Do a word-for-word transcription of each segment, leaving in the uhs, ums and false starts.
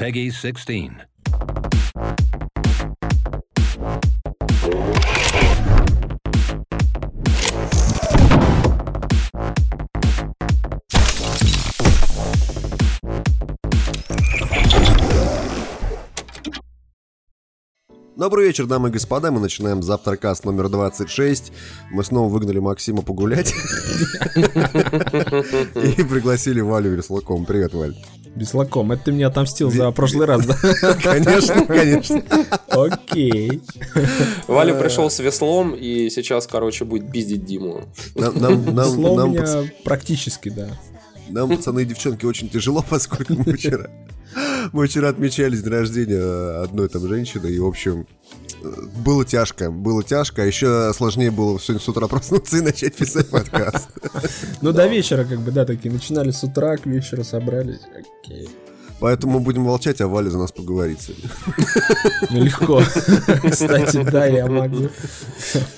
Peggy sixteen. Добрый вечер, дамы и господа, мы начинаем завтракаст номер двадцать шесть. Мы снова выгнали Максима погулять и пригласили Валю Верслаком. Привет, Валь. Верслаком, это ты мне отомстил за прошлый раз, да? Конечно, конечно. Окей. Валя пришел с веслом и сейчас, короче, будет пиздить Диму. Весло у меня практически, да. Нам, пацаны и девчонки, очень тяжело, поскольку мы вчера... Мы вчера отмечали день рождения одной там женщины, и, в общем, было тяжко, было тяжко, а еще сложнее было сегодня с утра проснуться и начать писать подкаст. Ну, до вечера, как бы, да, такие, начинали с утра, к вечеру собрались, окей. Поэтому будем молчать, а Валя за нас поговорит сегодня. Легко. Кстати, да, я могу.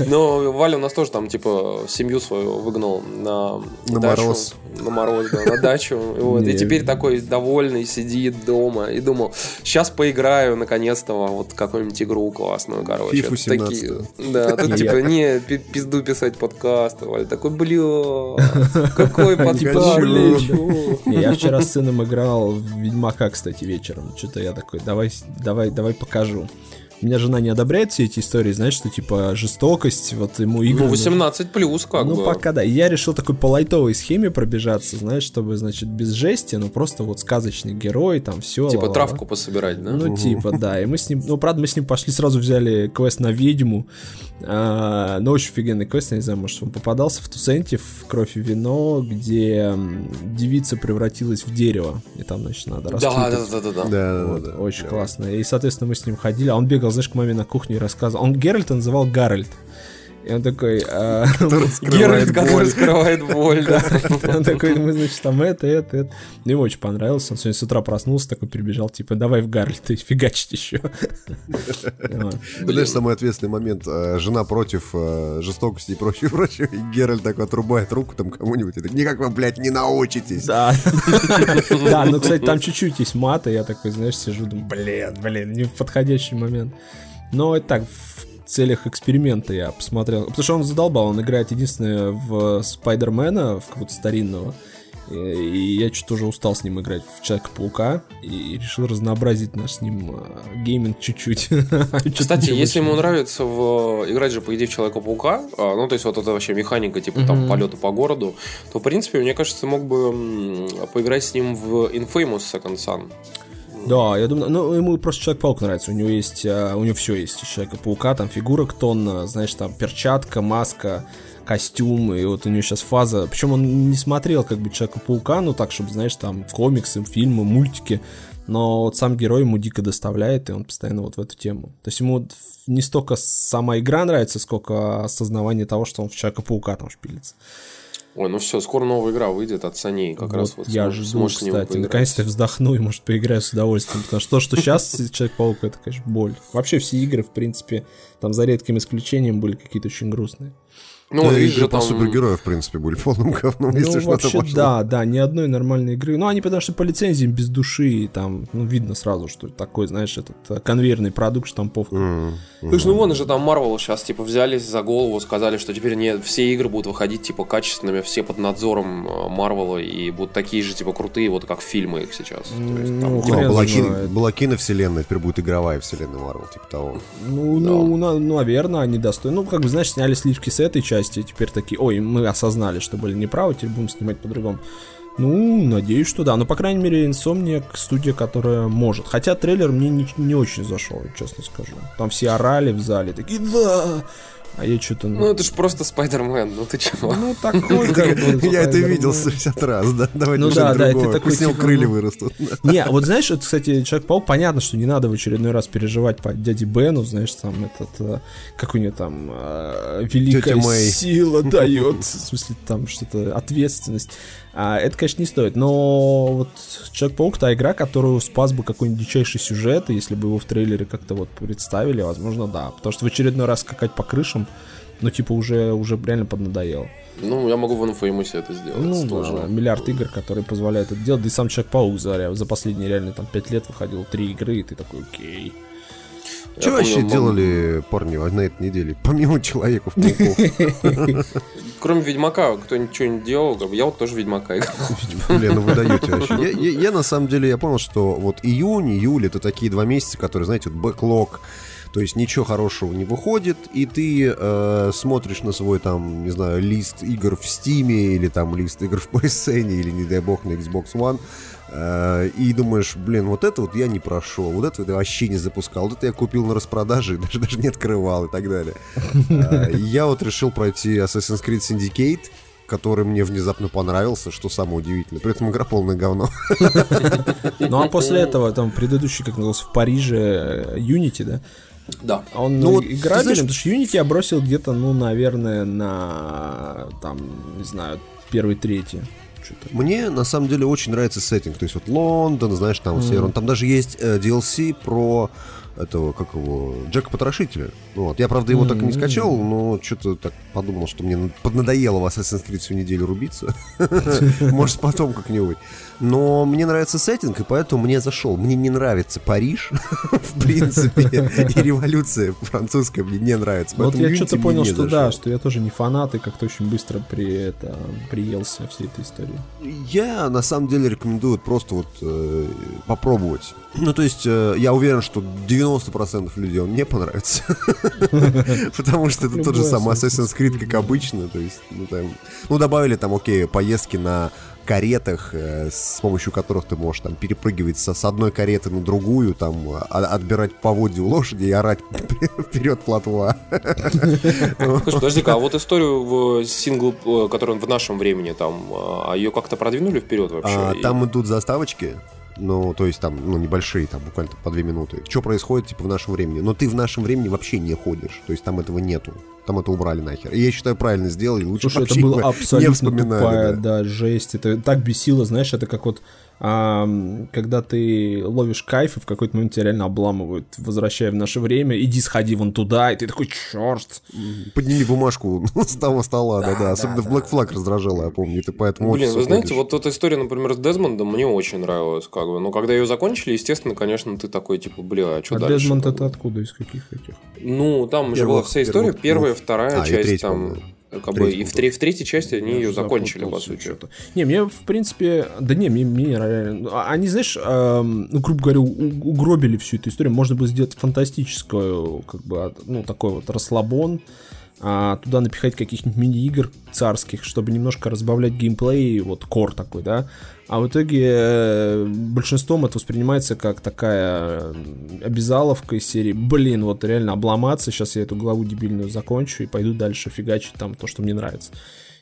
Ну, Валя у нас тоже там, типа, семью свою выгнал на, на дачу. Мороз. На мороз, да, на дачу. Вот. И теперь такой довольный сидит дома и думал, сейчас поиграю, наконец-то, вот какую-нибудь игру классную, короче. FIFA семнадцать. Такие, да, тут типа, не, пизду писать подкасты, Валя. Такой, бля, какой подкаст. Я вчера с сыном играл в Ведьмак. Как, кстати, вечером. Что-то я такой, давай, давай, давай покажу. У меня жена не одобряет все эти истории, знаешь, что типа жестокость, вот ему игры. Ну, восемнадцать плюс, как ну, бы. Ну, пока да. И я решил такой по лайтовой схеме пробежаться, знаешь, чтобы, значит, без жести, ну просто вот сказочный герой, там все. Типа ла-ла-ла. Травку пособирать, да? Ну, угу. Типа, да. И мы с ним. Ну, правда, мы с ним пошли, сразу взяли квест на ведьму. А, но очень офигенный квест, я не знаю, может, он попадался в Тусенте, в Кровь и вино, где девица превратилась в дерево. И там, значит, надо раскидывать. Да, да, да, да, да. Да, вот, да, да. Очень да. Классно. И, соответственно, мы с ним ходили, а он бегал, знаешь, к маме на кухне и рассказывал. Он Геральта называл Гарольд. И он такой... Геральт, который скрывает боль, да. Он такой, мы, значит, там это, это, это. Мне очень понравилось. Он сегодня с утра проснулся, такой перебежал, типа, давай в Гарольд фигачить еще. Знаешь, самый ответственный момент. Жена против жестокости и прочее, прочее. И Геральт такой отрубает руку там кому-нибудь. Это никак вы, блядь, не научитесь. Да. Да, ну, кстати, там чуть-чуть есть мат, и я такой, знаешь, сижу, думаю, блин, блин, не в подходящий момент. Но это так, в целях эксперимента я посмотрел. Потому что он задолбал, он играет единственное в Спайдермена, в какого-то старинного. И, и я что-то уже устал с ним играть в Человека-паука. И решил разнообразить наш с ним гейминг чуть-чуть. Кстати, если ему нравится в... играть же, по идее, в Человека-паука, ну, то есть вот эта вообще механика, типа, там, полета по городу, то, в принципе, мне кажется, мог бы поиграть с ним в Infamous Second Son. Да, я думаю, ну, ему просто Человек-паук нравится, у него есть, а, у него все есть, Человека-паука, там фигурок тонна, знаешь, там перчатка, маска, костюм, и вот у него сейчас фаза, причем он не смотрел как бы Человека-паука, ну так, чтобы, знаешь, там комиксы, фильмы, мультики, но вот сам герой ему дико доставляет, и он постоянно вот в эту тему, то есть ему не столько сама игра нравится, сколько осознавание того, что он в Человека-паука там шпилится. Ой, ну все, скоро новая игра выйдет от Саней, как вот раз вот я сможешь, жду, сможешь кстати, с ним поиграть. Наконец-то вздохну и, может, поиграю с удовольствием, потому что то, что сейчас Человек-паук, это, конечно, боль. Вообще все игры, в принципе, там за редким исключением были какие-то очень грустные. Ну, да, игры по там... супергероев, в принципе, были полным говном, ну, если вообще, что-то пошло. Да, да, ни одной нормальной игры. Ну, они потому что по лицензиям без души, и там, ну, видно сразу, что такой, знаешь, этот конвейерный продукт, штамповка. Mm-hmm. Слушай, ну, вон же там Marvel сейчас, типа, взялись за голову, сказали, что теперь не все игры будут выходить, типа, качественными, все под надзором Marvel, и будут такие же, типа, крутые, вот как фильмы их сейчас. Mm-hmm. То есть, там, ну, типа, была, кино, была киновселенная, теперь будет игровая вселенная Marvel, типа того. Ну, да. ну, ну, наверное, они достойны. Ну, как бы, знаешь, сняли сливки с этой части, и теперь такие, ой, мы осознали, что были неправы, теперь будем снимать по-другому. Ну, надеюсь, что да. Но, по крайней мере, Insomniac студия, которая может. Хотя трейлер мне не, не очень зашел, честно скажу. Там все орали в зале, такие, да... А я что-то... Ну, это же просто Спайдермен, ну ты чего? Ну, такой... Я это видел шестьдесят раз, да? Давай что-то другое, пусть с него крылья вырастут. Не, вот знаешь, это, кстати, Человек-паук, понятно, что не надо в очередной раз переживать по дяде Бену, знаешь, там этот... Как у него там... Великая сила дает, в смысле, там что-то... Ответственность. Это, конечно, не стоит, но вот Человек-паук — та игра, которую спас бы какой-нибудь дичайший сюжет, и если бы его в трейлере как-то вот представили, возможно, да. Потому что в очередной раз скакать по крышам Ну, типа, уже, уже реально поднадоело. Ну, я могу в OneFamous это сделать. Ну, тоже. Да, миллиард игр, которые позволяют это делать. Да и сам Человек-паук за, за последние реально там пять лет выходило три игры, и ты такой, окей. Я Чего помню, вообще мам... делали парни на этой неделе, помимо Человеков-пауков? Кроме Ведьмака, кто ничего не делал, я вот тоже Ведьмака играл. Блин, ну вы даете вообще. Я на самом деле, я понял, что вот июнь, июль — это такие два месяца, которые, знаете, вот бэклог. То есть ничего хорошего не выходит, и ты э, смотришь на свой, там, не знаю, лист игр в Стиме, или там лист игр в пи эс эн, или, не дай бог, на Xbox One, э, и думаешь, блин, вот это вот я не прошел, вот это вот я вообще не запускал, вот это я купил на распродаже и даже, даже не открывал, и так далее. Я вот решил пройти Assassin's Creed Syndicate, который мне внезапно понравился, что самое удивительное. При этом игра полное говно. Ну а после этого, там, предыдущий, как назывался, в Париже, Unity, да? Да. Он ну, играбелен, знаешь... потому что Unity я бросил где-то, ну, наверное, на, там, не знаю, первый, третий. Что-то. Мне, на самом деле, очень нравится сеттинг. То есть вот Лондон, знаешь, там mm-hmm. Северон. Там даже есть э, ди эл си про этого, как его, Джека-потрошителя. Вот. Я, правда, его mm-hmm. так и не скачал, но что-то так подумал, что мне поднадоело в Assassin's Creed всю неделю рубиться. Может, потом как-нибудь. Но мне нравится сеттинг, и поэтому мне зашел. Мне не нравится Париж, в принципе, и революция французская мне не нравится. Вот я что-то понял, что да, что я тоже не фанат, и как-то очень быстро приелся всей этой истории. Я, на самом деле, рекомендую просто вот попробовать. Ну, то есть, я уверен, что девяносто процентов людей он не понравится. Потому что это тот же самый Assassin's Creed, как обычно. То есть, ну, добавили там, окей, поездки на... каретах, с помощью которых ты можешь там перепрыгивать с одной кареты на другую, там отбирать поводья у лошади и орать вперед плотва. Слушай, подожди-ка, а вот историю в сингл, которая в нашем времени там, а ее как-то продвинули вперед вообще? Там идут заставочки. Ну, то есть там, ну, небольшие, там, буквально по две минуты. Что происходит, типа, в нашем времени? Но ты в нашем времени вообще не ходишь. То есть там этого нету. Там это убрали нахер. И я считаю, правильно сделали. Лучше Слушай, вообще это было абсолютно тупая, да. да, жесть. Это так бесило, знаешь, это как вот, а, когда ты ловишь кайф, и в какой-то момент тебя реально обламывают. Возвращая в наше время, иди сходи вон туда, и ты такой, черт. Подними бумажку с того стола, да, да, да. Особенно да, в Black Flag да. раздражало, я помню. Ты поэтому Блин, вы знаете, ходишь. Вот эта история, например, с Дезмондом мне очень нравилась. Как бы. Но когда ее закончили, естественно, конечно, ты такой, типа, бля, а что а дальше? А Дезмонд это откуда, из каких этих? Ну, там же была вся история, первая, вторая а, часть третий, там, как бы, и в, в третьей части они ее закончили, по сути. Что-то. Не, мне, в принципе, да не, мне, мне реально... Они, знаешь, эм, ну, грубо говоря, угробили всю эту историю. Можно было сделать фантастическую, как бы, ну, такой вот расслабон, а туда напихать каких-нибудь мини-игр царских, чтобы немножко разбавлять геймплей, вот, кор такой, да. А в итоге большинством это воспринимается как такая обязаловка из серии «Блин, вот реально обломаться, сейчас я эту главу дебильную закончу и пойду дальше фигачить там то, что мне нравится».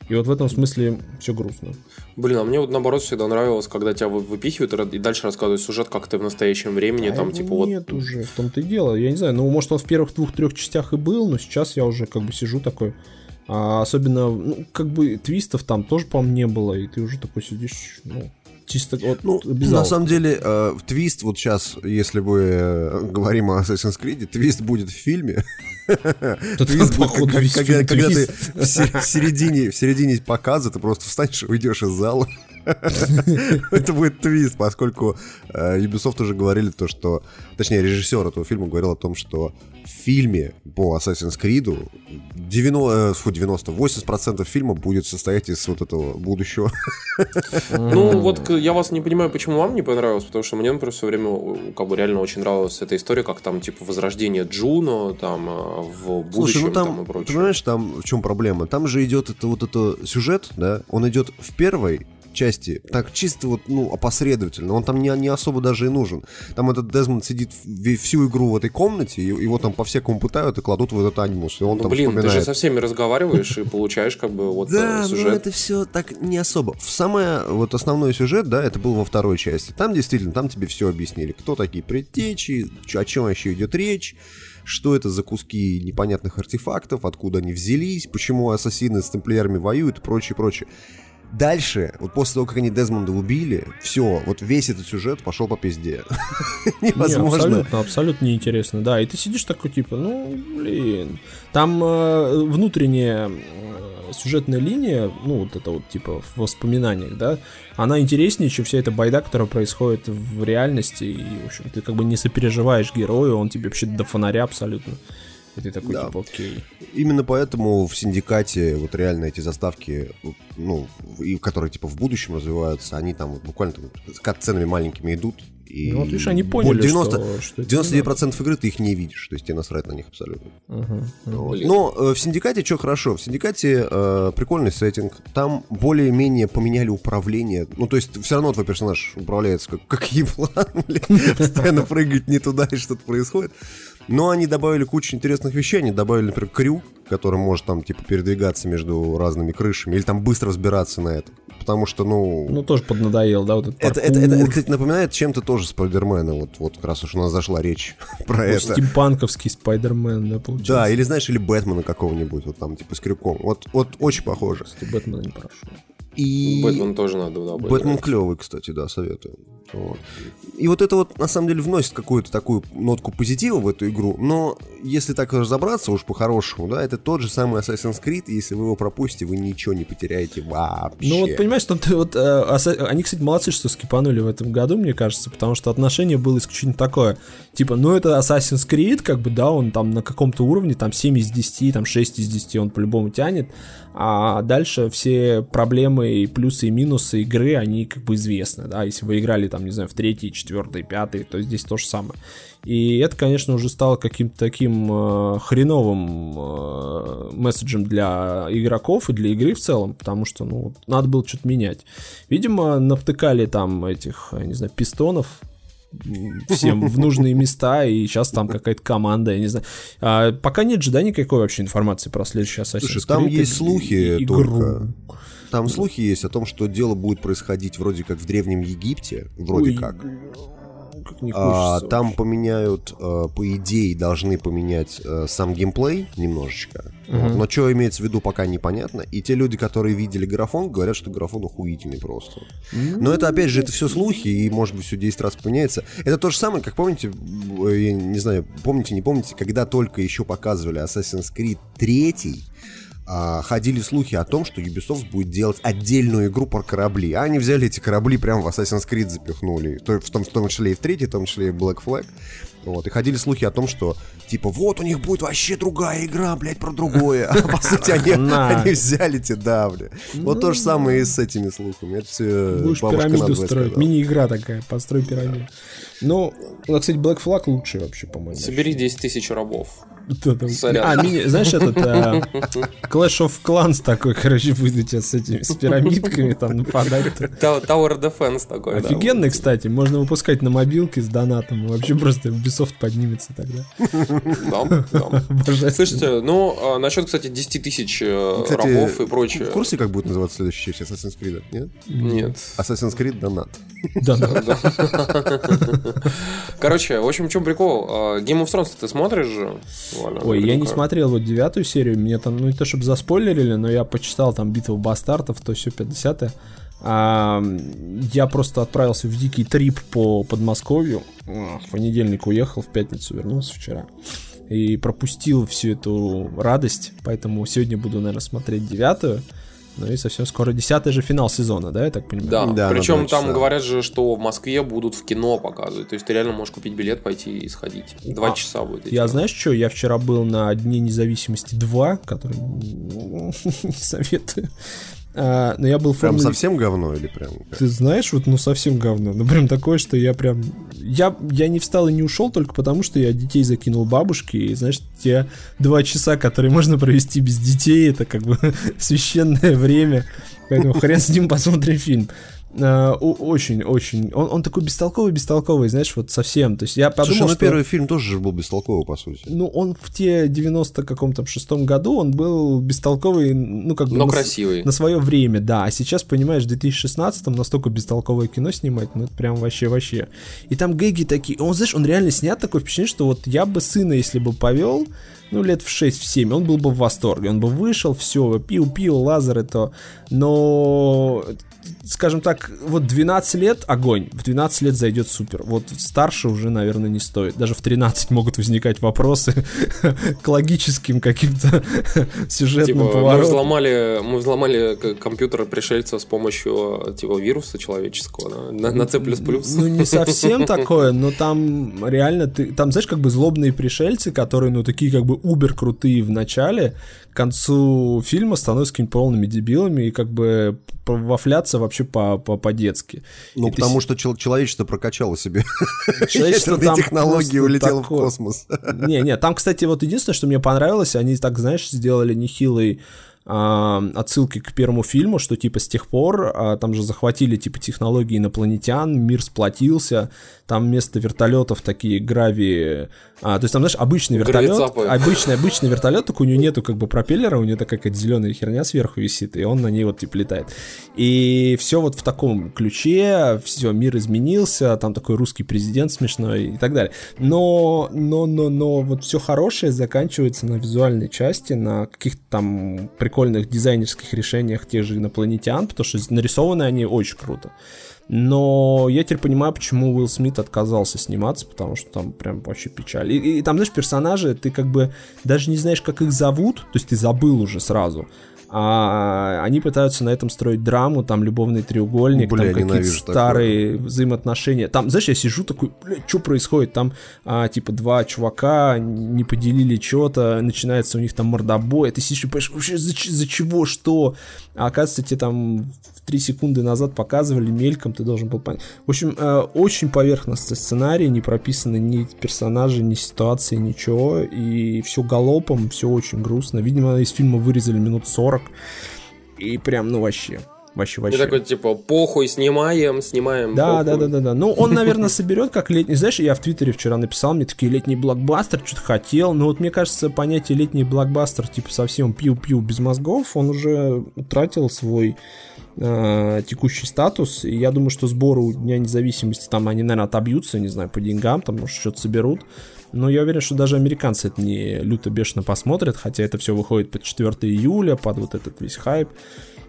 И вот в этом смысле все грустно. Блин, а мне вот наоборот всегда нравилось, когда тебя выпихивают и дальше рассказывают сюжет, как ты в настоящем времени. А там, типа, нет вот... уже, в том-то и дело. Я не знаю, ну, может, он в первых двух-трех частях и был, но сейчас я уже как бы сижу такой... А особенно, ну, как бы твистов там тоже, по-моему, не было, и ты уже такой сидишь, ну, чисто вот, ну, на самом деле, э, твист вот сейчас, если мы э, говорим о Assassin's Creed, твист будет в фильме. Твист будет, когда ты в середине показа, ты просто встанешь и уйдешь из зала. Это будет твист, поскольку Ubisoft уже говорили то, что... Точнее, режиссер этого фильма говорил о том, что в фильме по Assassin's Creed девяносто, девяносто, восемьдесят процентов фильма будет состоять из вот этого будущего. Ну, вот я вас не понимаю, почему вам не понравилось, потому что мне, например, все время как бы реально очень нравилась эта история, как там, типа, возрождение Джуно, там, в будущем. Слушай, ну, там, там и прочее. Ты понимаешь, там в чем проблема? Там же идет это, вот этот сюжет, да, он идет в первой части, так чисто вот, ну, опосредовательно. Он там не, не особо даже и нужен. Там этот Дезмонд сидит в, всю игру в этой комнате, и его там по всякому пытают и кладут в этот анимус. И он ну, там блин, вспоминает. Ты же со всеми разговариваешь и получаешь как бы вот сюжет. Да, но это все так не особо. Самое вот основной сюжет, да, это был во второй части. Там действительно, там тебе все объяснили. Кто такие предтечи, о чем вообще идет речь. Что это за куски непонятных артефактов, откуда они взялись, почему ассасины с тамплиерами воюют и прочее, прочее. Дальше, вот после того, как они Дезмонда убили, все, вот весь этот сюжет пошел по пизде. Невозможно. Абсолютно, абсолютно неинтересно, да. И ты сидишь такой, типа, ну, блин. Там внутренняя сюжетная линия, ну, вот это вот, типа, в воспоминаниях, да, она интереснее, чем вся эта байда, которая происходит в реальности. И, в общем, ты как бы не сопереживаешь герою, он тебе вообще до фонаря абсолютно. И ты такой, да. типа, окей. Именно поэтому в Синдикате вот реально эти заставки, ну, и, которые типа в будущем развиваются, они там вот буквально вот, кат-сценами маленькими идут. И ну, вот видишь, они поняли, девяносто, что... девяносто девять процентов игры ты их не видишь, то есть тебе насрать на них абсолютно. Угу, вот. Но э, в Синдикате что хорошо? В Синдикате э, прикольный сеттинг, там более-менее поменяли управление, ну то есть все равно твой персонаж управляется как, как еблан, постоянно прыгает не туда и что-то происходит. Но они добавили кучу интересных вещей. Они добавили, например, крюк, который может там типа передвигаться между разными крышами или там быстро разбираться на это. Потому что, ну... Ну, тоже поднадоел, да, вот этот это, это, это, это, кстати, напоминает чем-то тоже Спайдермена. Вот, вот как раз уж у нас зашла речь про ну, это. Стимпанковский Спайдермен, да, получается. Да, или, знаешь, или Бэтмена какого-нибудь, вот там, типа, с крюком. Вот, вот очень похоже. Кстати, Бэтмена не прошу. И... Бэтмен тоже надо было бы. Бэтмен клевый, кстати, да, советую. Вот. И вот это вот, на самом деле, вносит какую-то такую нотку позитива в эту игру. Но если так разобраться уж по-хорошему, да, это тот же самый Assassin's Creed. И если вы его пропустите, вы ничего не потеряете вообще. Ну вот, понимаешь, там ты вот... Э, они, кстати, молодцы, что скипанули в этом году, мне кажется. Потому что отношение было исключительно такое. Типа, ну это Assassin's Creed, как бы, да, он там на каком-то уровне, там семь из десяти, там шесть из десяти он по-любому тянет. А дальше все проблемы и плюсы и минусы игры, они как бы известны, да, если вы играли там, не знаю, в третий, четвертый, пятый, то здесь то же самое. И это, конечно, уже стало каким-то таким э, хреновым э, месседжем для игроков и для игры в целом, потому что, ну, надо было что-то менять. Видимо, навтыкали там этих, не знаю, пистонов всем в нужные места, и сейчас там какая-то команда, я не знаю. А, пока нет же, да, никакой вообще информации про следующий Assassin's Creed. Слушай, там есть слухи и, только... Там слухи есть о том, что дело будет происходить вроде как в Древнем Египте, вроде Ой, как. Как не а, там вообще. Поменяют, по идее, должны поменять сам геймплей немножечко. Угу. Вот. Но что имеется в виду, пока непонятно. И те люди, которые видели графон, говорят, что графон охуительный просто. Но это, опять же, это все слухи, и, может быть, все десять раз поменяется. Это то же самое, как, помните, я не знаю, помните, не помните, когда только еще показывали Assassin's Creed три, ходили слухи о том, что Ubisoft будет делать отдельную игру про корабли. А они взяли эти корабли прямо в Assassin's Creed запихнули. В том, в том числе и в третий, в том числе и в Black Flag. Вот. И ходили слухи о том, что типа вот у них будет вообще другая игра, блядь, про другое. А по сути они, они взяли те, да, блядь. Вот то же самое и с этими слухами. Это все будешь пирамиду строить. Мини-игра такая, построй пирамиду. Ну, кстати, Black Flag лучше вообще, по-моему. Собери десять тысяч рабов. А, мини, знаешь, этот а, Clash of Clans такой, короче, выйдут с этими, с пирамидками там нападать. Tower Defense такой. Офигенный, да, кстати, можно выпускать на мобилке с донатом, вообще просто Ubisoft поднимется тогда. Да, да. Слышите, ну, а, насчет, кстати, десять тысяч э, рабов и прочее. В курсе, как будет называться следующая часть Assassin's Creed, нет? Нет. Assassin's Creed донат. Донат. Короче, в общем, в чем прикол? Game of Thrones ты смотришь же? Ладно, Ой, я не смотрел вот девятую серию, мне там, ну не то чтобы заспойлерили, но я почитал там «Битву бастартов», то все пятьдесят. А, я просто отправился в дикий трип по Подмосковью, в понедельник уехал, в пятницу вернулся вчера и пропустил всю эту радость, поэтому сегодня буду, наверное, смотреть девятую. Ну и совсем скоро десятый же финал сезона, да, я так понимаю? Да, да, причем там часа. Говорят же, что в Москве будут в кино показывать. То есть ты реально можешь купить билет, пойти и сходить. Два а, часа будет идти. Я знаешь что, я вчера был на Дне независимости два, который не советую. А, но я был прям формуле... совсем говно или прям? Ты знаешь, вот ну совсем говно. Ну прям такое, что я прям. Я, я не встал и не ушел только потому, что я детей закинул бабушке. И знаешь, те два часа, которые можно провести без детей, это как бы священное время. Поэтому хрен с ним, посмотри фильм. Очень-очень. Он, он такой бестолковый-бестолковый, знаешь, вот совсем. То есть я подумал, Слушай, ну что... первый фильм тоже же был бестолковый, по сути. Ну, он в те девяносто каком-то шестом году, он был бестолковый, ну, как бы... Но на, красивый. На свое время, да. А сейчас, понимаешь, в две тысячи шестнадцатом настолько бестолковое кино снимать, ну, это прям вообще-вообще. И там гэги такие... Он, знаешь, он реально снят, такое впечатление, что вот я бы сына, если бы повел... Ну, лет в шесть-семь, он был бы в восторге. Он бы вышел, все, пиу-пиу, лазеры то. Но, скажем так, вот двенадцать лет огонь, в двенадцать лет зайдет супер. Вот старше уже, наверное, не стоит. Даже в тринадцать могут возникать вопросы к логическим каким-то сюжетным типа, поворотам. Мы взломали, мы взломали компьютер пришельца с помощью типа вируса человеческого на, на C++. Ну, не совсем такое, но там реально, ты, там, знаешь, как бы злобные пришельцы, которые, ну, такие как бы убер крутые в начале, к концу фильма становятся какими-то полными дебилами и как бы вафляться вообще по-по-по-детски. Ну, и потому ты... что чел- человечество прокачало себе. Ядерные технологии улетело такое... в космос. Не-не, там, кстати, вот единственное, что мне понравилось, они так, знаешь, сделали нехилый отсылки к первому фильму, что типа с тех пор а, там же захватили типа технологии инопланетян, мир сплотился, там вместо вертолетов такие грави, а, то есть там, знаешь, обычный вертолет, обычный, обычный вертолет, только у него нету как бы пропеллера, у него такая какая-то зеленая херня сверху висит, и он на ней вот типа летает. И все вот в таком ключе, все, мир изменился, там такой русский президент смешной и так далее. Но, но, но, но вот все хорошее заканчивается на визуальной части, на каких-то там прикольных прикольных дизайнерских решениях тех же инопланетян, потому что нарисованы они очень круто. Но я теперь понимаю, почему Уилл Смит отказался сниматься, потому что там прям вообще печаль. И, и там, знаешь, персонажи, ты как бы даже не знаешь, как их зовут, то есть ты забыл уже сразу. А они пытаются на этом строить драму, там любовный треугольник, бля, там какие-то старые такое. Взаимоотношения. Там, знаешь, я сижу такой, бля, что происходит? Там, а, типа, два чувака не поделили что-то, начинается у них там мордобой, ты сидишь и понимаешь, вообще за, за чего, что? А оказывается, тебе там три секунды назад показывали мельком, ты должен был понять. В общем, очень поверхностный сценарий, не прописаны ни персонажи, ни ситуации, ничего, и все галопом, все очень грустно. Видимо, из фильма вырезали минут сорок, и прям, ну, вообще, вообще, вообще. И такой, типа, похуй, снимаем, снимаем. Да, да, да, да, да. Ну, он, наверное, соберет как летний... Знаешь, я в Твиттере вчера написал, мне такие, летний блокбастер, что-то хотел. Но вот мне кажется, понятие летний блокбастер, типа, совсем пью-пью без мозгов, он уже утратил свой э, текущий статус. И я думаю, что сборы у Дня независимости, там, они, наверное, отобьются, не знаю, по деньгам, там, может, что-то соберут. Но я уверен, что даже американцы это не люто-бешено посмотрят, хотя это все выходит под четвёртого июля, под вот этот весь хайп.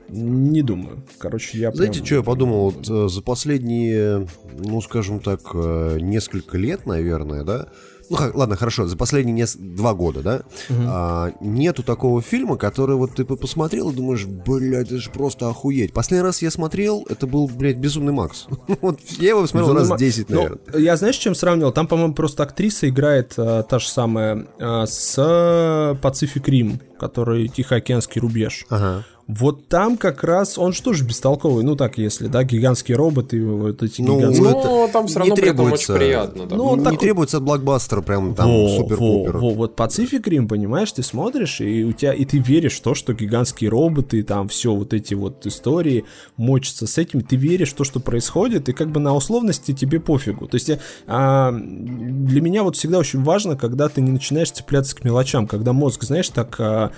Не думаю. Короче, я Знаете, прям... что я подумал? Вот, за последние, ну, скажем так, несколько лет, наверное, да? Ну, ладно, хорошо, за последние нес... два года, да? Угу. А, нету такого фильма, который вот ты посмотрел и думаешь, блядь, это же просто охуеть. Последний раз я смотрел, это был, блядь, «Безумный Макс». Вот я его смотрел раз десять, наверное. Я знаешь, с чем сравнил? Там, по-моему, просто актриса играет та же самая с «Pacific Rim», который «Тихоокеанский рубеж». Ага. Вот там как раз, он же тоже бестолковый, ну так, если, да, гигантские роботы, вот эти ну, гигантские... Ну, там все равно при этом очень приятно. Да. Ну, он не так... требуется блокбастер, прям там во, супер-пупер. Во, во. Вот Pacific Rim, понимаешь, ты смотришь, и у тебя, и ты веришь в то, что гигантские роботы, там все вот эти вот истории мочатся с этим, ты веришь в то, что происходит, и как бы на условности тебе пофигу. То есть а, для меня вот всегда очень важно, когда ты не начинаешь цепляться к мелочам, когда мозг, знаешь, так а,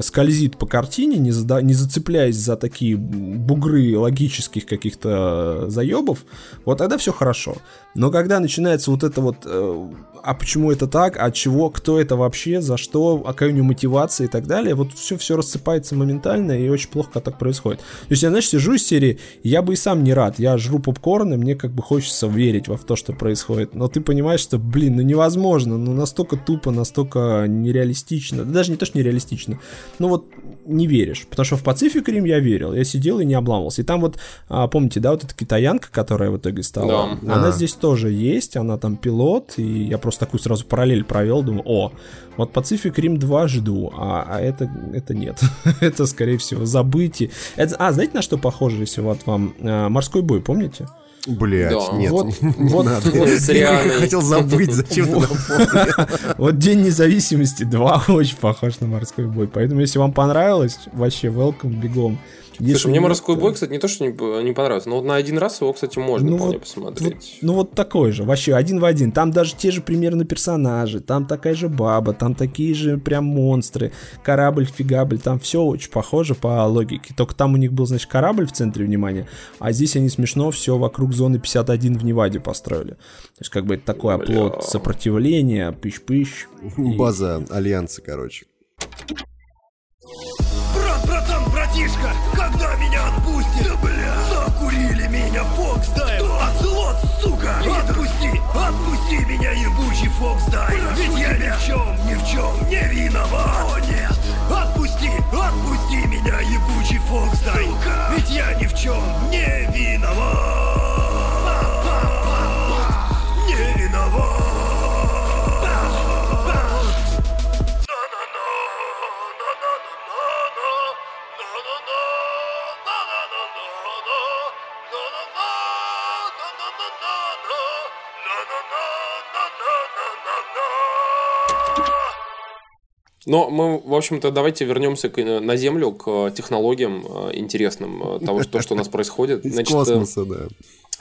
скользит по картине, не задавая не зацепляясь за такие бугры логических каких-то заебов, вот тогда все хорошо. Но когда начинается вот это вот, э, а почему это так, а чего, кто это вообще, за что, а какая у него мотивация и так далее, вот все, все рассыпается моментально, и очень плохо так происходит. То есть я, знаешь, сижу из серии, я бы и сам не рад, я жру попкорн, и мне как бы хочется верить во то, что происходит. Но ты понимаешь, что, блин, ну невозможно, ну настолько тупо, настолько нереалистично, даже не то, что нереалистично, ну вот не веришь, потому что в Pacific Rim я верил, я сидел и не обламывался. И там вот, а, помните, да, вот эта китаянка, которая в итоге стала, да. Она а. здесь тоже есть, она там пилот, и я просто такую сразу параллель провел, думаю, о, вот Pacific Rim два жду, а, а это, это нет, это, скорее всего, забытие. Это, а, знаете, на что похоже, если вот вам а, «Морской бой», помните? Блять, да. Нет, вот, не, не вот, надо. Вот, я хотел забыть, зачем ты напомнил. Вот «День независимости два» очень похож на «Морской бой». Поэтому, если вам понравилось, вообще welcome, бегом. Слушай, если мне морской бой, кстати, не то, что не, не понравился, но вот на один раз его, кстати, можно ну, вполне вот, посмотреть. Вот, ну вот такой же, вообще один в один. Там даже те же примерно персонажи, там такая же баба, там такие же прям монстры, корабль, фигабль, там все очень похоже по логике. Только там у них был, значит, корабль в центре внимания, а здесь они смешно все вокруг зоны пятьдесят один в Неваде построили. То есть как бы это такой оплот сопротивления, пыщ-пыщ. И... База Альянса, короче. Брат, братан, братишка, когда меня отпустит? Да бля, закурили меня, Фокс Дайв. Оцелот, сука, отпусти, отпусти меня, ебучий Фокс Дайв. Ведь я ни в чем, ни в чем не виноват. О нет, отпусти, отпусти меня, ебучий Фокс Дайв. Ведь я ни в чем не виноват. Не виноват. Но мы, в общем-то, давайте вернемся к, на Землю, к технологиям интересным того, что, что у нас происходит. Из Значит, космоса, да.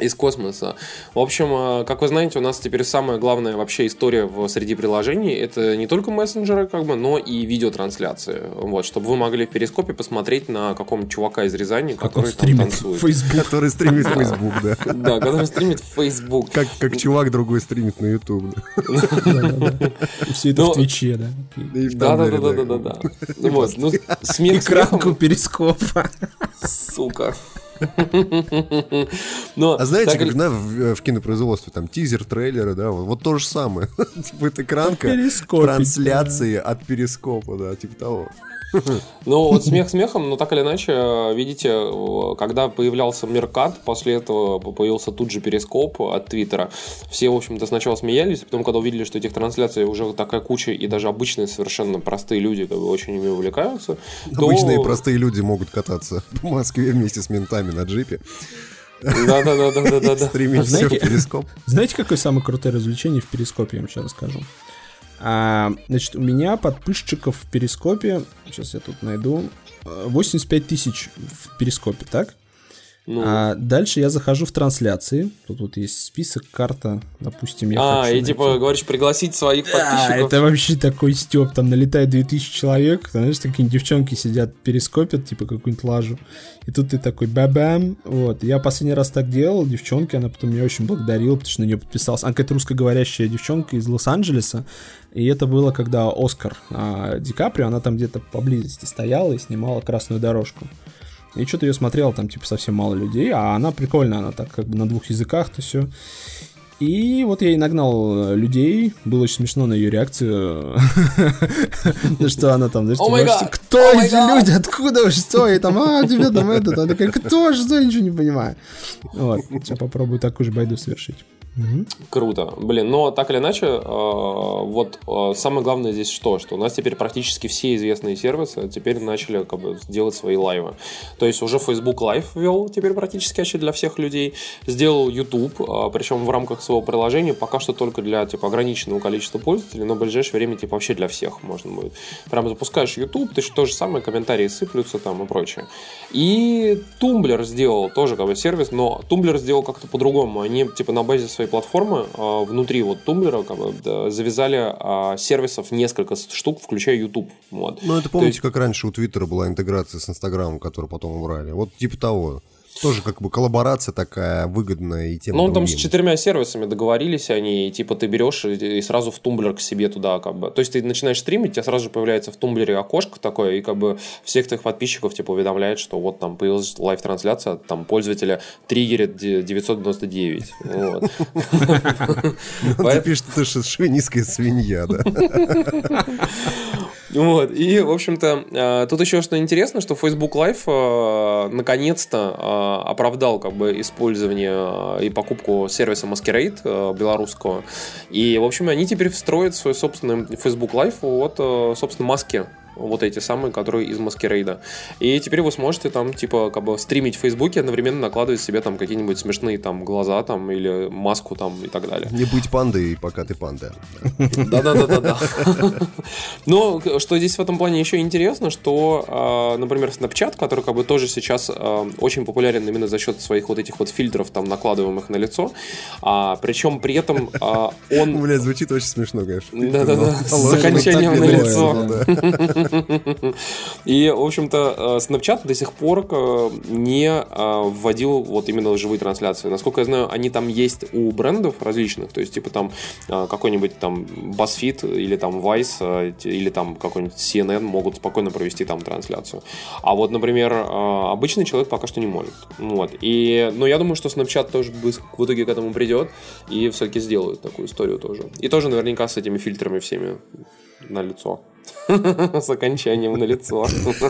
Из космоса. В общем, как вы знаете, у нас теперь самая главная вообще история в среди приложений. Это не только мессенджеры, как бы, но и видеотрансляции. Вот, чтобы вы могли в Перископе посмотреть на какого-нибудь чувака из Рязани, как который там танцует. Facebook. Который стримит в Facebook, да. Да, который стримит в Facebook. Как чувак другой стримит на YouTube. Все это в Твиче, да. Да-да-да-да-да-да. Вот, ну, смех Экранку Перископа. Сука. Но, а знаете, как да, в, в кинопроизводстве там тизер, трейлеры, да, вот, вот то же самое. Типа это экранка трансляции да. от перископа, да, типа того. Ну, вот смех смехом, но так или иначе, видите, когда появлялся Меркат, после этого появился тут же Перископ от Твиттера. Все, в общем-то, сначала смеялись, потом, когда увидели, что этих трансляций уже такая куча, и даже обычные совершенно простые люди как бы, очень ими увлекаются. Обычные то... простые люди могут кататься в Москве вместе с ментами на джипе. Да-да-да-да-да-да. Стремить все в Перископ. Знаете, какое самое крутое развлечение в Перископе, я вам сейчас расскажу. А, значит, у меня подписчиков в Перископе, сейчас я тут найду, восемьдесят пять тысяч в Перископе, так? Ну. А дальше я захожу в трансляции, тут вот есть список, карта, допустим, я а, хочу... А, и найти. Типа говоришь пригласить своих подписчиков. А, это вообще такой стёб, там налетает две тысячи человек, знаешь, такие девчонки сидят, перископят, типа какую-нибудь лажу, и тут ты такой ба-бам, вот. Я последний раз так делал, девчонки, она потом меня очень благодарила, потому что на неё подписался. Она какая-то русскоговорящая девчонка из Лос-Анджелеса, и это было, когда Оскар а, Ди Каприо, она там где-то поблизости стояла и снимала красную дорожку. И что-то ее смотрел, там, типа, совсем мало людей, а она прикольная, она так как бы на двух языках, то все. И вот я и нагнал людей, было очень смешно на ее реакцию, что она там, знаешь, кто эти люди, откуда, что, и там, а, тебе там этот, она такая, кто, что, я ничего не понимаю. Вот, сейчас попробую такую же байду совершить. Угу. Круто, блин, но так или иначе, э, вот э, самое главное здесь что, что у нас теперь практически все известные сервисы теперь начали как бы делать свои лайвы, то есть уже Facebook Live ввел теперь практически вообще для всех людей, сделал YouTube, э, причем в рамках своего приложения пока что только для типа ограниченного количества пользователей, но в ближайшее время типа вообще для всех можно будет, прям запускаешь YouTube, ты то же самое, комментарии сыплются там и прочее, и Tumblr сделал тоже как бы сервис, но Tumblr сделал как-то по-другому, они типа на базе своей платформы внутри вот Тумблера как бы, да, завязали сервисов несколько штук, включая YouTube. Вот. Ну, это помните, есть... как раньше у Твиттера была интеграция с Инстаграмом, которую потом убрали? Вот типа того. Тоже как бы коллаборация такая выгодная и тем. Ну, там с четырьмя сервисами договорились они, и, типа ты берешь и, и сразу в Tumblr к себе туда как бы. То есть ты начинаешь стримить, у тебя сразу же появляется в Tumblr окошко такое, и как бы всех твоих подписчиков типа уведомляет, что вот там появилась лайв-трансляция, там пользователя триггерит девятьсот девяносто девять. Ты пишешь, ты шовинистская свинья, да? Вот, и, в общем-то, тут еще что интересно, что Facebook Live наконец-то оправдал как бы использование и покупку сервиса Masquerade белорусского, и, в общем, они теперь встроят свой собственный Facebook Live от, собственно, маски вот эти самые, которые из Masquerade. И теперь вы сможете там, типа, как бы стримить в Фейсбуке, одновременно накладывать себе там какие-нибудь смешные там глаза там или маску там и так далее. Не быть пандой, пока ты панда. Да-да-да-да-да. Но что здесь в этом плане еще интересно, что, например, Snapchat, который как бы тоже сейчас очень популярен именно за счет своих вот этих вот фильтров там накладываемых на лицо, причем при этом он... Блядь, звучит очень смешно, конечно. Да-да-да, с окончанием на лицо. И, в общем-то, Snapchat до сих пор не вводил вот именно живые трансляции. Насколько я знаю, они там есть у брендов различных, то есть типа там какой-нибудь там BuzzFeed или там Vice или там какой-нибудь си эн эн могут спокойно провести там трансляцию. А вот, например, обычный человек пока что не может. Вот. И, но я думаю, что Snapchat тоже в итоге к этому придет и все-таки сделают такую историю тоже. И тоже наверняка с этими фильтрами всеми на лицо. С окончанием на лицо.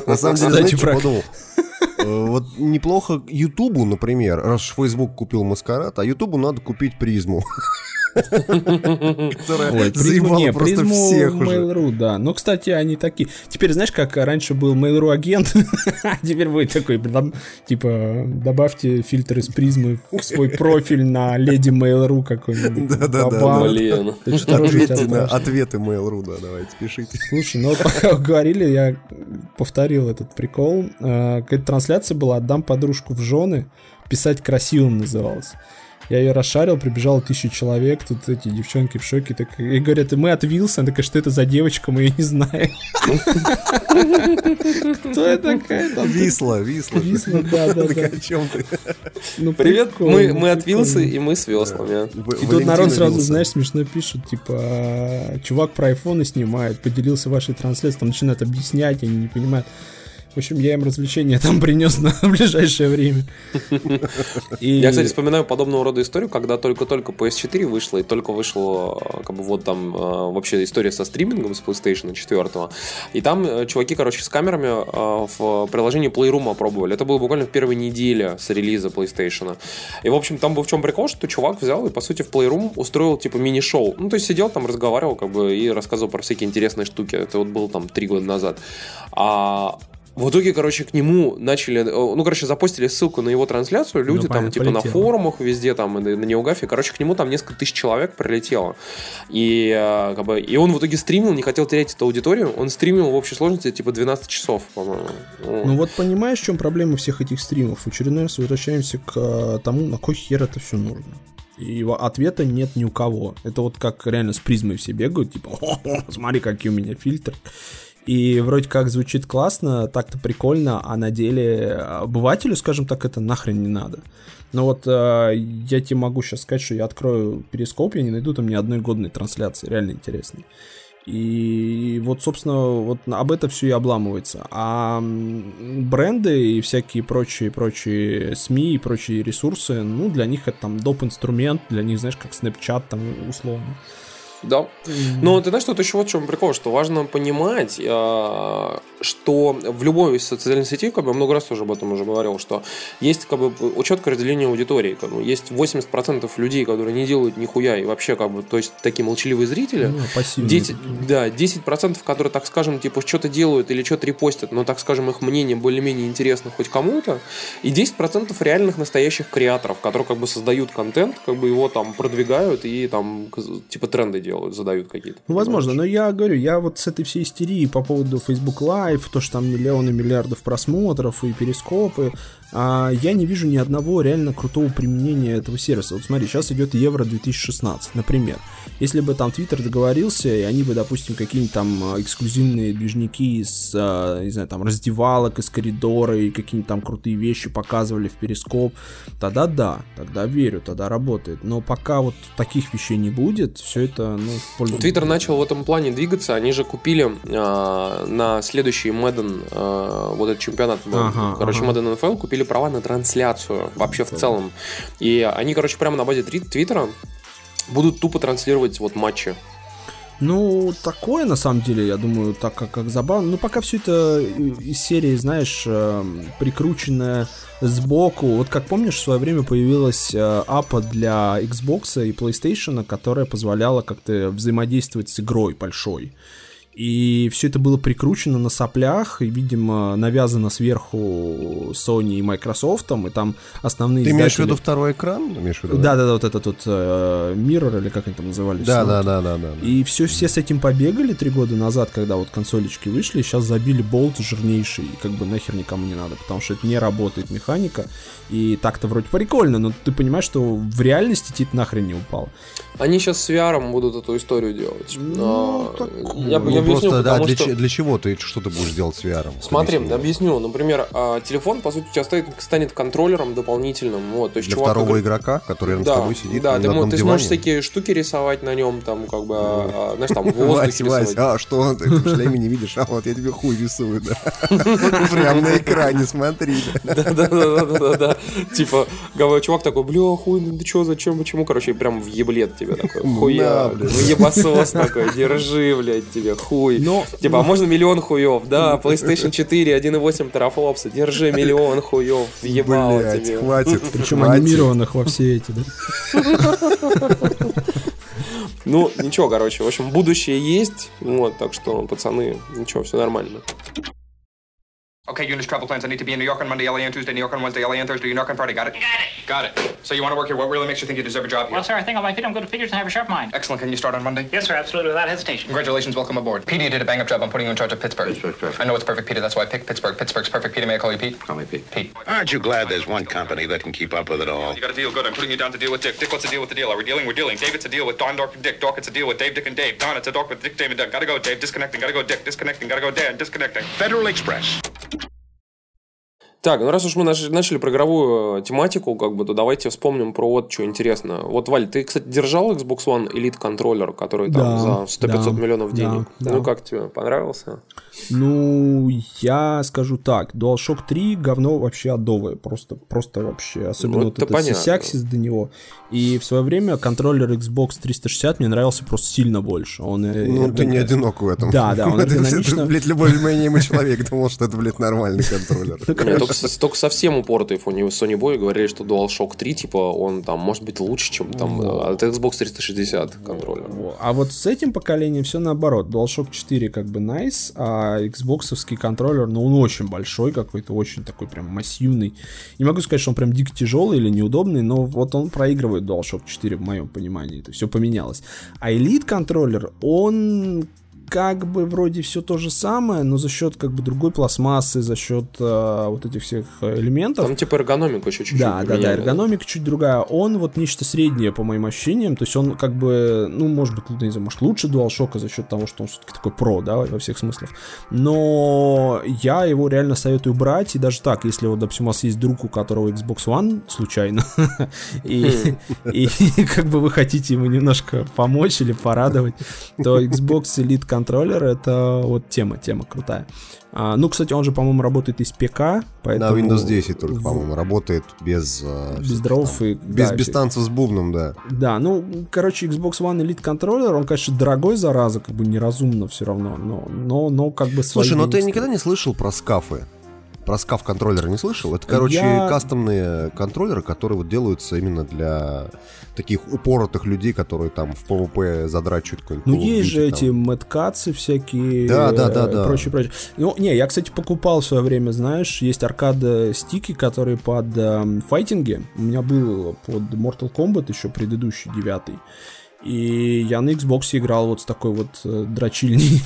На самом деле, знаете, что подумал? Вот неплохо Ютубу, например, раз Facebook купил Маскарад, а Ютубу надо купить Призму. Которая заебала просто всех уже. Mail.ru, да. Но, кстати, они такие. Теперь, знаешь, как раньше был Mail.ru агент, теперь будет такой, типа, добавьте фильтр из Призмы в свой профиль на леди Mail.ru какой-нибудь. Да-да-да. Ответы Mail.ru, да, давайте, пишите. Слушай, ну пока говорили, я повторил этот прикол. Какая-то трансляция была «Отдам подружку в жены», «Писать красивым» называлась. Я ее расшарил, прибежало тысяча человек, тут эти девчонки в шоке, так, и говорят, мы от Вилса, она такая, что это за девочка, мы ее не знаем. Кто это такая? Висла, Висла. Висла, да, да. О чем ты? Привет, мы от Вилса, и мы с веслами. И тут народ сразу, знаешь, смешно пишет, типа, чувак про айфоны снимает, поделился вашей трансляцией, там начинают объяснять, они не понимают. В общем, я им развлечения там принес на ближайшее время. И... Я, кстати, вспоминаю подобного рода историю, когда только-только пи эс четыре вышла, и только вышла, как бы, вот там вообще история со стримингом с PlayStation четыре. И там чуваки, короче, с камерами в приложении Playroom опробовали. Это было буквально в первой неделе с релиза PlayStation. И, в общем, там был в чем прикол, что чувак взял и, по сути, в Playroom устроил, типа, мини-шоу. Ну, то есть сидел там, разговаривал, как бы, и рассказывал про всякие интересные штуки. Это вот было там три года назад. А... В итоге, короче, к нему начали... Ну, короче, запостили ссылку на его трансляцию. Люди ну, там, типа, полетело. На форумах везде, там, на Неогафе. Короче, к нему там несколько тысяч человек прилетело. И, как бы, и он в итоге стримил, не хотел терять эту аудиторию. Он стримил в общей сложности, типа, двенадцать часов, по-моему. Ну, вот понимаешь, в чем проблема всех этих стримов? В очередной раз возвращаемся к тому, на кой хер это все нужно. И ответа нет ни у кого. Это вот как реально с Призмой все бегают. Типа, смотри, какие у меня фильтры. И вроде как звучит классно, так-то прикольно, а на деле обывателю, скажем так, это нахрен не надо. Но вот э, я тебе могу сейчас сказать, что я открою Periscope, я не найду там ни одной годной трансляции, реально интересной. И вот, собственно, вот об этом все и обламывается. А бренды и всякие прочие-прочие СМИ и прочие ресурсы, ну, для них это там доп-инструмент, для них, знаешь, как Snapchat там условно. Да. Но ты знаешь, что-то еще вот в чем прикол, что важно понимать, что в любой социальной сети, как бы я много раз уже об этом уже говорил, что есть как бы четкое разделение аудитории. Как бы, есть восемьдесят процентов людей, которые не делают нихуя и вообще, как бы, то есть такие молчаливые зрители. Ну, десять, да, десять процентов, которые, так скажем, типа что-то делают или что-то репостят, но, так скажем, их мнение более-менее интересно хоть кому-то. И десять процентов реальных настоящих креаторов, которые как бы создают контент, как бы его там продвигают и там типа тренды делают. Задают какие-то. Ну, возможно, но я говорю, я вот с этой всей истерии по поводу Facebook Live, то, что там миллионы миллиардов просмотров и перископы, а, я не вижу ни одного реально крутого применения этого сервиса. Вот смотри, сейчас идет Евро две тысячи шестнадцать, например. Если бы там Twitter договорился, и они бы, допустим, какие-нибудь там эксклюзивные движники из, не знаю, там, раздевалок, из коридора, и какие-нибудь там крутые вещи показывали в перископ, тогда да, тогда верю, тогда работает. Но пока вот таких вещей не будет, все это... Твиттер начал в этом плане двигаться. Они же купили э, на следующий Madden, э, вот этот чемпионат, ага, короче, ага. Madden эн эф эл, купили права на трансляцию вообще в целом. И они, короче, прямо на базе Твиттера будут тупо транслировать вот матчи. Ну, такое, на самом деле, я думаю, так как, как забавно. Но пока все это из серии, знаешь, прикрученное сбоку. Вот как помнишь, в свое время появилась аппа для Xbox и PlayStation, которая позволяла как-то взаимодействовать с игрой большой. И все это было прикручено на соплях и, видимо, навязано сверху Sony и Microsoft, и там основные Ты издатели... имеешь в виду второй экран? Да-да-да, вот этот вот э, Mirror, или как они там назывались? Да-да-да. И все, все с этим побегали три года назад, когда вот консолечки вышли, и сейчас забили болт жирнейший, и как бы нахер никому не надо, потому что это не работает механика, и так-то вроде прикольно, но ты понимаешь, что в реальности тит нахрен не упал. Они сейчас с ви ар будут эту историю делать. Но... Ну, так... Я бы... Ну, объясню, просто, да, для, что... ч- для чего ты что ты будешь делать с ви ар? Смотри, объясню. объясню. Например, телефон, по сути, у тебя станет, станет контроллером дополнительным. Вот, то есть для чувак, второго как... игрока, который рядом да, с тобой сидит. Да, на ты, одном ты диване. Сможешь всякие штуки рисовать на нем, там, как бы, знаешь, там, воздух рисовать. А, что ты в шлеме не видишь? А, вот я тебе хуй рисую, да. Прям на экране, смотри. Да-да-да-да-да-да. Типа, чувак такой, бля, хуй, ну ты что, зачем, почему? Короче, прям в еблет тебе такой. Хуя, ебасос такой, держи, блядь, тебе, хуй. Но, типа, но... а можно миллион хуев? Да, PlayStation четыре, один и восемь терафлопса, держи миллион хуев, ебало тебе. Хватит. Причем анимированных во все эти, да? Ну, ничего, короче, в общем, будущее есть, вот, так что, пацаны, ничего, все нормально. Okay, Eunice travel plans. I need to be in New York on Monday, L A on Tuesday, New York on Wednesday, L A on Thursday, New York on Friday. Got it? Got it. Got it. So you want to work here? What really makes you think you deserve a job here? Well, sir, I think on my feet I'm good at figures and have a sharp mind. Excellent. Can you start on Monday? Yes, sir. Absolutely, without hesitation. Congratulations. Welcome aboard. P D did a bang-up job. I'm putting you in charge of Pittsburgh. Pittsburgh, perfect. I know it's perfect, Peter. That's why I picked Pittsburgh. Pittsburgh's perfect. Peter, may I call you Pete? Call me Pete. Pete. Aren't you glad there's one company that can keep up with it all? You got a deal. Good. I'm putting you down to deal with Dick. Dick, what's the deal with the deal? Are we dealing? We're dealing. Dave, it's a deal with Don, Dork, and Dick. Dork, it's a deal with Dave, Dick, and Dave. Don, it's a dork with Dick, Dave, and Dick. Gotta go, Dave. Disconnecting. Gotta go, Dick. Disconnecting. Gotta go, Dan. Disconnecting. Federal Express. Так, ну раз уж мы начали про игровую тематику, как бы, то давайте вспомним про вот что интересно. Вот, Валь, ты, кстати, держал Xbox One Elite контроллер, который там да, за сто-пятьсот да, миллионов денег. Да, ну да. Как тебе, понравился? Ну, я скажу так, DualShock три говно вообще адовое, просто, просто вообще, особенно ну, вот это этот сисяксис до него. И в свое время контроллер Xbox триста шестьдесят мне нравился просто сильно больше. Он ну, эргон... ты не одинок в этом. Да, да, он эргономично... Блядь, любой меняемый человек думал, что это, блядь, нормальный контроллер. Только совсем упоротые у него Sony Boy говорили, что DualShock три, типа, он там может быть лучше, чем там от Xbox триста шестьдесят контроллер. А вот с этим поколением все наоборот. DualShock четыре как бы nice, а Xbox-овский контроллер, ну, он очень большой какой-то, очень такой прям массивный. Не могу сказать, что он прям дико тяжелый или неудобный, но вот он проигрывает DualShock четыре в моем понимании. Это все поменялось. А Elite контроллер, он... как бы вроде все то же самое, но за счет как бы другой пластмассы, за счет э, вот этих всех элементов. Там типа эргономика еще чуть-чуть. Да, да, да, эргономика чуть другая. Он вот нечто среднее, по моим ощущениям. То есть он как бы, ну, может быть, не знаю, может, лучше DualShock за счет того, что он все-таки такой про, да, во всех смыслах. Но я его реально советую брать. И даже так, если вот, допустим, у вас есть друг, у которого Xbox One, случайно, и как бы вы хотите ему немножко помочь или порадовать, то Xbox Elite контроллер — это вот тема, тема крутая. А, ну, кстати, он же, по-моему, работает из ПК, поэтому... На Windows десять только, в... по-моему, работает без... Без дров и... Без, да, без танцев с бубном, да. Да, ну, короче, Xbox One Elite контроллер, он, конечно, дорогой, зараза, как бы неразумно все равно, но, но, но как бы... Слушай, но ты стоит. Никогда не слышал про скафы? Про скаф контроллеры не слышал? Это, короче, Я... кастомные контроллеры, которые вот делаются именно для... таких упоротых людей, которые там в пэ вэ пэ задрачивают какой-нибудь. Ну, есть же там эти мэткатсы всякие. Да, да, да, да. Прочее, прочее. Ну, не, я, кстати, покупал в свое время, знаешь, есть аркада-стики, которые под э, файтинги. У меня был под Mortal Kombat еще предыдущий, девятый. И я на Xbox играл вот с такой вот э, дрочильней.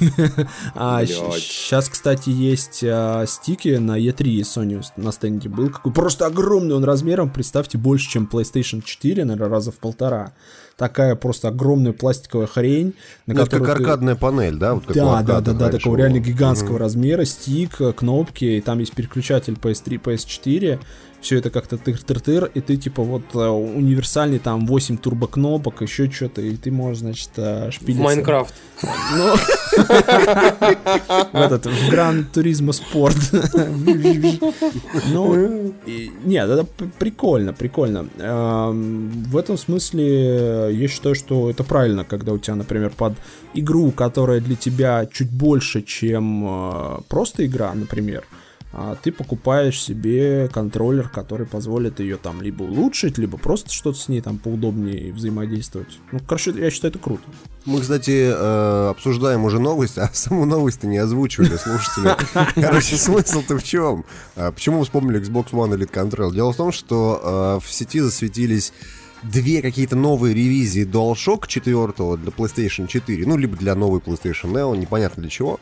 А сейчас, кстати, есть э, стики на и три Sony на стенде был. Какой просто огромный он размером, представьте, больше, чем PlayStation четыре, наверное, раза в полтора. Такая просто огромная пластиковая хрень. На ну, которую это как ты... аркадная панель, да? Вот как да, аркада, да, да, да, такого реально гигантского угу. размера, стик, кнопки, и там есть переключатель пэ эс три, пэ эс четыре, все это как-то тыр-тыр-тыр, и ты типа вот универсальный там восемь турбокнопок, еще что-то, и ты можешь, значит, шпилиться. В Майнкрафт. В этот, в Гран Туризмо Спорт. Ну, нет, это прикольно, прикольно. В этом смысле я считаю, что это правильно, когда у тебя, например, под игру, которая для тебя чуть больше, чем просто игра, например, а ты покупаешь себе контроллер, который позволит ее там либо улучшить, либо просто что-то с ней там поудобнее взаимодействовать. Ну, короче, я считаю, это круто. Мы, кстати, обсуждаем уже новость, а саму новость-то не озвучивали, слушатели. Короче, смысл-то в чем? Почему вспомнили Xbox One Elite Control? Дело в том, что в сети засветились две какие-то новые ревизии DualShock четыре для PlayStation четыре, ну, либо для новой PlayStation Neo, непонятно для чего.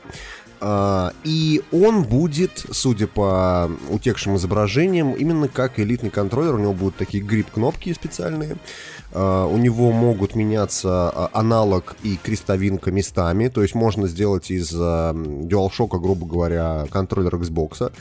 И он будет, судя по утекшим изображениям, именно как элитный контроллер. У него будут такие грип-кнопки специальные. У него могут меняться аналог и крестовинка местами. То есть можно сделать из DualShock, грубо говоря, контроллер Xbox.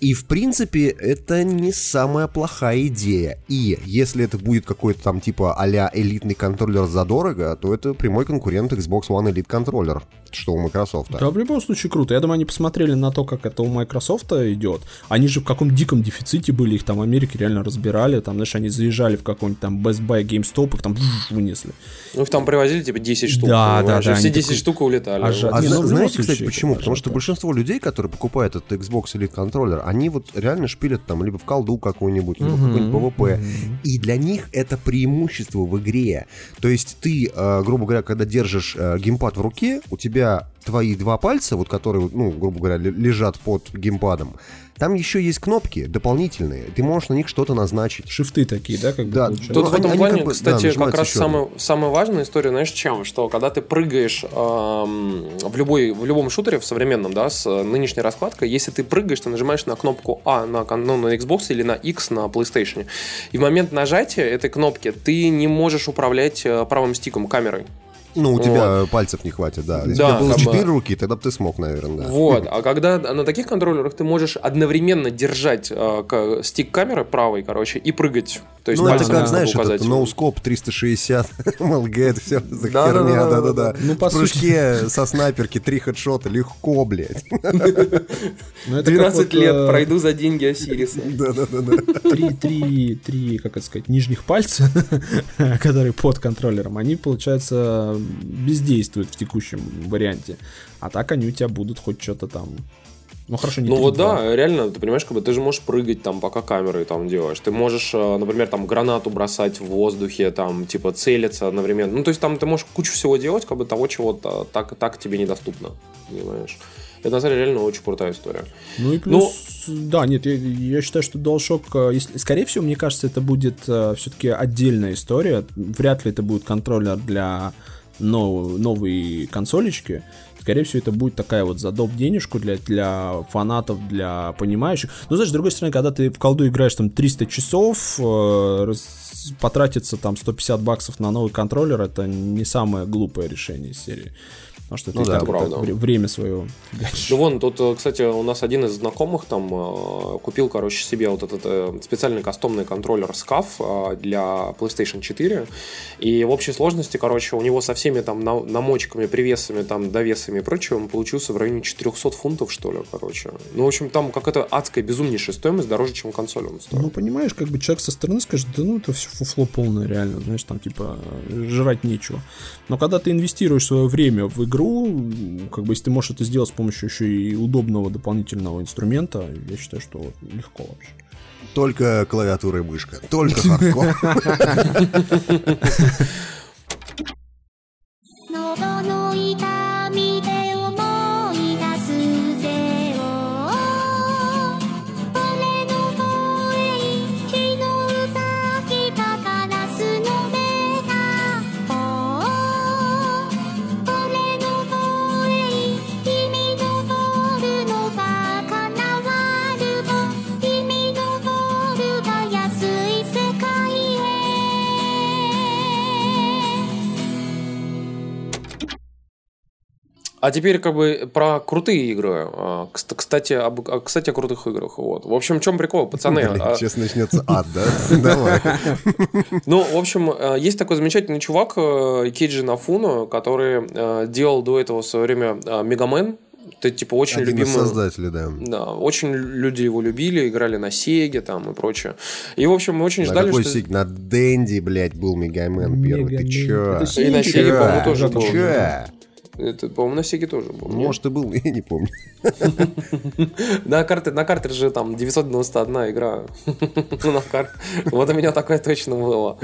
И, в принципе, это не самая плохая идея. И если это будет какой-то там типа а-ля элитный контроллер задорого, то это прямой конкурент Xbox One Elite контроллер, что у Microsoft. Да, в любом случае круто. Я думаю, они посмотрели на то, как это у Microsoft идет. Они же в каком диком дефиците были, их там в Америке реально разбирали. Там, знаешь, они заезжали в какой-нибудь там Best Buy, GameStop, их там вынесли. Ну, их там привозили типа десять штук. Да, да, да. Все десять так... штук улетали. А, а не, ну, знаете, кстати, почему? Потому что большинство людей, которые покупают этот Xbox Elite контроллер, они вот реально шпилят там либо в колду какую-нибудь, либо в какой-нибудь PvP. И для них это преимущество в игре. То есть ты, э, грубо говоря, когда держишь э, геймпад в руке, у тебя твои два пальца, вот которые, ну, грубо говоря, лежат под геймпадом, там еще есть кнопки дополнительные, ты можешь на них что-то назначить. Шифты такие, да? Как да. Бы, тут ну, в этом они, плане, как бы, кстати, да, как раз самая, самая важная история, знаешь, чем? Что когда ты прыгаешь эм, в, любой, в любом шутере, в современном, да, с нынешней раскладкой, если ты прыгаешь, ты нажимаешь на кнопку А на, ну, на Xbox или на X на PlayStation. И в момент нажатия этой кнопки ты не можешь управлять правым стиком, камерой. Ну, у тебя вот. Пальцев не хватит, да. Если да, бы было четыре руки, тогда бы ты смог, наверное, да. Вот, а когда на таких контроллерах ты можешь одновременно держать э, стик камеры правой, короче, и прыгать. То есть ну, это как, знаешь, этот ноускоп триста шестьдесят, эм эл джи, это все за херня, да-да-да. В прыжке со снайперки три хедшота легко, блядь. двенадцать лет пройду за деньги Осириса. Да-да-да. Три, как это сказать, нижних пальца, которые под контроллером, они, получается... бездействует в текущем варианте. А так они у тебя будут хоть что-то там. Ну хорошо, не Ну вот да, да, реально, ты понимаешь, как бы ты же можешь прыгать там, пока камерой там делаешь. Ты можешь, например, там гранату бросать в воздухе, там, типа, целиться одновременно. Ну, то есть там ты можешь кучу всего делать, как бы того, чего так, так тебе недоступно. Понимаешь? Это, на самом деле, реально очень крутая история. Ну и плюс, Но... да, нет, я, я считаю, что DualShock, если, скорее всего, мне кажется, это будет э, все-таки отдельная история. Вряд ли это будет контроллер для Нов, новые консолечки. Скорее всего, это будет такая вот задоб денежку для, для фанатов, для понимающих. Но, знаешь, с другой стороны, когда ты в колду играешь там триста часов, э, раз, потратиться там сто пятьдесят баксов на новый контроллер, это не самое глупое решение из серии. Потому что ну ты да, правда. Так, время свое. Ну вон, тут, кстати, у нас один из знакомых там купил, короче, себе вот этот специальный кастомный контроллер скаф для PlayStation четыре. И в общей сложности, короче, у него со всеми там намочками, привесами, там, довесами и прочим он получился в районе четыреста фунтов, что ли, короче. Ну, в общем, там какая-то адская, безумнейшая стоимость, дороже, чем консоль он стоит. Ну, понимаешь, как бы человек со стороны скажет, да ну, это все фуфло полное, реально, знаешь, там, типа, жрать нечего. Но когда ты инвестируешь свое время в игру, как бы если ты можешь это сделать с помощью еще и удобного дополнительного инструмента, я считаю, что легко вообще. Только клавиатура и мышка. Только хардкор. А теперь как бы про крутые игры. Кстати, об, кстати о крутых играх. Вот. В общем, в чем прикол, пацаны? А... Сейчас начнется ад, да? Давай. Ну, в общем, есть такой замечательный чувак, Кейджи Нафуно, который делал до этого в свое время Мегамен. Это, типа, очень Один любимый... из создателей, да. Да, очень люди его любили, играли на Сеге там и прочее. И, в общем, мы очень на ждали, какой что... Сег? На Денди, блядь, был Мегамен первый. Мегамен. Ты чё? И на Сеге, по-моему, тоже был. Ты Это, по-моему, на Сеге тоже был. Может, и был, я не помню. На картридже там девятьсот девяносто одна игра. Вот у меня такое точно было.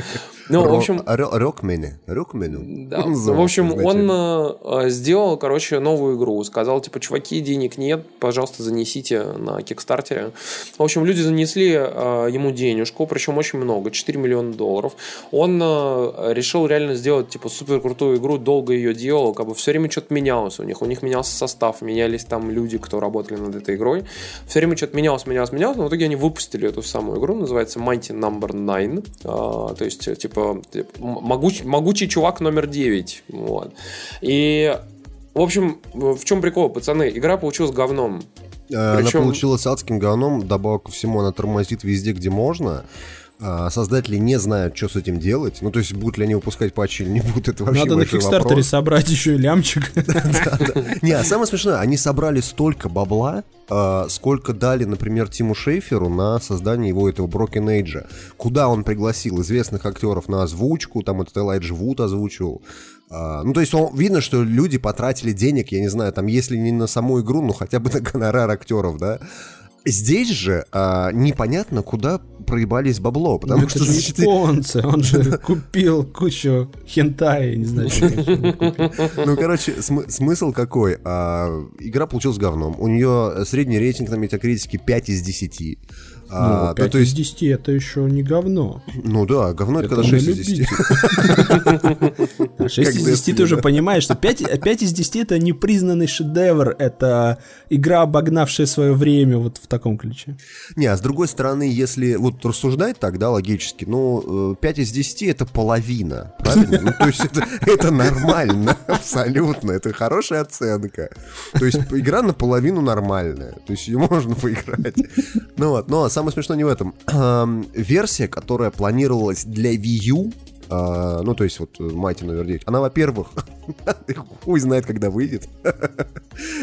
Ну, в общем... Рокмене. Рокмену. Да. В общем, он сделал, короче, новую игру. Сказал, типа, чуваки, денег нет, пожалуйста, занесите на Кикстартере. В общем, люди занесли ему денежку, причем очень много, четыре миллиона долларов. Он решил реально сделать, типа, суперкрутую игру, долго ее делал, как бы все время что-то менялось у них, у них менялся состав, менялись там люди, кто работали над этой игрой, все время что-то менялось, менялось, менялось, но в итоге они выпустили эту самую игру, называется Mighty Number Nine, а, то есть, типа, типа могуч, могучий чувак номер девять, вот, и, в общем, в чем прикол, пацаны, игра получилась говном. Она Причем... получилась адским говном, добавок ко всему, она тормозит везде, где можно. Создатели не знают, что с этим делать. Ну, то есть, будут ли они выпускать патчи или не будут, это вообще большой вопрос. Надо на Кикстартере собрать еще и лямчик. Не, а самое смешное, они собрали столько бабла, сколько дали, например, Тиму Шейферу на создание его этого Broken Age, куда он пригласил известных актеров на озвучку, там этот Элайджа Вуд озвучивал. Ну, то есть, он, видно, что люди потратили денег, я не знаю, там, если не на саму игру, ну, хотя бы на гонорар актеров, да. Здесь же а, непонятно, куда проебались бабло, потому ну, что... Это же японцы, он же купил кучу хентай, не знаю, что Ну, короче, смысл какой? Игра получилась говном. У нее средний рейтинг на метакритике пять из десяти. Ну, а, пять да, из десяти есть... это еще не говно. Ну да, говно это, это когда шесть из десяти. шесть из десяти ты уже понимаешь, что пять из десяти это непризнанный шедевр. Это игра, обогнавшая свое время. Вот в таком ключе. Не, а с другой стороны, если вот рассуждать так, да, логически, ну пять из десяти это половина. Правильно? Ну то есть это нормально. Абсолютно, это хорошая оценка. То есть игра наполовину нормальная. То есть ее можно поиграть. Ну вот, но самое смешное не в этом. Версия, которая планировалась для Wii U, э, ну, то есть вот Mighty Number девять, она, во-первых, хуй знает, когда выйдет.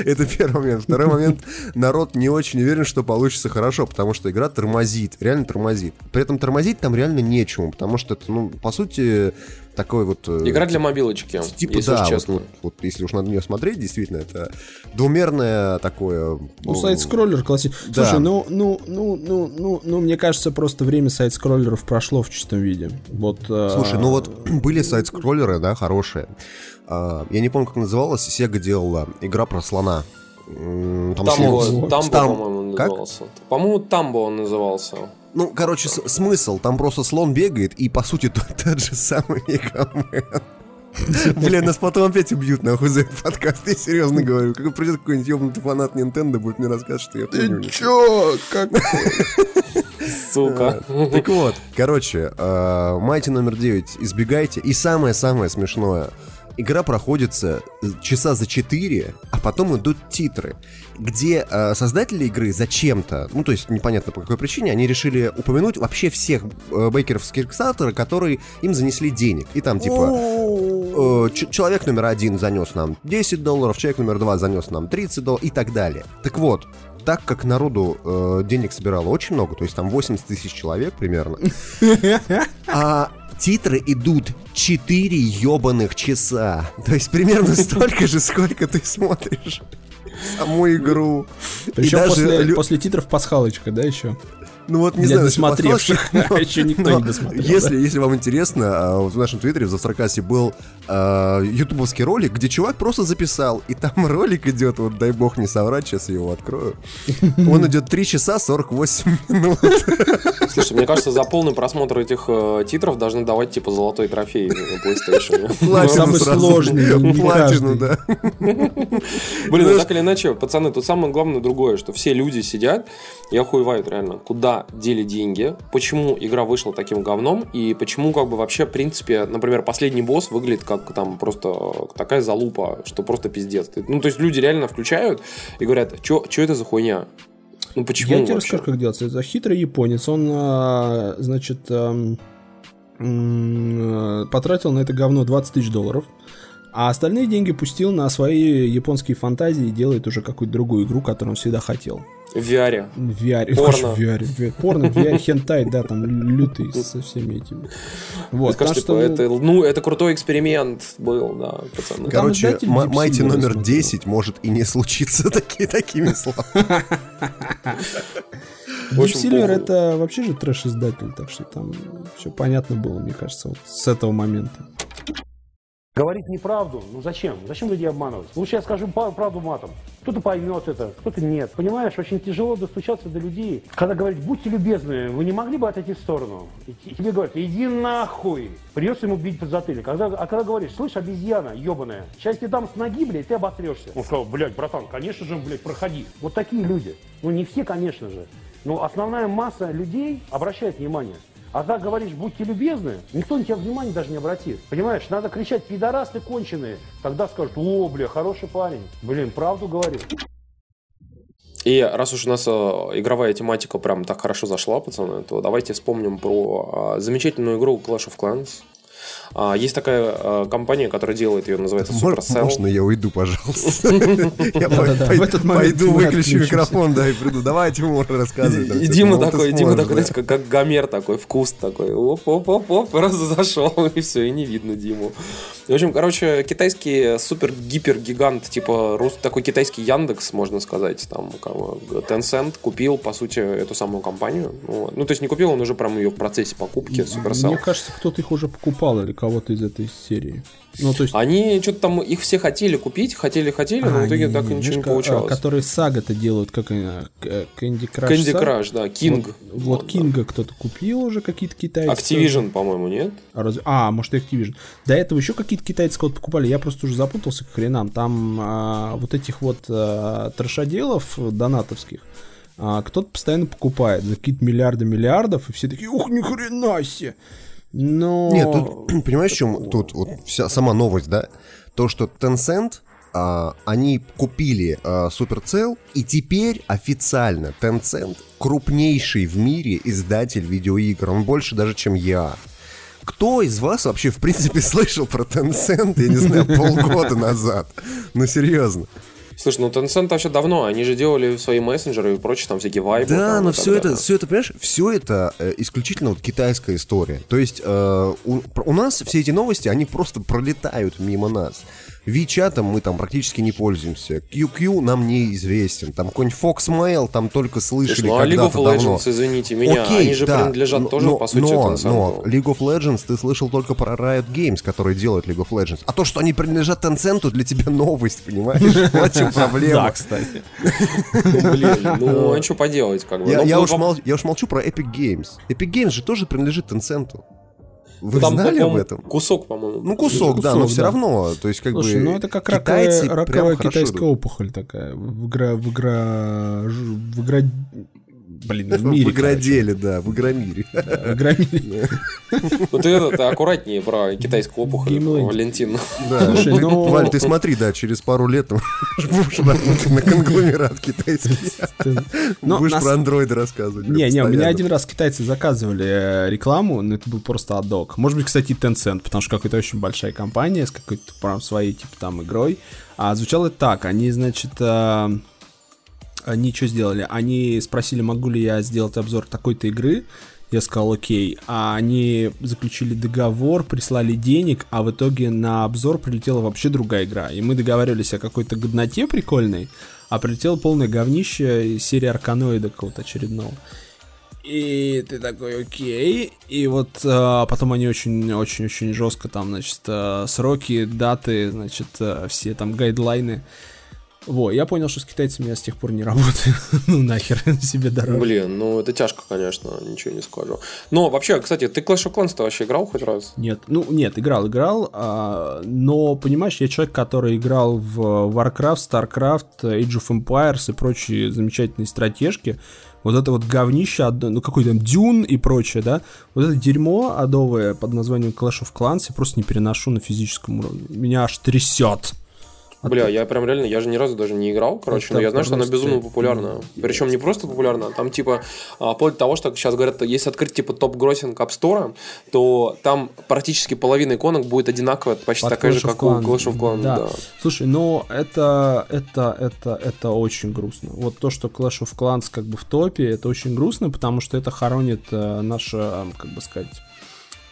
Это первый момент. Второй момент. Народ не очень уверен, что получится хорошо, потому что игра тормозит, реально тормозит. При этом тормозить там реально нечему, потому что это, ну, по сути... Такой вот... Игра для мобилочки, типа, если да, уж честно. Вот, вот, вот, если уж на нее смотреть, действительно, это двумерное такое... Ну, сайт-скроллер классический. Да. Слушай, ну, ну, ну, ну, ну, ну, мне кажется, просто время сайт-скроллеров прошло в чистом виде. Вот, Слушай, а... ну вот были сайт-скроллеры, да, хорошие. А, я не помню, как называлась, Sega делала игра про слона. Там, там слон... Тамбо, Там... по-моему, он назывался. Как? По-моему, Тамбо он назывался. Ну, короче, с- смысл, там просто слон бегает, и, по сути, тот, тот же самый Мегамен. Блин, нас потом опять убьют, нахуй, за этот подкаст, я серьезно говорю. Как придет какой-нибудь ёбнутый фанат Nintendo, будет мне рассказывать, что я... Ты чё? Как? Сука. Так вот, короче, Mighty номер девять, избегайте. И самое-самое смешное... Игра проходится часа за четыре, а потом идут титры, где э, создатели игры зачем-то, ну то есть непонятно по какой причине, они решили упомянуть вообще всех э, бейкеров с Kickstarter, которые им занесли денег. И там типа э, ч- человек номер один занес нам десять долларов, человек номер два занес нам тридцать долларов и так далее. Так вот, так как народу э, денег собирало очень много, то есть там восемьдесят тысяч человек примерно, а... Титры идут четыре ёбаных часа. То есть примерно столько же, сколько ты смотришь саму игру. Причем после, после титров пасхалочка, да, еще? Ну вот не Для знаю, досмотревших но, еще никто но, не досмотрел. Если, да? Если вам интересно, в нашем твиттере в Завтракасе был э, ютубовский ролик, где чувак просто записал, и там ролик идет, вот дай бог не соврать, сейчас я его открою. Он идет три часа сорок восемь минут. Слушай, мне кажется, за полный просмотр этих э, титров должны давать типа золотой трофей на PlayStation. Платину сразу. Платину, да. Блин, ну так или иначе, пацаны, тут самое главное другое, что все люди сидят и охуевают реально. Куда дели деньги, почему игра вышла таким говном, и почему, как бы, вообще, в принципе, например, последний босс выглядит как там просто такая залупа, что просто пиздец. Ну, то есть люди реально включают и говорят, чё, чё это за хуйня? Ну, почему Я вообще? тебе расскажу, как делается. Это хитрый японец, он, значит, потратил на это говно двадцать тысяч долларов, а остальные деньги пустил на свои японские фантазии и делает уже какую-то другую игру, которую он всегда хотел. В ви ар. В ви ар. Порно. В ви ар. Порно, в ви ар, хентай, да, там лютый со всеми этими. Вот, скажешь, типа, что... это, ну, это крутой эксперимент был, да, пацаны. Короче, м- майте номер десять может и не случиться такие, такими словами. Дипсилер — это вообще же трэш-издатель, так что там все понятно было, мне кажется, вот с этого момента. Говорить неправду, ну зачем? Зачем людей обманывать? Лучше я скажу правду матом. Кто-то поймет это, кто-то нет. Понимаешь, очень тяжело достучаться до людей. Когда говорят, будьте любезны, вы не могли бы отойти в сторону? И тебе говорят, иди нахуй. Придется ему бить под затыльник. А когда, а когда говоришь, слышь, обезьяна ебаная, сейчас тебе дам с ноги, блядь, ты обострешься. Он сказал, блядь, братан, конечно же, блядь, проходи. Вот такие люди. Ну не все, конечно же. Но основная масса людей обращает внимание. А так говоришь, будьте любезны, никто на тебя внимания даже не обратит. Понимаешь, надо кричать, пидорасты конченые. Тогда скажут, о, бля, хороший парень. Блин, правду говорит. И раз уж у нас игровая тематика прям так хорошо зашла, пацаны, то давайте вспомним про замечательную игру Clash of Clans. Есть такая компания, которая делает ее, называется Supercell. Можно я уйду, пожалуйста? Я пойду, выключу микрофон, да, и приду. Давай, Тимур, рассказывай. И Дима такой, Дима такой, знаете, как Гомер такой, вкус такой. Оп-оп-оп-оп, просто зашел, и все, и не видно Диму. В общем, короче, китайский супер-гипер-гигант, типа такой китайский Яндекс, можно сказать, там, Tencent купил, по сути, эту самую компанию. Ну, то есть не купил, он уже прям ее в процессе покупки, Supercell. Мне кажется, кто-то их уже покупал, или кого-то из этой серии. Ну, то есть... Они что-то там, их все хотели купить, хотели-хотели, а, но в итоге не, так и ничего не получалось. Которые сага-то делают, как Candy Crush. Candy Crush, да, King. Вот, вот, вот King да. Кто-то купил уже, какие-то китайцы. Activision, по-моему, нет? А, раз... а, может и Activision. До этого еще какие-то китайцы кого-то покупали, я просто уже запутался к хренам. Там а, вот этих вот а, трэшоделов донатовских а, кто-то постоянно покупает за какие-то миллиарды миллиардов, и все такие, ух, ни хрена себе! Но... Нет, тут, понимаешь, в чем тут вот вся сама новость, да? То, что Tencent, а, они купили а, Supercell, и теперь официально Tencent крупнейший в мире издатель видеоигр. Он больше даже, чем я. Кто из вас вообще, в принципе, слышал про Tencent, я не знаю, полгода назад? Ну, серьезно. Слушай, ну Tencent вообще давно, они же делали свои мессенджеры и прочие там всякие вайбы. Да, там, но все это, все это, понимаешь, все это э, исключительно вот китайская история. То есть э, у, у нас все эти новости, они просто пролетают мимо нас. WeChat мы там практически не пользуемся, кью кью нам неизвестен, там какой-нибудь Fox Mail там только слышали ну, когда-то давно. А League of Legends, извините меня, окей, они же да, принадлежат но, тоже, но, по сути, но, но League of Legends ты слышал только про Riot Games, которые делают League of Legends, а то, что они принадлежат Tencent, для тебя новость, понимаешь? Вот в чем проблема. Да, кстати. Блин, ну а что поделать, как бы. Я уж молчу про Epic Games. Epic Games же тоже принадлежит Tencent. Вы там, знали об этом? Кусок, по-моему. Ну, кусок, кусок да, но да. все равно. То есть, как Слушай, бы, ну это как раковая, раковая китайская идут. Опухоль такая. В игра... В игра... В игра... Блин, в мире. В игроделе, да, в игромире. В игромире. Вот это аккуратнее про китайскую опухоль, Валентин. Валь, ты смотри, да, через пару лет будешь на конгломерат китайский. Будешь про андроиды рассказывать. Не, не, у меня один раз китайцы заказывали рекламу, но это был просто адок. Может быть, кстати, Tencent, потому что какая-то очень большая компания с какой-то прям своей, типа, там, игрой. А звучало так, они, значит... Они что сделали? Они спросили, могу ли я сделать обзор такой-то игры. Я сказал, окей. А они заключили договор, прислали денег, а в итоге на обзор прилетела вообще другая игра. И мы договаривались о какой-то годноте прикольной, а прилетело полное говнище из серии Арканоида какого-то очередного. И ты такой, окей. И вот а, потом они очень-очень-очень жестко там, значит, сроки, даты, значит, все там гайдлайны. Во, я понял, что с китайцами я с тех пор не работаю. Ну нахер, себе дороже. Блин, ну это тяжко, конечно, ничего не скажу. Но вообще, кстати, ты Clash of Clans-то вообще играл хоть раз? Нет, ну нет, играл, играл а, но, понимаешь, я человек, который играл в Warcraft, StarCraft, Age of Empires и прочие замечательные стратежки. Вот это вот говнище, ну какой там Дюн и прочее, да. Вот это дерьмо адовое под названием Clash of Clans я просто не переношу на физическом уровне. Меня аж трясет. Бля, я прям реально, я же ни разу даже не играл, короче, это но я знаю, что она безумно популярна. Причем не просто популярна, там типа, вплоть до того, что сейчас говорят, если открыть типа топ-гроссинг App Store, то там практически половина иконок будет одинаковая, почти Под такая Clash же, как Clans. у Clash of Clans. Да. Да. Слушай, но это, это, это, это очень грустно. Вот то, что Clash of Clans как бы в топе, это очень грустно, потому что это хоронит э, наше, как бы сказать...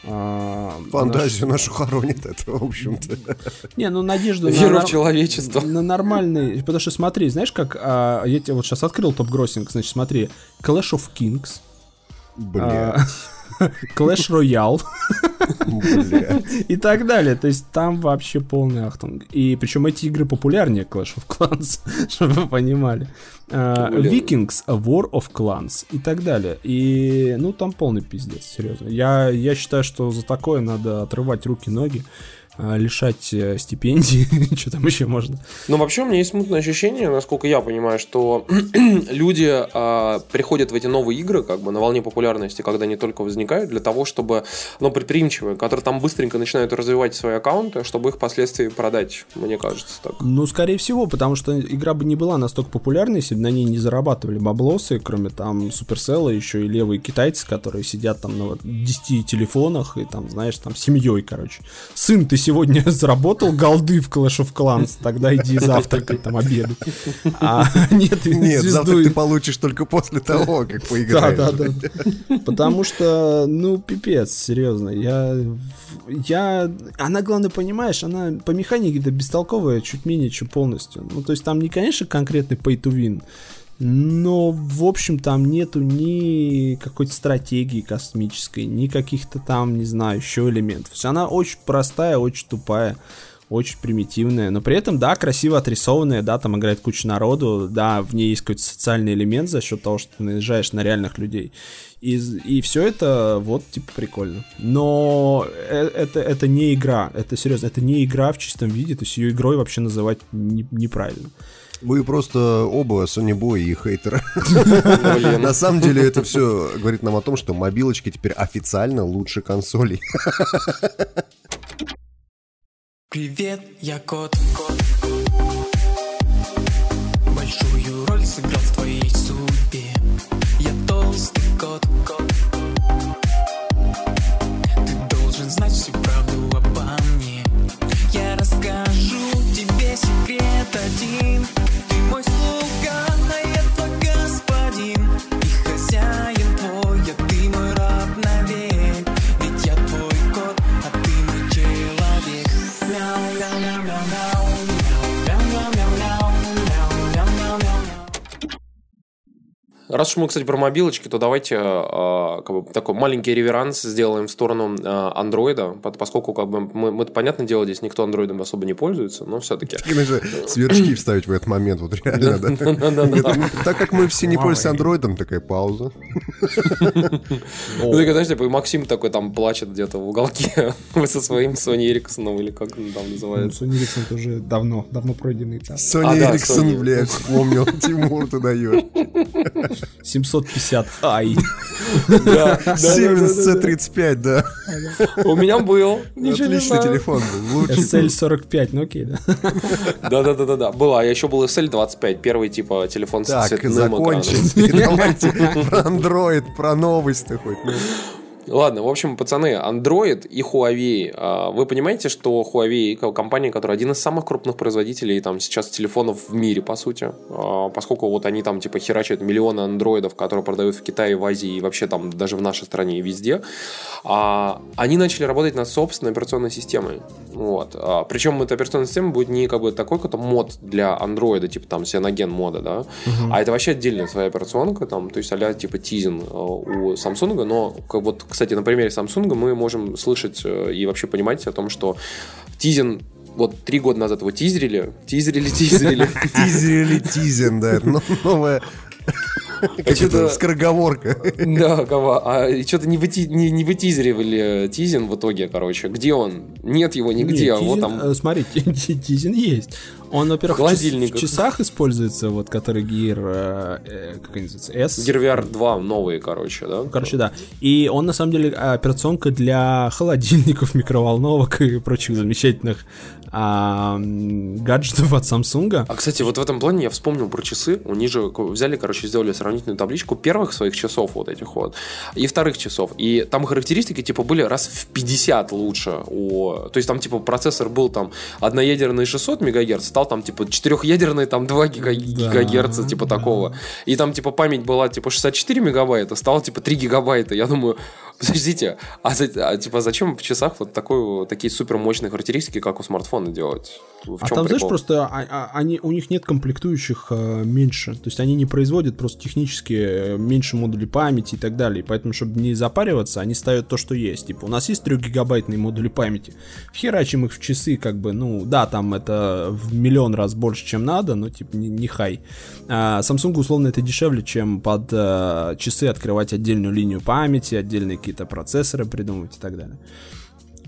Фантазию наш... нашу хоронит это, в общем-то. Не, ну надежду веру на... в человечество. На нормальный... Потому что смотри, знаешь как... А, я тебе вот сейчас открыл топ-гроссинг, значит, смотри. Clash of Kings. Блядь. А, Clash Royale. И так далее. То есть там вообще полный ахтунг. И причем эти игры популярнее Clash of Clans, чтобы вы понимали. Викингс, uh, War of Clans и так далее. И, ну, там полный пиздец, серьезно. Я, я считаю, что за такое надо отрывать руки-ноги, лишать стипендий, что там еще можно. Ну, вообще, у меня есть смутное ощущение, насколько я понимаю, что люди а, приходят в эти новые игры, как бы, на волне популярности, когда они только возникают, для того, чтобы, ну, предприимчивые, которые там быстренько начинают развивать свои аккаунты, чтобы их впоследствии продать, мне кажется, так. Ну, скорее всего, потому что игра бы не была настолько популярной, если бы на ней не зарабатывали баблосы, кроме там Supercell, еще и левые китайцы, которые сидят там на десяти телефонах и там, знаешь, там семьей, короче. Сын, ты сегодня заработал голды в Clash of Clans, тогда иди завтракай, там, обеды. А нет, нет завтрак ты получишь только после того, как поиграешь. Да, да, да. Потому что, ну, пипец, серьезно. Я, я... Она, главное, понимаешь, она по механике-то бестолковая чуть менее, чем полностью. Ну, то есть там не, конечно, конкретный pay to win, но, в общем, там нету ни какой-то стратегии космической, ни каких-то там, не знаю, еще элементов. То есть она очень простая, очень тупая, очень примитивная, но при этом, да, красиво отрисованная, да, там играет куча народу, да, в ней есть какой-то социальный элемент за счет того, что ты наезжаешь на реальных людей. И, и все это, вот, типа, прикольно. Но это, это не игра, это серьезно, это не игра в чистом виде, то есть ее игрой вообще называть не, неправильно. Вы просто оба сонибои и хейтеры. На самом деле это все говорит нам о том, что мобилочки теперь официально лучше консолей. Привет, я кот. Большую роль сыграл в твоей судьбе. Я толстый кот. Ты должен знать всю правду обо мне. Я расскажу тебе секрет один. Раз уж мы, кстати, про мобилочки, то давайте э, как бы, такой маленький реверанс сделаем в сторону андроида, э, поскольку как бы, мы, мы, понятное дело, здесь никто андроидом особо не пользуется, но все-таки... Сверчки вставить в этот момент, вот реально, да? Так как мы все не пользуемся андроидом, такая пауза. Ну, так, знаешь, типа, Максим такой там плачет где-то в уголке со своим Sony Эриксоном, или как он там называется. Sony Эриксон тоже давно, давно пройденный этап. Sony Эриксон, бля, вспомнил, Тимур, ты даешь. семьсот пятьдесят ай. Siemens си тридцать пять, да. У меня был. Отличный телефон был. эс эл сорок пять, ну окей, да. Да-да-да-да, была. Я еще был эс эл двадцать пять, первый типа телефон с цветным экраном. Так, закончим. Давайте про Android, про новости хоть. Ладно, в общем, пацаны, Android и Huawei. Вы понимаете, что Huawei – компания, которая один из самых крупных производителей там сейчас телефонов в мире, по сути, поскольку вот они там типа херачат миллионы андроидов, которые продают в Китае, в Азии и вообще там даже в нашей стране и везде. Они начали работать над собственной операционной системой. Вот. Причем эта операционная система будет не как бы такой какой-то мод для андроида, типа там Cyanogen мода, да, угу. А это вообще отдельная своя операционка, там, то есть а-ля типа Tizen у Samsung, но как вот, кстати, на примере Samsung мы можем слышать и вообще понимать о том, что Tizen вот три года назад его тизерили, тизерили, тизерили. Тизерили Tizen, да, это новая... Какая-то скороговорка. Да, кого. А что-то не вытизеривали Tizen в итоге, короче. Где он? Нет его нигде. Смотри, Tizen есть. Он, во-первых, в часах используется, вот, который Gear... Как они называются? S? Gear ви ар два новые, короче, да? Короче, да. И он, на самом деле, операционка для холодильников, микроволновок и прочих замечательных гаджетов от Samsung. А, кстати, вот в этом плане я вспомнил про часы. У них же взяли, короче, сделали сравнительную табличку первых своих часов вот этих вот и вторых часов. И там характеристики, типа, были раз в пятьдесят лучше. У... То есть там, типа, процессор был там одноядерный шестьсот мегагерц, стал там, типа, четырехъядерный там два гига... да, гигагерца, типа, да. такого. И там, типа, память была, типа, шестьдесят четыре мегабайта, стало, типа, три гигабайта. Я думаю... Подождите, а, а типа зачем в часах вот такой, такие супермощные характеристики, как у смартфона, делать? В а там, прикол? Знаешь, просто а, а, они, у них нет комплектующих а, меньше. То есть они не производят просто технически меньше модулей памяти и так далее. И поэтому, чтобы не запариваться, они ставят то, что есть. Типа, у нас есть трехгигабайтные модули памяти. Вхерачим их в часы, как бы, ну, да, там это в миллион раз больше, чем надо, но, типа, не, не хай. А, Samsung, условно, это дешевле, чем под а, часы открывать отдельную линию памяти, отдельные какие-то какие-то процессоры придумывать и так далее.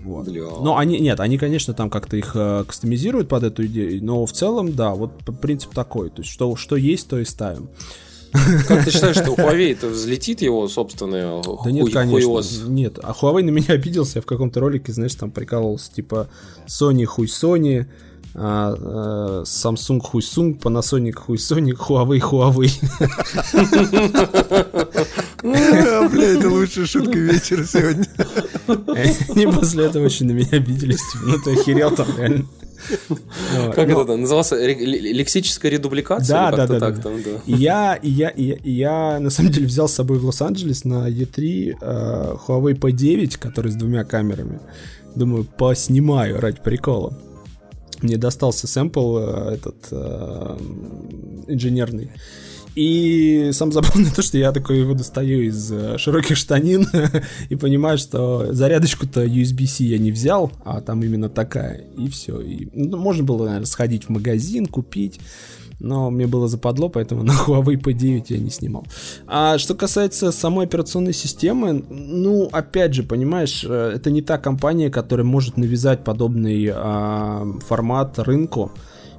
Вот. Но они, нет, они, конечно, там как-то их э, кастомизируют под эту идею, но в целом, да, вот принцип такой, то есть что, что есть, то и ставим. Как ты считаешь, что у Huawei-то взлетит его собственный хуйос? Да нет, конечно, нет. А Huawei на меня обиделся, я в каком-то ролике, знаешь, там прикалывался, типа, Sony хуй Sony, Samsung хуй Sung, Panasonic хуй Sonic, Huawei Huawei. Бля, это лучшая шутка вечера сегодня. Они после этого очень на меня обиделись. Ну ты охерел там, реально. Как это там? Назывался лексическая редубликация? Да, да, да. Я, я, я на самом деле взял с собой в Лос-Анджелес на и три Huawei пи девять, который с двумя камерами. Думаю, поснимаю ради прикола. Мне достался сэмпл этот инженерный. И сам забавно то, что я такой его достаю из э, широких штанин и понимаю, что зарядочку-то ю эс би-C я не взял, а там именно такая, и все. И, ну, можно было, наверное, сходить в магазин, купить, но мне было западло, поэтому на Huawei пи девять я не снимал. А что касается самой операционной системы, ну, опять же, понимаешь, это не та компания, которая может навязать подобный э, формат рынку.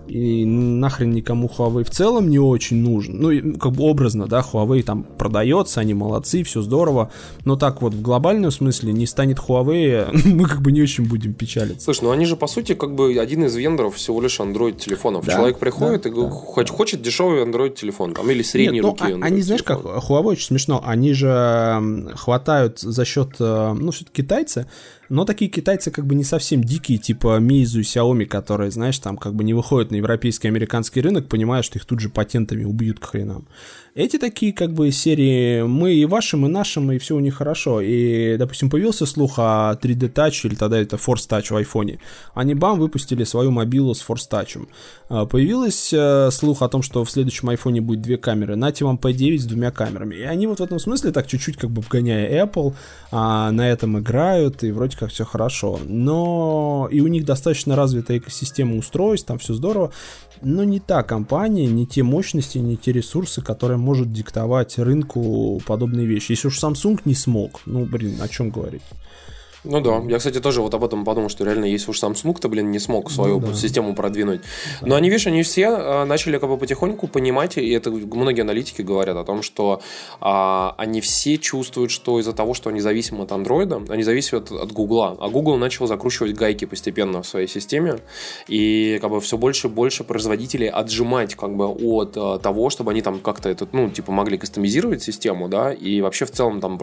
И нахрен никому Huawei в целом не очень нужен. Ну, как бы образно, да, Huawei там продается, они молодцы, все здорово. Но так вот в глобальном смысле не станет Huawei, мы как бы не очень будем печалиться. Слушай, ну они же по сути как бы один из вендоров всего лишь Android-телефонов. Да, человек приходит да, и да, хоч- да. хочет дешевый Android-телефон там, или средней Нет, руки. Ну, они, знаешь, как Huawei очень смешно, они же хватают за счет, ну, все-таки китайцы. Но такие китайцы как бы не совсем дикие, типа Meizu и Xiaomi, которые, знаешь, там как бы не выходят на европейский и американский рынок, понимая, что их тут же патентами убьют к хренам. Эти такие как бы серии «мы и вашим, и нашим, и все у них хорошо». И, допустим, появился слух о три дэ Touch, или тогда это Force Touch в айфоне. Они, бам, выпустили свою мобилу с Force Touch. Появился слух о том, что в следующем айфоне будет две камеры. Нате вам пи девять с двумя камерами. И они вот в этом смысле так чуть-чуть как бы обгоняя Apple, на этом играют, и вроде как все хорошо. Но и у них достаточно развитая экосистема устройств, там все здорово. Но не та компания, не те мощности, не те ресурсы, которые может диктовать рынку подобные вещи. Если уж Samsung не смог, ну, блин, о чем говорить? Ну да, я, кстати, тоже вот об этом подумал, что реально, если уж Samsung-то, блин, не смог свою ну, да. систему продвинуть. Да. Но они, видишь, они все начали как бы потихоньку понимать, и это многие аналитики говорят о том, что а, они все чувствуют, что из-за того, что они зависимы от Android, они зависят от Google. А Google начал закручивать гайки постепенно в своей системе, и как бы все больше и больше производителей отжимать как бы от а, того, чтобы они там как-то это, ну, типа, могли кастомизировать систему, да, и вообще в целом там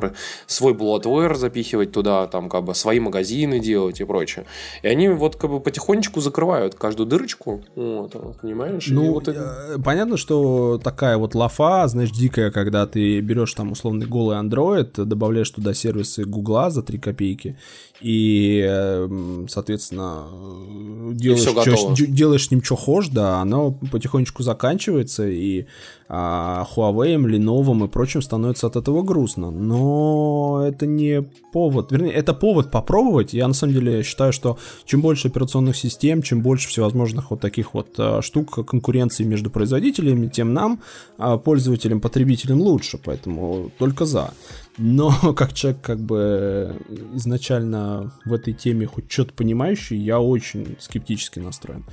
свой bloatware запихивать туда, там, как бы свои магазины делать и прочее. И они вот как бы потихонечку закрывают каждую дырочку, вот, понимаешь? Ну, и вот это... понятно, что такая вот лафа, знаешь, дикая, когда ты берешь там условный голый Android, добавляешь туда сервисы Гугла за три копейки и, соответственно, делаешь, и чё, делаешь с ним что хочешь, да, оно потихонечку заканчивается, и а, Huawei, Lenovo и прочим становится от этого грустно. Но это не повод, вернее, это повод повод попробовать. Я на самом деле считаю, что чем больше операционных систем, чем больше всевозможных вот таких вот а, штук конкуренции между производителями, тем нам, а, пользователям, потребителям лучше. Поэтому только за. Но как человек как бы изначально в этой теме хоть что-то понимающий, я очень скептически настроен.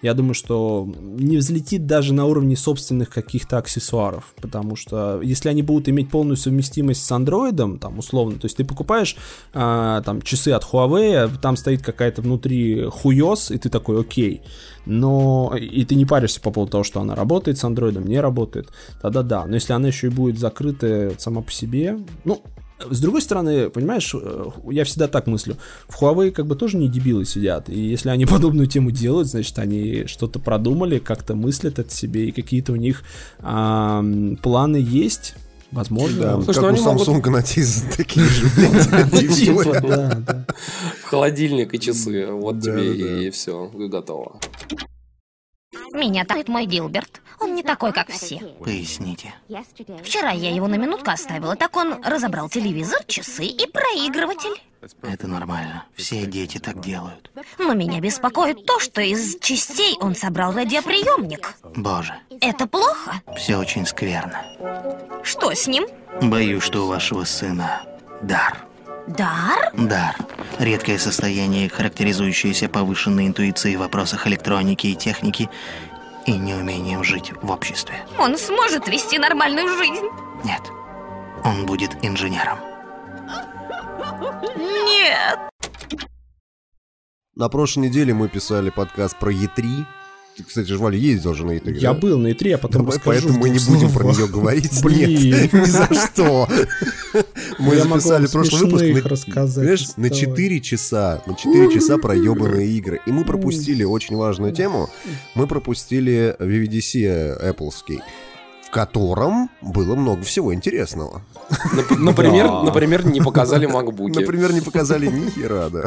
Я думаю, что не взлетит даже на уровне собственных каких-то аксессуаров, потому что если они будут иметь полную совместимость с Android, там условно, то есть ты покупаешь а, там часы от Huawei, там стоит какая-то внутри хуёс, и ты такой окей, но и ты не паришься по поводу того, что она работает с Android, не работает, да-да-да, но если она еще и будет закрыта сама по себе, ну... С другой стороны, понимаешь, я всегда так мыслю, в Huawei как бы тоже не дебилы сидят, и если они подобную тему делают, значит, они что-то продумали, как-то мыслят это себе, и какие-то у них а, планы есть, возможно. Да, слушай, как у Samsung могут... на Tizen такие же, блядь. Холодильник и часы, вот тебе и все, готово. Меня тает мой Гилберт. Он не такой, как все. Поясните. Вчера я его на минутку оставила, так он разобрал телевизор, часы и проигрыватель. Это нормально. Все дети так делают. Но меня беспокоит то, что из частей он собрал радиоприемник. Боже. Это плохо? Все очень скверно. Что с ним? Боюсь, что у вашего сына дар. Дар? Дар. Редкое состояние, характеризующееся повышенной интуицией в вопросах электроники и техники и неумением жить в обществе. Он сможет вести нормальную жизнь? Нет. Он будет инженером. Нет. На прошлой неделе мы писали подкаст про и три. Кстати, Валя ездил же на и три. Я да? был на и три, а потом давай расскажу. Поэтому мы не будем про нее говорить. Блин, ни за что. Мы записали прошлый выпуск на четыре часа. На четыре часа про ебаные игры. И мы пропустили очень важную тему. Мы пропустили дабл ю дабл ю ди си Appleский, в котором было много всего интересного. Например, да. например, не показали макбуки. Например, не показали ни хера, да.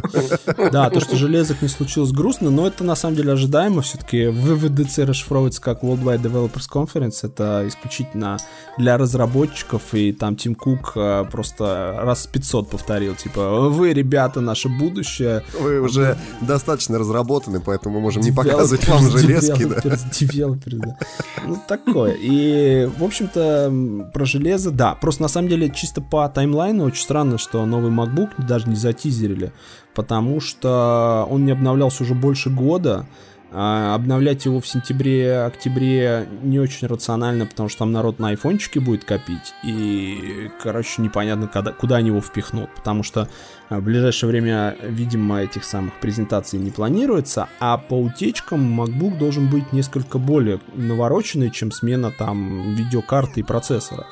Да, то, что железок не случилось, грустно, но это на самом деле ожидаемо. Все-таки дабл ю дабл ю ди си расшифровывается как Worldwide Developers Conference. Это исключительно для разработчиков, и там Тим Кук просто раз пятьсот повторил, типа, вы, ребята, наше будущее. Вы уже достаточно разработаны, поэтому мы можем не показывать вам железки. Девелоперс, да. Ну, такое. И в общем-то, про железо, да. Просто на самом деле, чисто по таймлайну, очень странно, что новый MacBook даже не затизерили, потому что он не обновлялся уже больше года. А обновлять его в сентябре-октябре не очень рационально, потому что там народ на айфончике будет копить. И, короче, непонятно, когда, куда они его впихнут, потому что в ближайшее время, видимо, этих самых презентаций не планируется. А по утечкам MacBook должен быть несколько более навороченный, чем смена там видеокарты и процессора.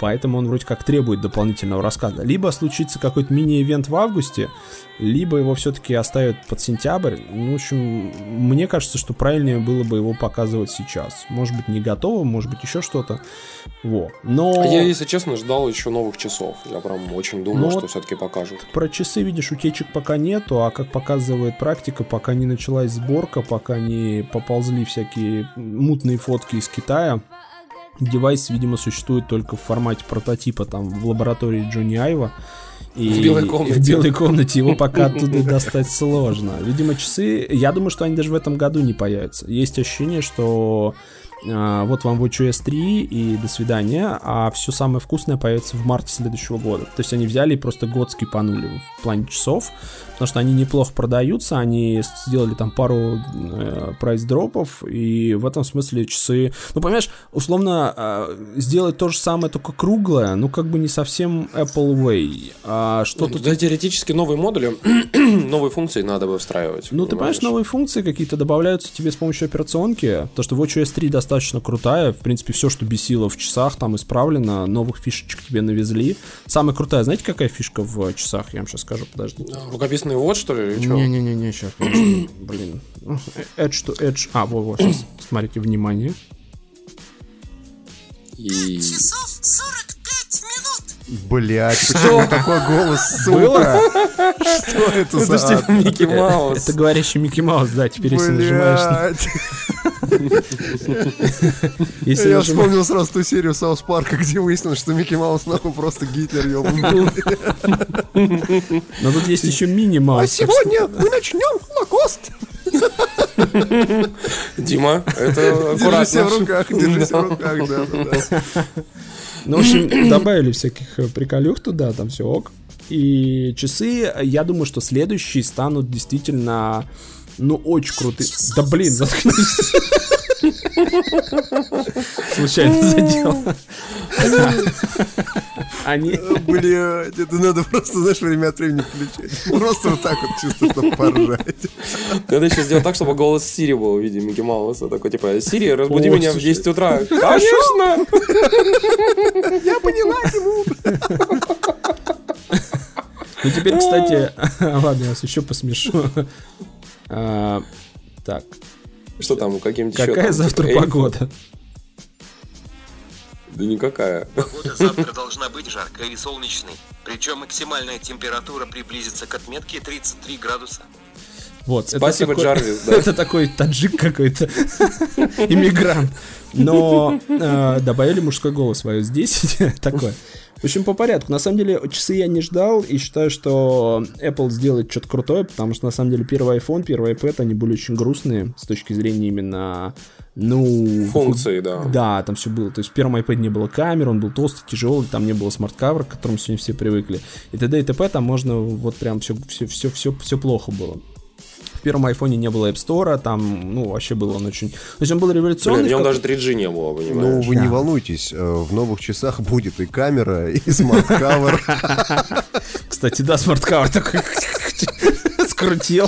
Поэтому он вроде как требует дополнительного рассказа. Либо случится какой-то мини-ивент в августе, либо его все-таки оставят под сентябрь. Ну, в общем, мне кажется, что правильнее было бы его показывать сейчас. Может быть, не готово, может быть, еще что-то. Во. Но... Я, если честно, ждал еще новых часов. Я прям очень думал, Но что вот все-таки покажут. Про часы, видишь, утечек пока нету, а как показывает практика, пока не началась сборка, пока не поползли всякие мутные фотки из Китая, девайс, видимо, существует только в формате прототипа там в лаборатории Джонни Айва. И в белой комнате. В белой комнате его пока оттуда достать сложно. Видимо, часы, я думаю, что они даже в этом году не появятся. Есть ощущение, что э, вот вам watch о эс три и до свидания, а все самое вкусное появится в марте следующего года. То есть они взяли и просто год скипанули в плане часов, потому что они неплохо продаются, они сделали там пару э, прайс-дропов, и в этом смысле часы... Ну, понимаешь, условно, э, сделать то же самое, только круглое, ну, как бы не совсем Apple Way. А что ну, тут... Да, теоретически новые модули, новые функции надо бы встраивать. Ну, понимаешь? Ты понимаешь, новые функции какие-то добавляются тебе с помощью операционки, потому что watch о эс три достаточно крутая, в принципе, все, что бесило в часах, там исправлено, новых фишечек тебе навезли. Самая крутая, знаете, какая фишка в часах? Я вам сейчас скажу, подождите. Рукописные вот, что ли, или что? Не-не-не, сейчас, блин. Edge to Edge. А, вот, сейчас, смотрите, внимание. пять часов сорок пять минут. Блять, почему такой голос, сука? Что это за... Это говорящий Микки Маус, да, теперь если нажимаешь... Я вспомнил сразу ту серию Саус Парка, где выяснилось, что Микки Маус нахуй просто Гитлер, ёбаный. Но тут есть еще мини-маус. А сегодня мы начнем Холокост. Дима, это аккуратно. Держись в руках, держись в руках, да. Ну, в общем, добавили всяких приколюх туда, там все ок. И часы, я думаю, что следующие станут действительно, ну, очень крутые. Да блин, заткнись. Случайно задел. Они... Блядь, это надо просто, знаешь, время от времени включать. Просто вот так вот чисто, чтобы поржать. Надо еще сделать так, чтобы голос Сири был в виде Микки Мауса. Такой типа, Сири, разбуди меня в десять утра. Конечно! Я поняла, Тимур! Ну теперь, кстати... Ладно, я вас еще посмешу. Так. Что там, каким-то счетом? Какая завтра погода? Да никакая. Погода завтра должна быть жаркой и солнечной. Причем максимальная температура приблизится к отметке тридцать три градуса. Вот, спасибо, это такой, Джарвис, да. Это такой таджик какой-то, иммигрант. Но э, добавили мужской голос свой здесь, такое. В общем, по порядку. На самом деле, часы я не ждал и считаю, что Apple сделает что-то крутое, потому что, на самом деле, первый iPhone, первый iPad, они были очень грустные с точки зрения именно... Ну, функции, да. Да, там все было. То есть в первом iPad не было камеры, он был толстый, тяжелый, там не было смарт-кавер, к которому сегодня все привыкли. И т.д. и т.п. Там можно вот прям все, все, все, все, все плохо было. В первом айфоне не было App Store, там, ну, вообще был он очень... То есть он был революционный. Блин, в нем даже три джи не было, понимаешь? Ну, вы да. не волнуйтесь, в новых часах будет и камера, и смарт-кавер. Кстати, да, смарт-кавер такой скрутил.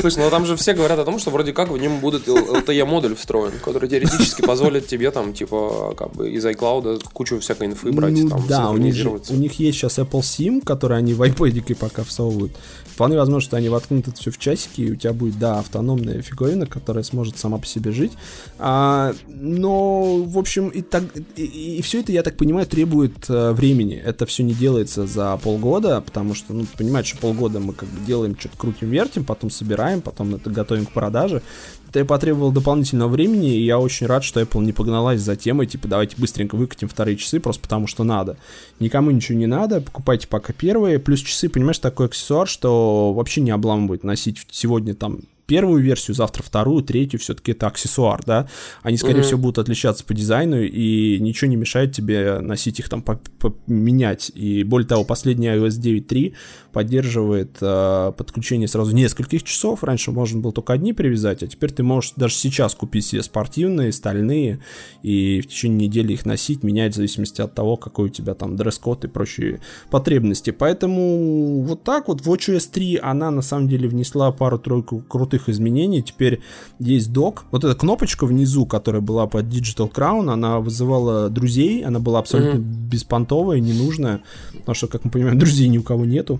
Слушай, ну там же все говорят о том, что вроде как в нем будет эл ти и-модуль встроен, который теоретически позволит тебе там, типа, как бы из iCloud кучу всякой инфы брать, ну, там, да, синхронизироваться. У них, у них есть сейчас Apple SIM, который они в iPad-ике пока всовывают. Вполне возможно, что они воткнут это все в часики, и у тебя будет, да, автономная фиговина, которая сможет сама по себе жить. А, но, в общем, и, так, и, и все это, я так понимаю, требует а, времени. Это все не делается за полгода, потому что, ну, понимаешь, что полгода мы как бы делаем что-то крутим-вертим, потом собираем, потом это готовим к продаже. Это потребовало дополнительного времени, и я очень рад, что Apple не погналась за темой, типа, давайте быстренько выкатим вторые часы, просто потому что надо. Никому ничего не надо, покупайте пока первые. Плюс часы, понимаешь, такой аксессуар, что вообще не обламывает носить сегодня там первую версию, завтра вторую, третью, все-таки это аксессуар, да, они, скорее mm-hmm. всего, будут отличаться по дизайну, и ничего не мешает тебе носить их там, поменять, и более того, последний ай о эс девять точка три поддерживает э, подключение сразу нескольких часов, раньше можно было только одни привязать, а теперь ты можешь даже сейчас купить себе спортивные, стальные, и в течение недели их носить, менять в зависимости от того, какой у тебя там дресс-код и прочие потребности, поэтому вот так вот, watchOS три, она на самом деле внесла пару-тройку крутых изменений. Теперь есть док. Вот эта кнопочка внизу, которая была под Digital Crown, она вызывала друзей, она была абсолютно mm-hmm. беспонтовая, ненужная, потому что, как мы понимаем, друзей ни у кого нету.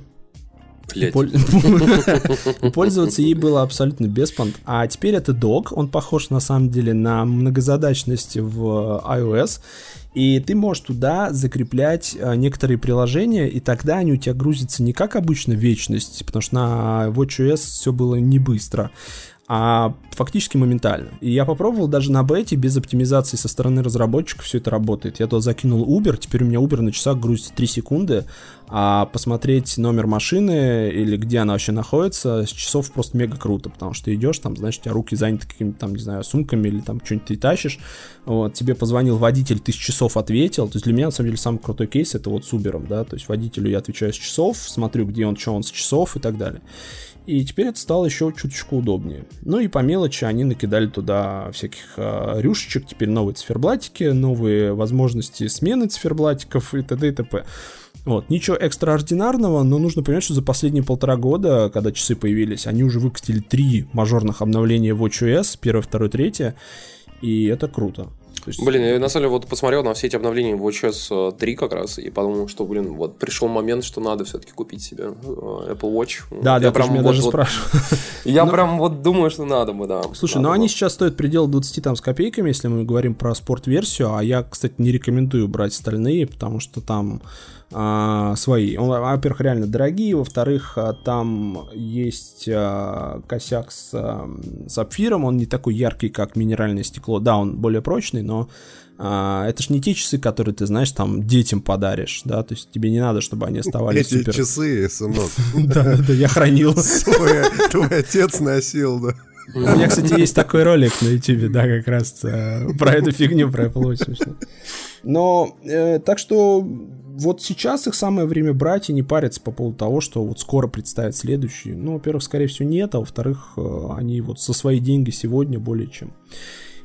Пользоваться ей было абсолютно беспонт. А теперь это док, он похож на самом деле на многозадачность в iOS, и ты можешь туда закреплять некоторые приложения, и тогда они у тебя грузятся не как обычно вечность, потому что на watchOS все было не быстро, а фактически моментально. И я попробовал даже на бете, без оптимизации со стороны разработчиков все это работает. Я туда закинул Uber, теперь у меня Uber на часах грузится три секунды, а посмотреть номер машины или где она вообще находится с часов просто мега круто, потому что ты идешь, там, знаешь, у тебя руки заняты какими-то там, не знаю, сумками или там что-нибудь ты тащишь, вот, тебе позвонил водитель, ты с часов ответил, то есть для меня, на самом деле, самый крутой кейс это вот с Uber, да, то есть водителю я отвечаю с часов, смотрю, где он, что он с часов и так далее. И теперь это стало еще чуточку удобнее. Ну и по мелочи они накидали туда всяких э, рюшечек, теперь новые циферблатики, новые возможности смены циферблатиков и т.д. и т.п. Вот, ничего экстраординарного, но нужно понимать, что за последние полтора года, когда часы появились, они уже выкатили три мажорных обновления watchOS, первое, второе, третье, и это круто. Есть... Блин, я на самом деле вот посмотрел на все эти обновления в watchOS три как раз и подумал, что, блин, вот пришел момент, что надо все-таки купить себе Apple Watch. Да, я да, прям меня вот, даже вот, спрашиваю. Я ну... прям вот думаю, что надо бы, да. Слушай, надо ну было. Они сейчас стоят предел двадцать там с копейками, если мы говорим про спорт-версию, а я, кстати, не рекомендую брать стальные, потому что там а, свои. Он, во-первых, реально дорогие, во-вторых, там есть а, косяк с а, сапфиром, он не такой яркий, как минеральное стекло. Да, он более прочный, но а, это ж не те часы, которые ты, знаешь, там детям подаришь, да, то есть тебе не надо, чтобы они оставались супер... Эти часы, сынок. Да, да, я хранил. Твой отец носил, да. У меня, кстати, есть такой ролик на YouTube, да, как раз про эту фигню, про Apple Watch. Но, э, так что вот сейчас их самое время брать и не париться по поводу того, что вот скоро представят следующие. Ну, во-первых, скорее всего, нет, а во-вторых, э, они вот со свои деньги сегодня более чем.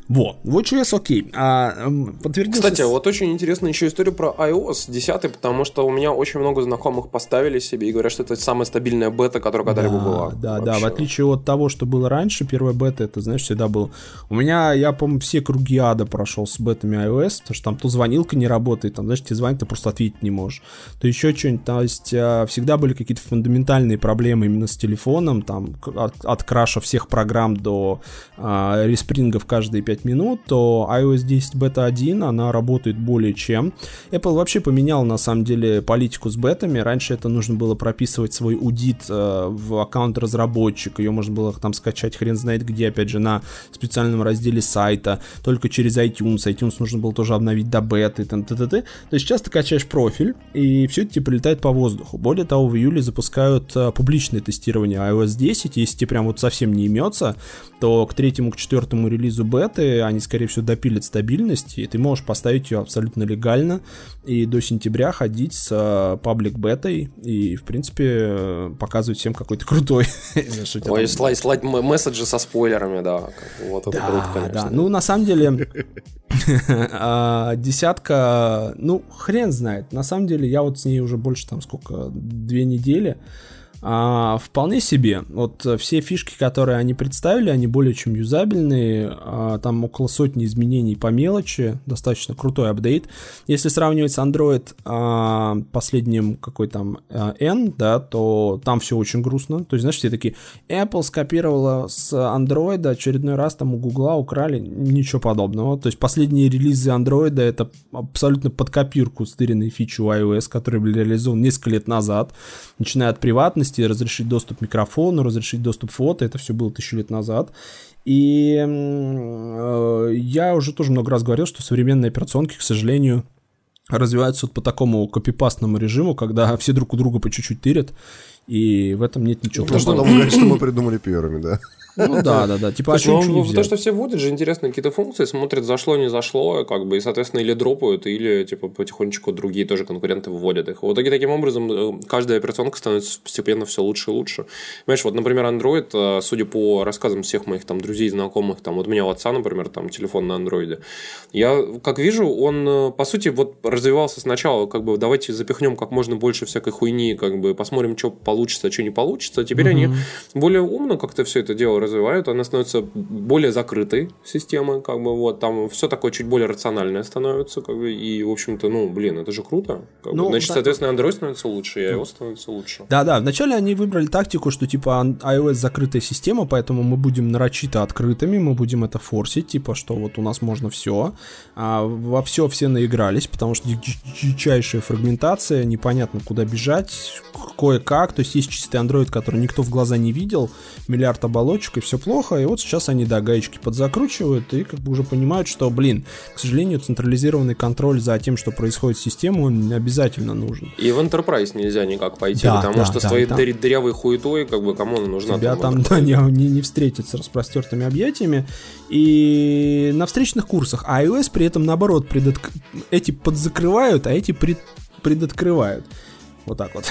Вот, watchOS окей. А, подтвердился... Кстати, вот очень интересная еще история про ай о эс десять, потому что у меня очень много знакомых поставили себе и говорят, что это самая стабильная бета, которая когда-либо да, была. Да, вообще. Да, в отличие от того, что было раньше, первая бета, это, знаешь, всегда было... У меня, я, по-моему, все круги ада прошел с бетами iOS, потому что там то звонилка не работает, там, знаешь, тебе звонит, ты просто ответить не можешь, то еще что-нибудь, то есть всегда были какие-то фундаментальные проблемы именно с телефоном, там, от, от краша всех программ до а, респрингов каждые пять минут, то ай о эс десять бета один, она работает более чем. Apple вообще поменял, на самом деле, политику с бетами. Раньше это нужно было прописывать свой удит э, в аккаунт разработчика. Ее можно было там скачать хрен знает где, опять же, на специальном разделе сайта. Только через iTunes. iTunes нужно было тоже обновить до беты. Там, т, т, т. То есть сейчас ты качаешь профиль, и все это тебе прилетает по воздуху. Более того, в июле запускают э, публичное тестирование ай о эс десять. Если тебе прям вот совсем не имется, то к третьему, к четвертому релизу беты они, скорее всего, допилят стабильность, и ты можешь поставить ее абсолютно легально и до сентября ходить с паблик-бетой и, в принципе, показывать всем какой-то крутой. Ой, слать месседжи со спойлерами, да. Вот это круто, конечно. Ну, на самом деле, десятка, ну, хрен знает. На самом деле, я вот с ней уже больше, там, сколько, две недели. А, вполне себе. Вот все фишки, которые они представили, они более чем юзабельные. А, там около сотни изменений по мелочи. Достаточно крутой апдейт. Если сравнивать с Android а, последним какой там а, N, да, то там все очень грустно. То есть, знаешь, все такие Apple скопировала с Android, очередной раз там у Гугла украли. Ничего подобного. То есть последние релизы Android это абсолютно под копирку стыренные фичи у iOS, которые были реализованы несколько лет назад. Начиная от приватности, разрешить доступ к микрофону, разрешить доступ к фото, это все было тысячу лет назад. И э, я уже тоже много раз говорил, что современные операционки, к сожалению, развиваются вот по такому копипастному режиму, когда все друг у друга по чуть-чуть тырят, и в этом нет ничего. Потому что нам говорят, что мы придумали первыми, да? Ну да, да, да. Типа, слушай, а что, ну, то, что все вводят же интересные какие-то функции, смотрят, зашло, не зашло, как бы, и, соответственно, или дропают, или, типа, потихонечку другие тоже конкуренты вводят их. В итоге, таким образом, каждая операционка становится постепенно все лучше и лучше. Понимаешь, вот, например, Android, судя по рассказам всех моих, там, друзей, знакомых, там, вот у меня у отца, например, там, телефон на Android, я, как вижу, он, по сути, вот, развивался сначала, как бы, давайте запихнем как можно больше всякой хуйни, как бы, посмотрим, что получится, что не получится. Теперь mm-hmm. они более умно как-то все это дело развивают, она становится более закрытой системой, как бы вот там все такое чуть более рациональное становится, как бы, и в общем-то, ну, блин, это же круто. Как ну, бы. Значит, да, соответственно, Android становится лучше, и iOS становится лучше. Да, да. Вначале они выбрали тактику, что типа iOS закрытая система, поэтому мы будем нарочито открытыми, мы будем это форсить, типа что вот у нас можно все, а во все все наигрались, потому что дичайшая фрагментация, непонятно куда бежать, кое-как, то есть есть чистый Android, который никто в глаза не видел, миллиард оболочек, и все плохо, и вот сейчас они, да, гаечки подзакручивают, и как бы уже понимают, что, блин, к сожалению, централизированный контроль за тем, что происходит в системе, он обязательно нужен. И в Enterprise нельзя никак пойти, да, потому да, что да, с твоей да, дыр- дырявой хуетой, как бы, кому она нужна? Тебя там, да, не, не, не встретят с распростертыми объятиями, и на встречных курсах, а iOS при этом, наоборот, предот... эти подзакрывают, а эти пред... предоткрывают. Вот так вот.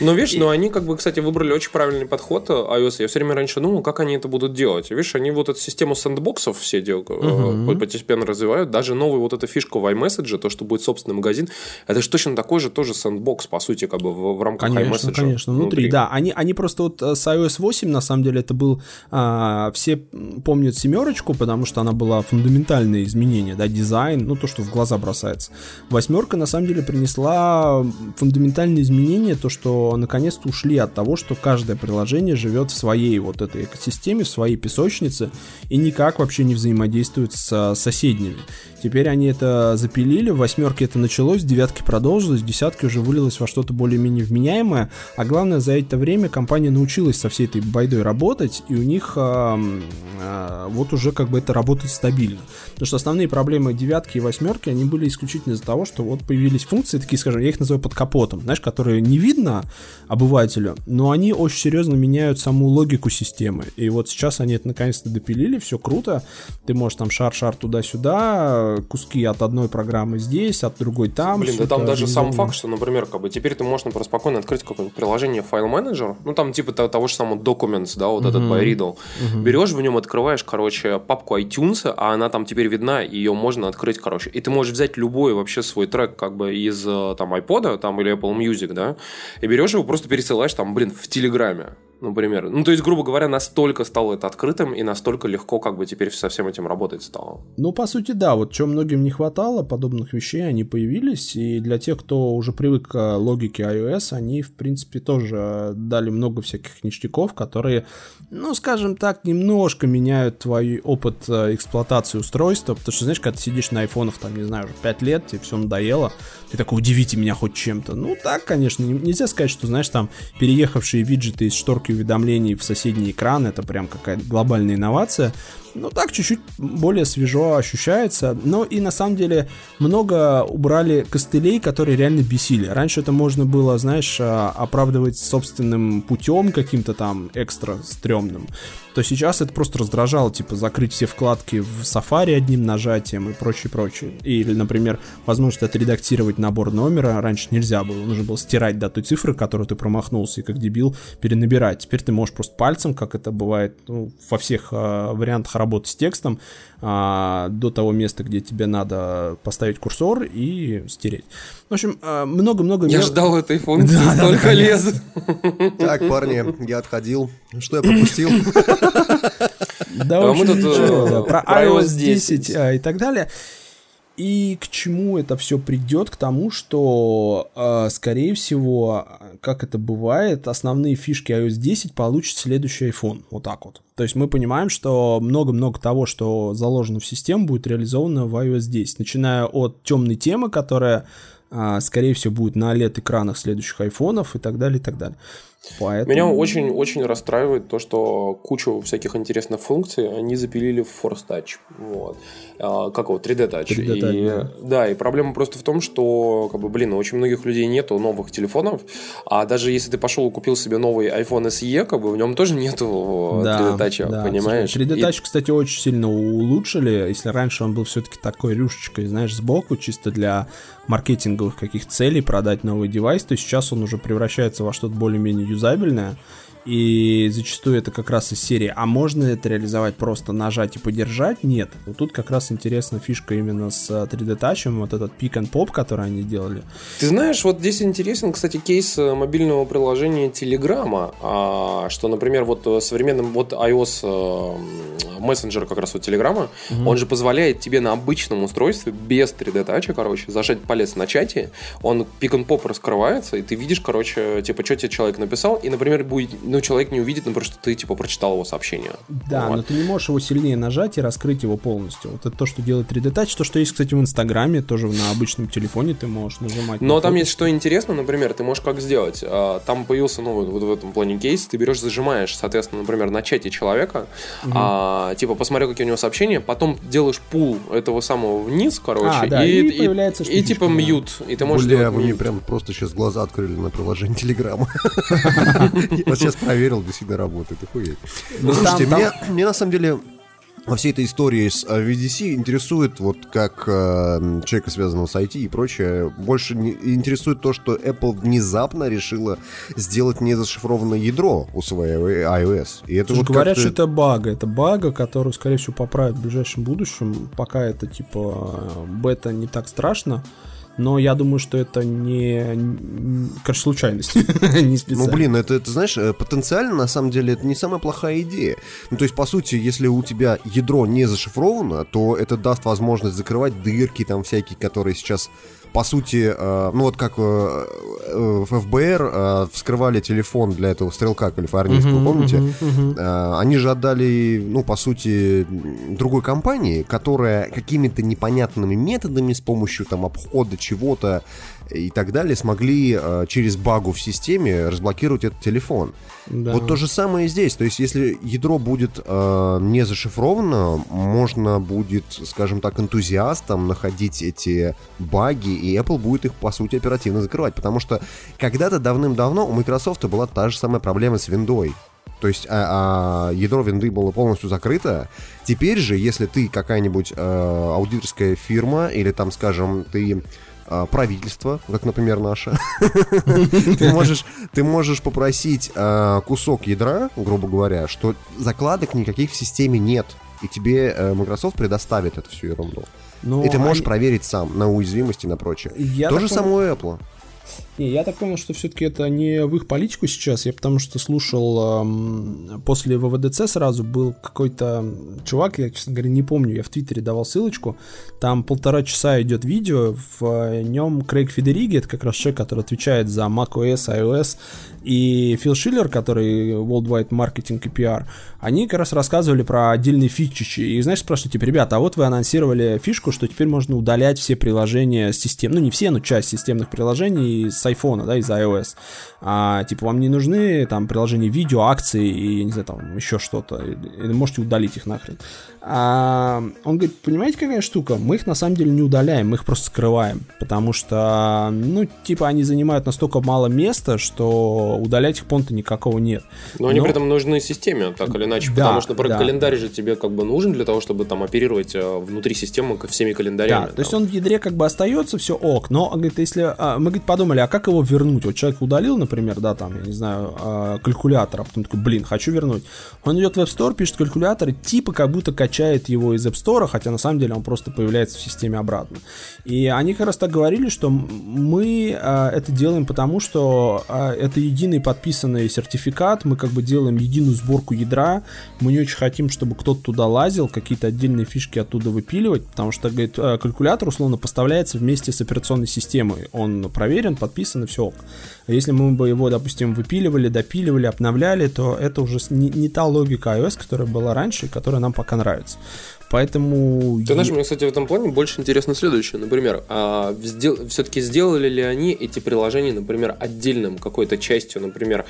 Но видишь, но они как бы, кстати, выбрали очень правильный подход iOS. Я все время раньше думал, как они это будут делать. Видишь, они вот эту систему сэндбоксов все делают, uh-huh. постепенно развивают. Даже новую вот эту фишку в iMessage, то, что будет собственный магазин, это же точно такой же тоже сэндбокс, по сути, как бы в, в рамках конечно, iMessage. Конечно, конечно, внутри, внутри, да. Они, они просто вот с ай о эс восемь, на самом деле, это был... А, все помнят семерочку, потому что она была фундаментальное изменение, да, дизайн, ну, то, что в глаза бросается. Восьмерка, на самом деле, принесла фундаментальные изменения изменение, то, что наконец-то ушли от того, что каждое приложение живет в своей вот этой экосистеме, в своей песочнице и никак вообще не взаимодействует с соседними. Теперь они это запилили, в восьмерке это началось, в девятке продолжилось, в десятке уже вылилось во что-то более-менее вменяемое, а главное, за это время компания научилась со всей этой байдой работать, и у них а, а, вот уже как бы это работает стабильно. Потому что основные проблемы девятки и восьмерки, они были исключительно из-за того, что вот появились функции такие, скажем, я их называю под капотом, знаешь, которые не видно обывателю, но они очень серьезно меняют саму логику системы, и вот сейчас они это наконец-то допилили, все круто, ты можешь там шар-шар туда-сюда, куски от одной программы здесь, от другой там. Блин, да там даже сам факт, что, например, как бы теперь ты можешь, например, спокойно открыть какое-нибудь приложение файл-менеджер, ну там типа того же самого Documents, да, вот uh-huh. этот MyRiddle. Uh-huh. Берешь в нем, открываешь, короче, папку iTunes, а она там теперь видна, ее можно открыть, короче. И ты можешь взять любой вообще свой трек как бы из там iPod, там или Apple Music, да, и берешь его, просто пересылаешь там, блин, в Телеграме, например. Ну, то есть, грубо говоря, настолько стало это открытым и настолько легко как бы теперь со всем этим работать стало. Ну, по сути, да, вот чего многим не хватало, подобных вещей, они появились, и для тех, кто уже привык к логике iOS, они, в принципе, тоже дали много всяких ништяков, которые, ну, скажем так, немножко меняют твой опыт эксплуатации устройства, потому что, знаешь, когда ты сидишь на айфонах, там, не знаю, уже пять лет, тебе все надоело, ты такой, удивите меня хоть чем-то. Ну, так, конечно, нельзя сказать, что, знаешь, там, переехавшие виджеты из шторки уведомлений в соседний экран, это прям какая-то глобальная инновация. Ну, так чуть-чуть более свежо ощущается. Но и на самом деле много убрали костылей, которые реально бесили. Раньше это можно было, знаешь, оправдывать собственным путем каким-то там экстра стрёмным. То сейчас это просто раздражало, типа закрыть все вкладки в Safari одним нажатием и прочее-прочее. Или, например, возможность отредактировать набор номера. Раньше нельзя было, нужно было стирать до той цифры, которую ты промахнулся, и как дебил перенабирать. Теперь ты можешь просто пальцем, как это бывает, ну, во всех э, вариантах работы с текстом, э, до того места, где тебе надо поставить курсор и стереть. В общем, э, много-много... Я мер... ждал этой функции да, столько лет. Так, парни, я отходил. Что я пропустил? Да, в общем, ничего. Про ай о эс десять и так далее. И к чему это все придет? К тому, что, скорее всего, как это бывает, основные фишки ай о эс десять получит следующий iPhone. Вот так вот. То есть мы понимаем, что много-много того, что заложено в систему, будет реализовано в ай о эс десять. Начиная от темной темы, которая, скорее всего, будет на о лед-экранах следующих айфонов и так далее, и так далее. Поэтому... Меня очень-очень расстраивает то, что кучу всяких интересных функций они запилили в Force Touch. Вот. А, как его? три дэ тач. три дэ Touch, и, да. да, и проблема просто в том, что, как бы, блин, у очень многих людей нету новых телефонов, а даже если ты пошел и купил себе новый айфон эс и, как бы, в нем тоже нету да, три дэ тач, да, понимаешь? три дэ Touch, и... кстати, очень сильно улучшили, если раньше он был все-таки такой рюшечкой, знаешь, сбоку, чисто для маркетинговых каких целей, продать новый девайс, то сейчас он уже превращается во что-то более-менее юзабельное, и зачастую это как раз из серии «А можно это реализовать просто нажать и подержать?» Нет. Вот тут как раз интересна фишка именно с три дэ Touch, вот этот pick and pop, который они делали. Ты знаешь, вот здесь интересен, кстати, кейс мобильного приложения Телеграма, что, например, вот современным вот iOS мессенджер как раз вот Телеграма, mm-hmm. он же позволяет тебе на обычном устройстве без три дэ Touch, короче, зажать палец на чате, он pick and pop раскрывается, и ты видишь, короче, типа, что тебе человек написал, и, например, будет... Ну, человек не увидит, например, что ты, типа, прочитал его сообщение. Да, вот. Но ты не можешь его сильнее нажать и раскрыть его полностью. Вот это то, что делает три дэ Touch. То, что есть, кстати, в Инстаграме, тоже на обычном телефоне ты можешь нажимать. Но на там фото. Есть что интересно, например, ты можешь как сделать. Там появился, ну, вот в этом плане кейс. Ты берешь, зажимаешь, соответственно, например, на чате человека. Угу. А, типа, посмотрел, какие у него сообщения. Потом делаешь пул этого самого вниз, короче. А, да, и, и, и появляется и, штучка, и, типа, да. мьют. И ты можешь Бля, делать мне мьют. Прям просто сейчас глаза открыли на приложение Телеграма. Вот сейчас проверил, до себя работает. Охуеть. Ну, слушайте, там, меня, там... меня на самом деле во всей этой истории с ви ди си интересует, вот как э, человека, связанного с ай ти и прочее, больше не, интересует то, что Apple внезапно решила сделать незашифрованное ядро у своего iOS. И это вот говорят, что это бага. Это бага, которую, скорее всего, поправят в ближайшем будущем. Пока это, типа, бета не так страшно. Но я думаю, что это не... Короче, случайность. Не специально. Ну, блин, это, это, знаешь, потенциально, на самом деле, это не самая плохая идея. Ну, то есть, по сути, если у тебя ядро не зашифровано, то это даст возможность закрывать дырки там всякие, которые сейчас... по сути, э, ну вот как э, э, в эф бэ эр э, вскрывали телефон для этого стрелка калифорнийского, uh-huh, помните? Uh-huh, uh-huh. Э, они же отдали, ну, по сути, другой компании, которая какими-то непонятными методами с помощью там обхода чего-то и так далее смогли э, через багу в системе разблокировать этот телефон. Да. Вот то же самое и здесь. То есть, если ядро будет э, не зашифровано, можно будет, скажем так, энтузиастом находить эти баги, и Apple будет их, по сути, оперативно закрывать. Потому что когда-то давным-давно у Microsoft была та же самая проблема с Виндой. То есть а, а, ядро винды было полностью закрыто. Теперь же, если ты какая-нибудь а, аудиторская фирма или там, скажем, ты... правительство, как, например, наше, ты можешь, ты можешь попросить э, кусок ядра, грубо говоря, что закладок никаких в системе нет, и тебе э, Microsoft предоставит эту всю ерунду. Но и ты можешь они... проверить сам на уязвимости и на прочее. Я То же пом... самое у Apple. Не, я так понял, что все-таки это не в их политику сейчас. Я потому что слушал эм, после дабл ю дабл ю ди си сразу был какой-то чувак, я, честно говоря, не помню, я в Твиттере давал ссылочку. Там полтора часа идет видео, в нем Крейг Федериги, это как раз человек, который отвечает за macOS, iOS, и Фил Шиллер, который World Wide Marketing и пи ар, они как раз рассказывали про отдельные фичи. И, знаешь, спрашивали, типа, ребята, а вот вы анонсировали фишку, что теперь можно удалять все приложения систем, ну не все, но часть системных приложений с айфона, да, из iOS. А, типа, вам не нужны там приложения видео, акции и, я не знаю, там еще что-то. Или можете удалить их нахрен. А, он говорит, понимаете, какая штука? Мы их на самом деле не удаляем, мы их просто скрываем. Потому что, ну, типа, они занимают настолько мало места, что удалять их понта никакого нет. Но, Но... они при этом нужны системе, так или иначе. Да, потому что да. календарь же тебе как бы нужен для того, чтобы там оперировать внутри системы всеми календарями. Да, там. То есть он в ядре как бы остается, все ок. Но, говорит, если... Мы, говорит, подумали, а как его вернуть? Вот человек удалил, например, да, там, я не знаю, калькулятор, а потом такой, блин, хочу вернуть. Он идет в App Store, пишет калькулятор, и типа как будто качает его из App Store, хотя на самом деле он просто появляется в системе обратно. И они как раз так говорили, что мы это делаем потому, что это единый подписанный сертификат, мы как бы делаем единую сборку ядра, мы не очень хотим, чтобы кто-то туда лазил, какие-то отдельные фишки оттуда выпиливать, потому что, говорит, калькулятор условно поставляется вместе с операционной системой, он проверен, подписан, написано, все ок. Если мы бы его, допустим, выпиливали, допиливали, обновляли, то это уже не, не та логика iOS, которая была раньше, которая нам пока нравится. Поэтому... Ты знаешь, мне, кстати, в этом плане больше интересно следующее. Например, а, сдел... все-таки сделали ли они эти приложения, например, отдельным какой-то частью, например,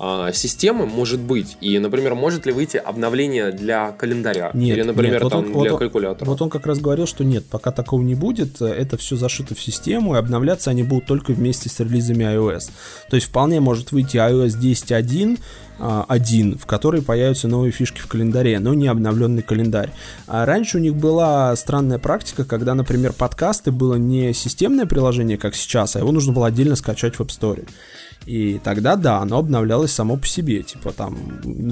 а, системы, может быть? И, например, может ли выйти обновление для календаря? Нет, или, например, нет. Там, вот он, для вот калькулятора? Он, вот он как раз говорил, что нет, пока такого не будет. Это все зашито в систему, и обновляться они будут только вместе с релизами iOS. То есть вполне может выйти ай-о-эс десять точка один, один, в которой появятся новые фишки в календаре, но не обновленный календарь. А раньше у них была странная практика, когда, например, подкасты было не системное приложение, как сейчас, а его нужно было отдельно скачать в App Store. И тогда, да, оно обновлялось само по себе, типа там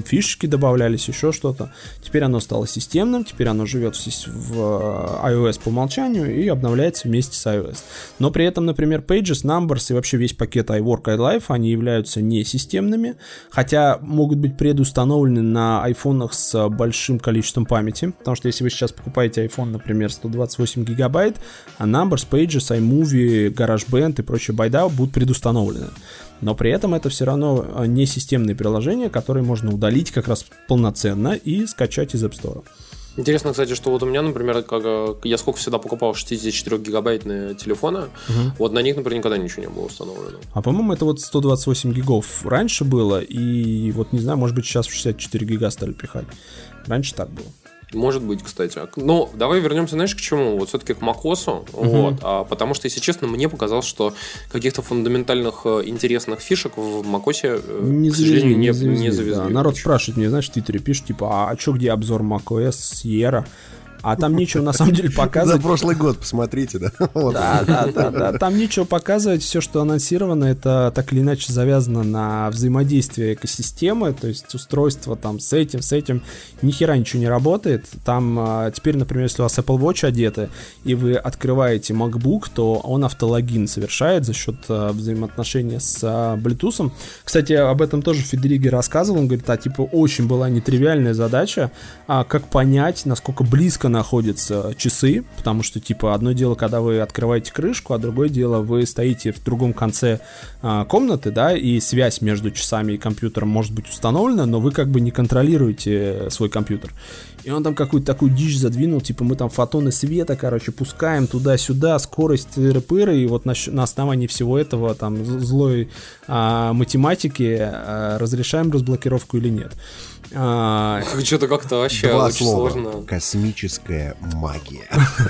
фишечки добавлялись, еще что-то. Теперь оно стало системным, теперь оно живет в iOS по умолчанию и обновляется вместе с iOS. Но при этом, например, Pages, Numbers и вообще весь пакет iWork, iLife, они являются не системными, хотя могут быть предустановлены на айфонах с большим количеством памяти, потому что если вы сейчас покупаете iPhone, например, сто двадцать восемь гигабайт, а Numbers, Pages, iMovie, GarageBand и прочие байда будут предустановлены. Но при этом это все равно не системные приложения, которые можно удалить как раз полноценно и скачать из App Store. Интересно, кстати, что вот у меня, например, как, я сколько всегда покупал шестьдесят четыре гигабайтные телефоны, угу. вот на них, например, никогда ничего не было установлено. А, по-моему, это вот сто двадцать восемь гигов раньше было, и вот, не знаю, может быть, сейчас в шестьдесят четыре гига стали пихать. Раньше так было. Может быть, кстати. Но давай вернемся, знаешь, к чему? Вот все-таки к macOS. Uh-huh. Вот, а, потому что, если честно, мне показалось, что каких-то фундаментальных интересных фишек в macOS, не к сожалению, не, не завезли. Не завезли да. Народ спрашивает меня, знаешь, в Твиттере пишет, типа, а что, где обзор macOS Sierra? А там нечего на самом деле показывать. За прошлый год посмотрите, да? Да, да, да, да. Там нечего показывать. Все, что анонсировано, это так или иначе завязано на взаимодействие экосистемы, то есть устройство там с этим, с этим. Ни хера ничего не работает. Там теперь, например, если у вас Apple Watch одеты, и вы открываете MacBook, то он автологин совершает за счет взаимоотношения с Bluetooth. Кстати, об этом тоже Федериги рассказывал. Он говорит, а типа очень была нетривиальная задача, как понять, насколько близко находятся часы, потому что, типа, одно дело, когда вы открываете крышку, а другое дело, вы стоите в другом конце а, комнаты, да, и связь между часами и компьютером может быть установлена, но вы как бы не контролируете свой компьютер. И он там какую-то такую дичь задвинул, типа, мы там фотоны света, короче, пускаем туда-сюда, скорость тыры-пыры, и вот на, на основании всего этого, там, злой а, математики а, разрешаем разблокировку или нет. А... Что-то как-то вообще Два очень слова. Сложно. Космическая магия.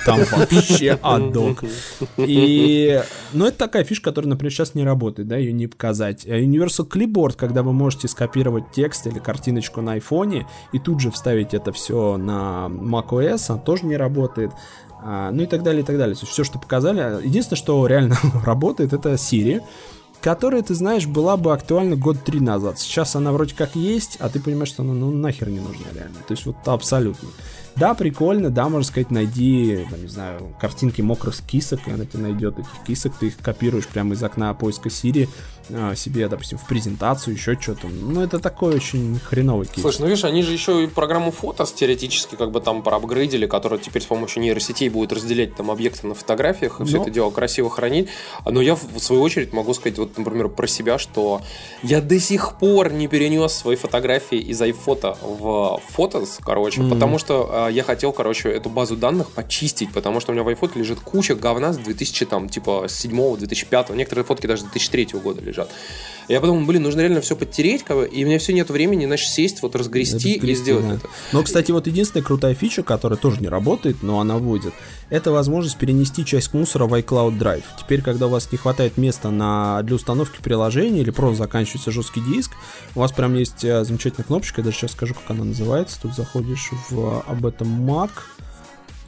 Там вообще адок. И... Но это такая фишка, которая, например, сейчас не работает, да, ее не показать. Universal Clipboard, когда вы можете скопировать текст или картиночку на айфоне и тут же вставить это все на macOS, она тоже не работает. Ну и так далее, и так далее. Все, что показали. Единственное, что реально работает, это Siri, которая, ты знаешь, была бы актуальна год три назад. Сейчас она вроде как есть, а ты понимаешь, что она ну нахер не нужна реально. То есть вот абсолютно. Да, прикольно, да, можно сказать, найди, там, не знаю, картинки мокрых кисок, и она тебе найдет этих кисок, ты их копируешь прямо из окна поиска Siri себе, допустим, в презентацию, еще что-то. Ну, это такой очень хреновый кейс. Слушай, ну видишь, они же еще и программу Photos теоретически как бы там проапгрейдили, которая теперь с помощью нейросетей будет разделять там объекты на фотографиях и все это дело красиво хранить. Но я, в свою очередь, могу сказать, вот, например, про себя, что я до сих пор не перенес свои фотографии из iPhoto в Photos, короче, mm-hmm. потому что э, я хотел, короче, эту базу данных почистить, потому что у меня в iPhoto лежит куча говна с двухтысячного, там, типа, седьмого, две тысячи пятого, некоторые фотки даже с две тысячи третьего года лежат. Я подумал, блин, нужно реально все подтереть, и у меня все нет времени, иначе сесть, вот разгрести, разгрести и сделать да. это. Но, кстати, вот единственная крутая фича, которая тоже не работает, но она вводит, это возможность перенести часть мусора в iCloud Drive. Теперь, когда у вас не хватает места на... для установки приложения или просто заканчивается жесткий диск, у вас прям есть замечательная кнопочка, я даже сейчас скажу, как она называется. Тут заходишь в об этом Mac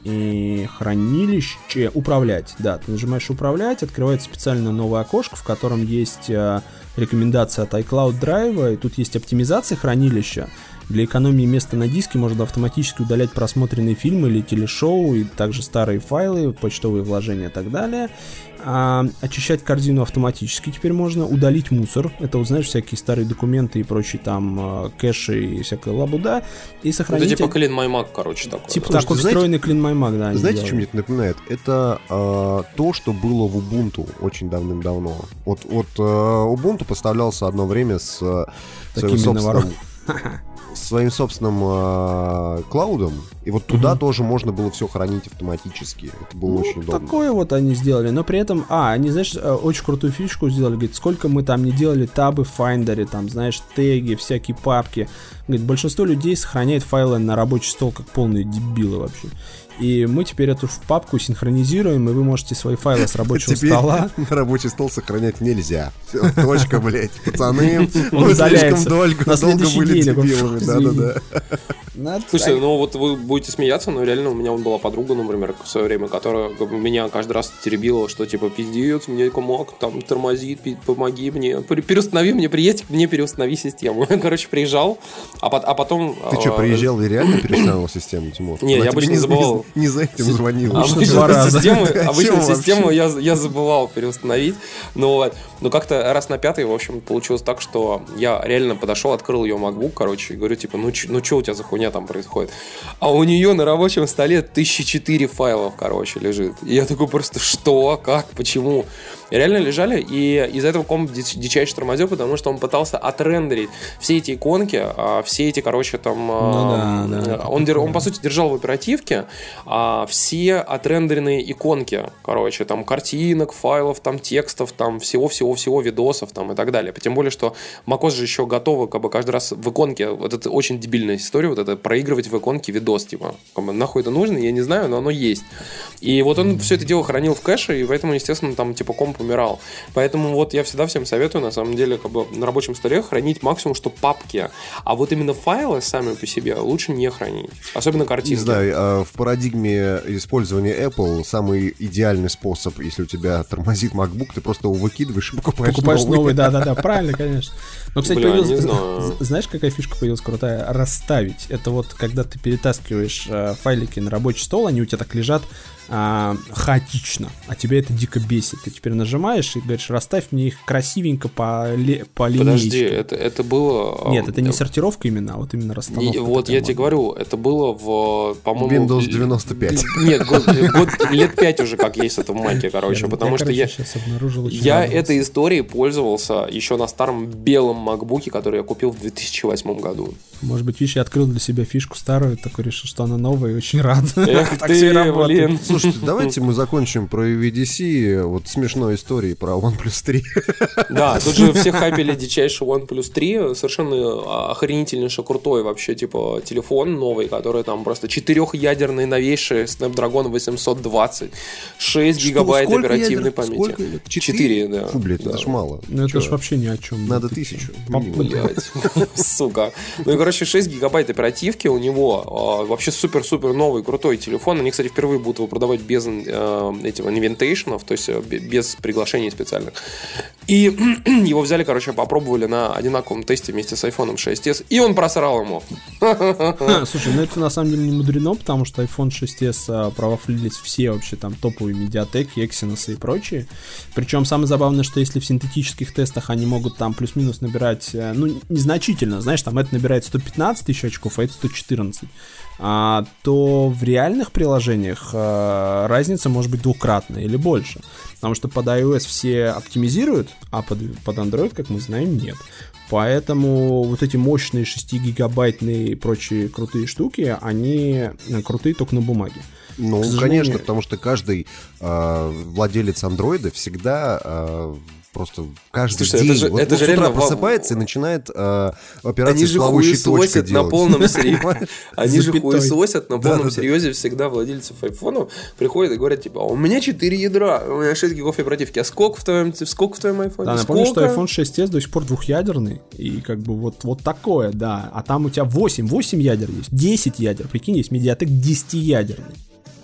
и хранилище управлять, да, ты нажимаешь управлять, открывается специально новое окошко, в котором есть э, рекомендация от iCloud Drive, и тут есть оптимизация хранилища. Для экономии места на диске можно автоматически удалять просмотренные фильмы или телешоу, и также старые файлы, почтовые вложения и так далее. А, очищать корзину автоматически теперь можно, удалить мусор, это, узнаешь, всякие старые документы и прочие там кэши и всякая лабуда, и сохранить... Это типа Clean My Mac, короче, такой. Типа да. такой встроенный Clean My Mac, да. Знаете, делают. Чем мне это напоминает? Это э, то, что было в Ubuntu очень давным-давно. Вот, вот э, Ubuntu поставлялся одно время с э, своим собственным... своим собственным э, клаудом, и вот туда угу. тоже можно было все хранить автоматически. Это было ну, очень удобно. Такое вот они сделали, но при этом, а, они, знаешь, очень крутую фишку сделали, говорит, сколько мы там не делали табы в Finder, там, знаешь, теги, всякие папки. Говорит, большинство людей сохраняет файлы на рабочий стол как полные дебилы вообще. И мы теперь эту папку синхронизируем, и вы можете свои файлы с рабочего теперь стола... на рабочий стол сохранять нельзя. Точка, блядь. Пацаны, мы слишком долго, долго были дебилами. Да-да-да. Слушай, ну вот вы будете смеяться, но реально у меня вот была подруга, например, в свое время, которая меня каждый раз теребила, что типа, пиздец, мне комок там тормозит, помоги мне, переустанови мне, приедь мне, переустанови систему. Короче, приезжал, а потом... Ты что, приезжал и реально переустанавливал систему, Тимур? Нет, я больше не забывал. Не за этим звонил. Обычную систему, обычную систему я, я забывал переустановить. Но, но как-то раз на пятый, в общем, получилось так, что я реально подошел, открыл ее MacBook, короче, и говорю, типа, ну, ч, ну что у тебя за хуйня там происходит? А у нее на рабочем столе тысяча четыре файлов, короче, лежит. И я такой просто, что, как, почему? И реально лежали, и из-за этого комп дичайше тормозил, потому что он пытался отрендерить все эти иконки, все эти, короче, там... Ну, да, да, он, да. он, по сути, держал в оперативке А, все отрендеренные иконки, короче, там картинок, файлов, там текстов, там всего-всего-всего, видосов, там и так далее. Тем более, что macOS же еще готова как бы каждый раз в иконке, вот это очень дебильная история, вот это проигрывать в иконке видос, типа, как бы, нахуй это нужно, я не знаю, но оно есть. И вот он все это дело хранил в кэше, и поэтому, естественно, там типа комп умирал. Поэтому вот я всегда всем советую, на самом деле, как бы на рабочем столе хранить максимум, что папки, а вот именно файлы сами по себе лучше не хранить, особенно картинки. Не знаю, в парадигме использования Apple самый идеальный способ, если у тебя тормозит MacBook, ты просто его выкидываешь и покупаешь, покупаешь новый. Да-да-да, правильно, конечно. Но, кстати, Бля, появилась, знаешь, какая фишка появилась крутая? Расставить. Это вот, когда ты перетаскиваешь э, файлики на рабочий стол, они у тебя так лежат а, хаотично, а тебя это дико бесит. Ты теперь нажимаешь и говоришь, расставь мне их красивенько по, ли, по линейке. Подожди, это, это было... Нет, это не сортировка именно, а вот именно расстановка. И, вот я модели. Тебе говорю, это было в, по-моему... Windows девяносто пять. Нет, год, год, лет пять уже как есть это в Маке, короче, я, потому я, что короче, я... Сейчас обнаружил, я этой историей пользовался еще на старом белом макбуке, который я купил в две тысячи восьмом году. Может быть, видишь, я открыл для себя фишку старую, такой решил, что она новая, и очень рад. Эх так ты, блин. Слушайте, давайте мы закончим про и ви ди си, вот смешной историей про уан плюс три. Да, тут же все хайпили дичайший уан плюс три, совершенно охренительнейший, крутой вообще, типа, телефон новый, который там просто четырехъядерный, новейший Снэпдрагон восемьсот двадцать, шесть гигабайт оперативной памяти. четыре, да. Фу, блядь, это ж мало. Ну это ж вообще ни о чем. Надо тысячу. Блядь, сука. Ну и, короче, шесть гигабайт оперативки у него, вообще супер-супер новый, крутой телефон. Они, кстати, впервые будут его продавать без э, этого инвентейшенов, то есть без приглашений специальных. И его взяли, короче, попробовали на одинаковом тесте вместе с айфоном шесть эс, и он просрал ему. Слушай, ну это на самом деле не мудрено, потому что айфон шесть эс провафлились все вообще там топовые медиатеки, эксиносы и прочие. Причем самое забавное, что если в синтетических тестах они могут там плюс-минус набирать, ну, незначительно, знаешь, там это набирает сто пятнадцать тысяч очков, а это сто четырнадцать. А, то в реальных приложениях а, разница может быть двукратная или больше. Потому что под iOS все оптимизируют, а под, под Android, как мы знаем, нет. Поэтому вот эти мощные шестигигабайтные и прочие крутые штуки, они крутые только на бумаге. Ну, конечно, потому что каждый а, владелец Android всегда... А, просто каждый Слушай, день. Это же, вот, это вот же с утра реально... просыпается и начинает э, операции с плавающей точкой делать. Они же хуесосят на полном серьезе всегда владельцев айфонов. Приходят и говорят, типа, у меня четыре ядра, у меня шесть гигов оперативки. А сколько в твоем айфоне? Да, напомню, что айфон шесть эс до сих пор двухъядерный. И как бы вот такое, да. А там у тебя восемь ядер есть, десять ядер. Прикинь, есть медиатек десятиядерный.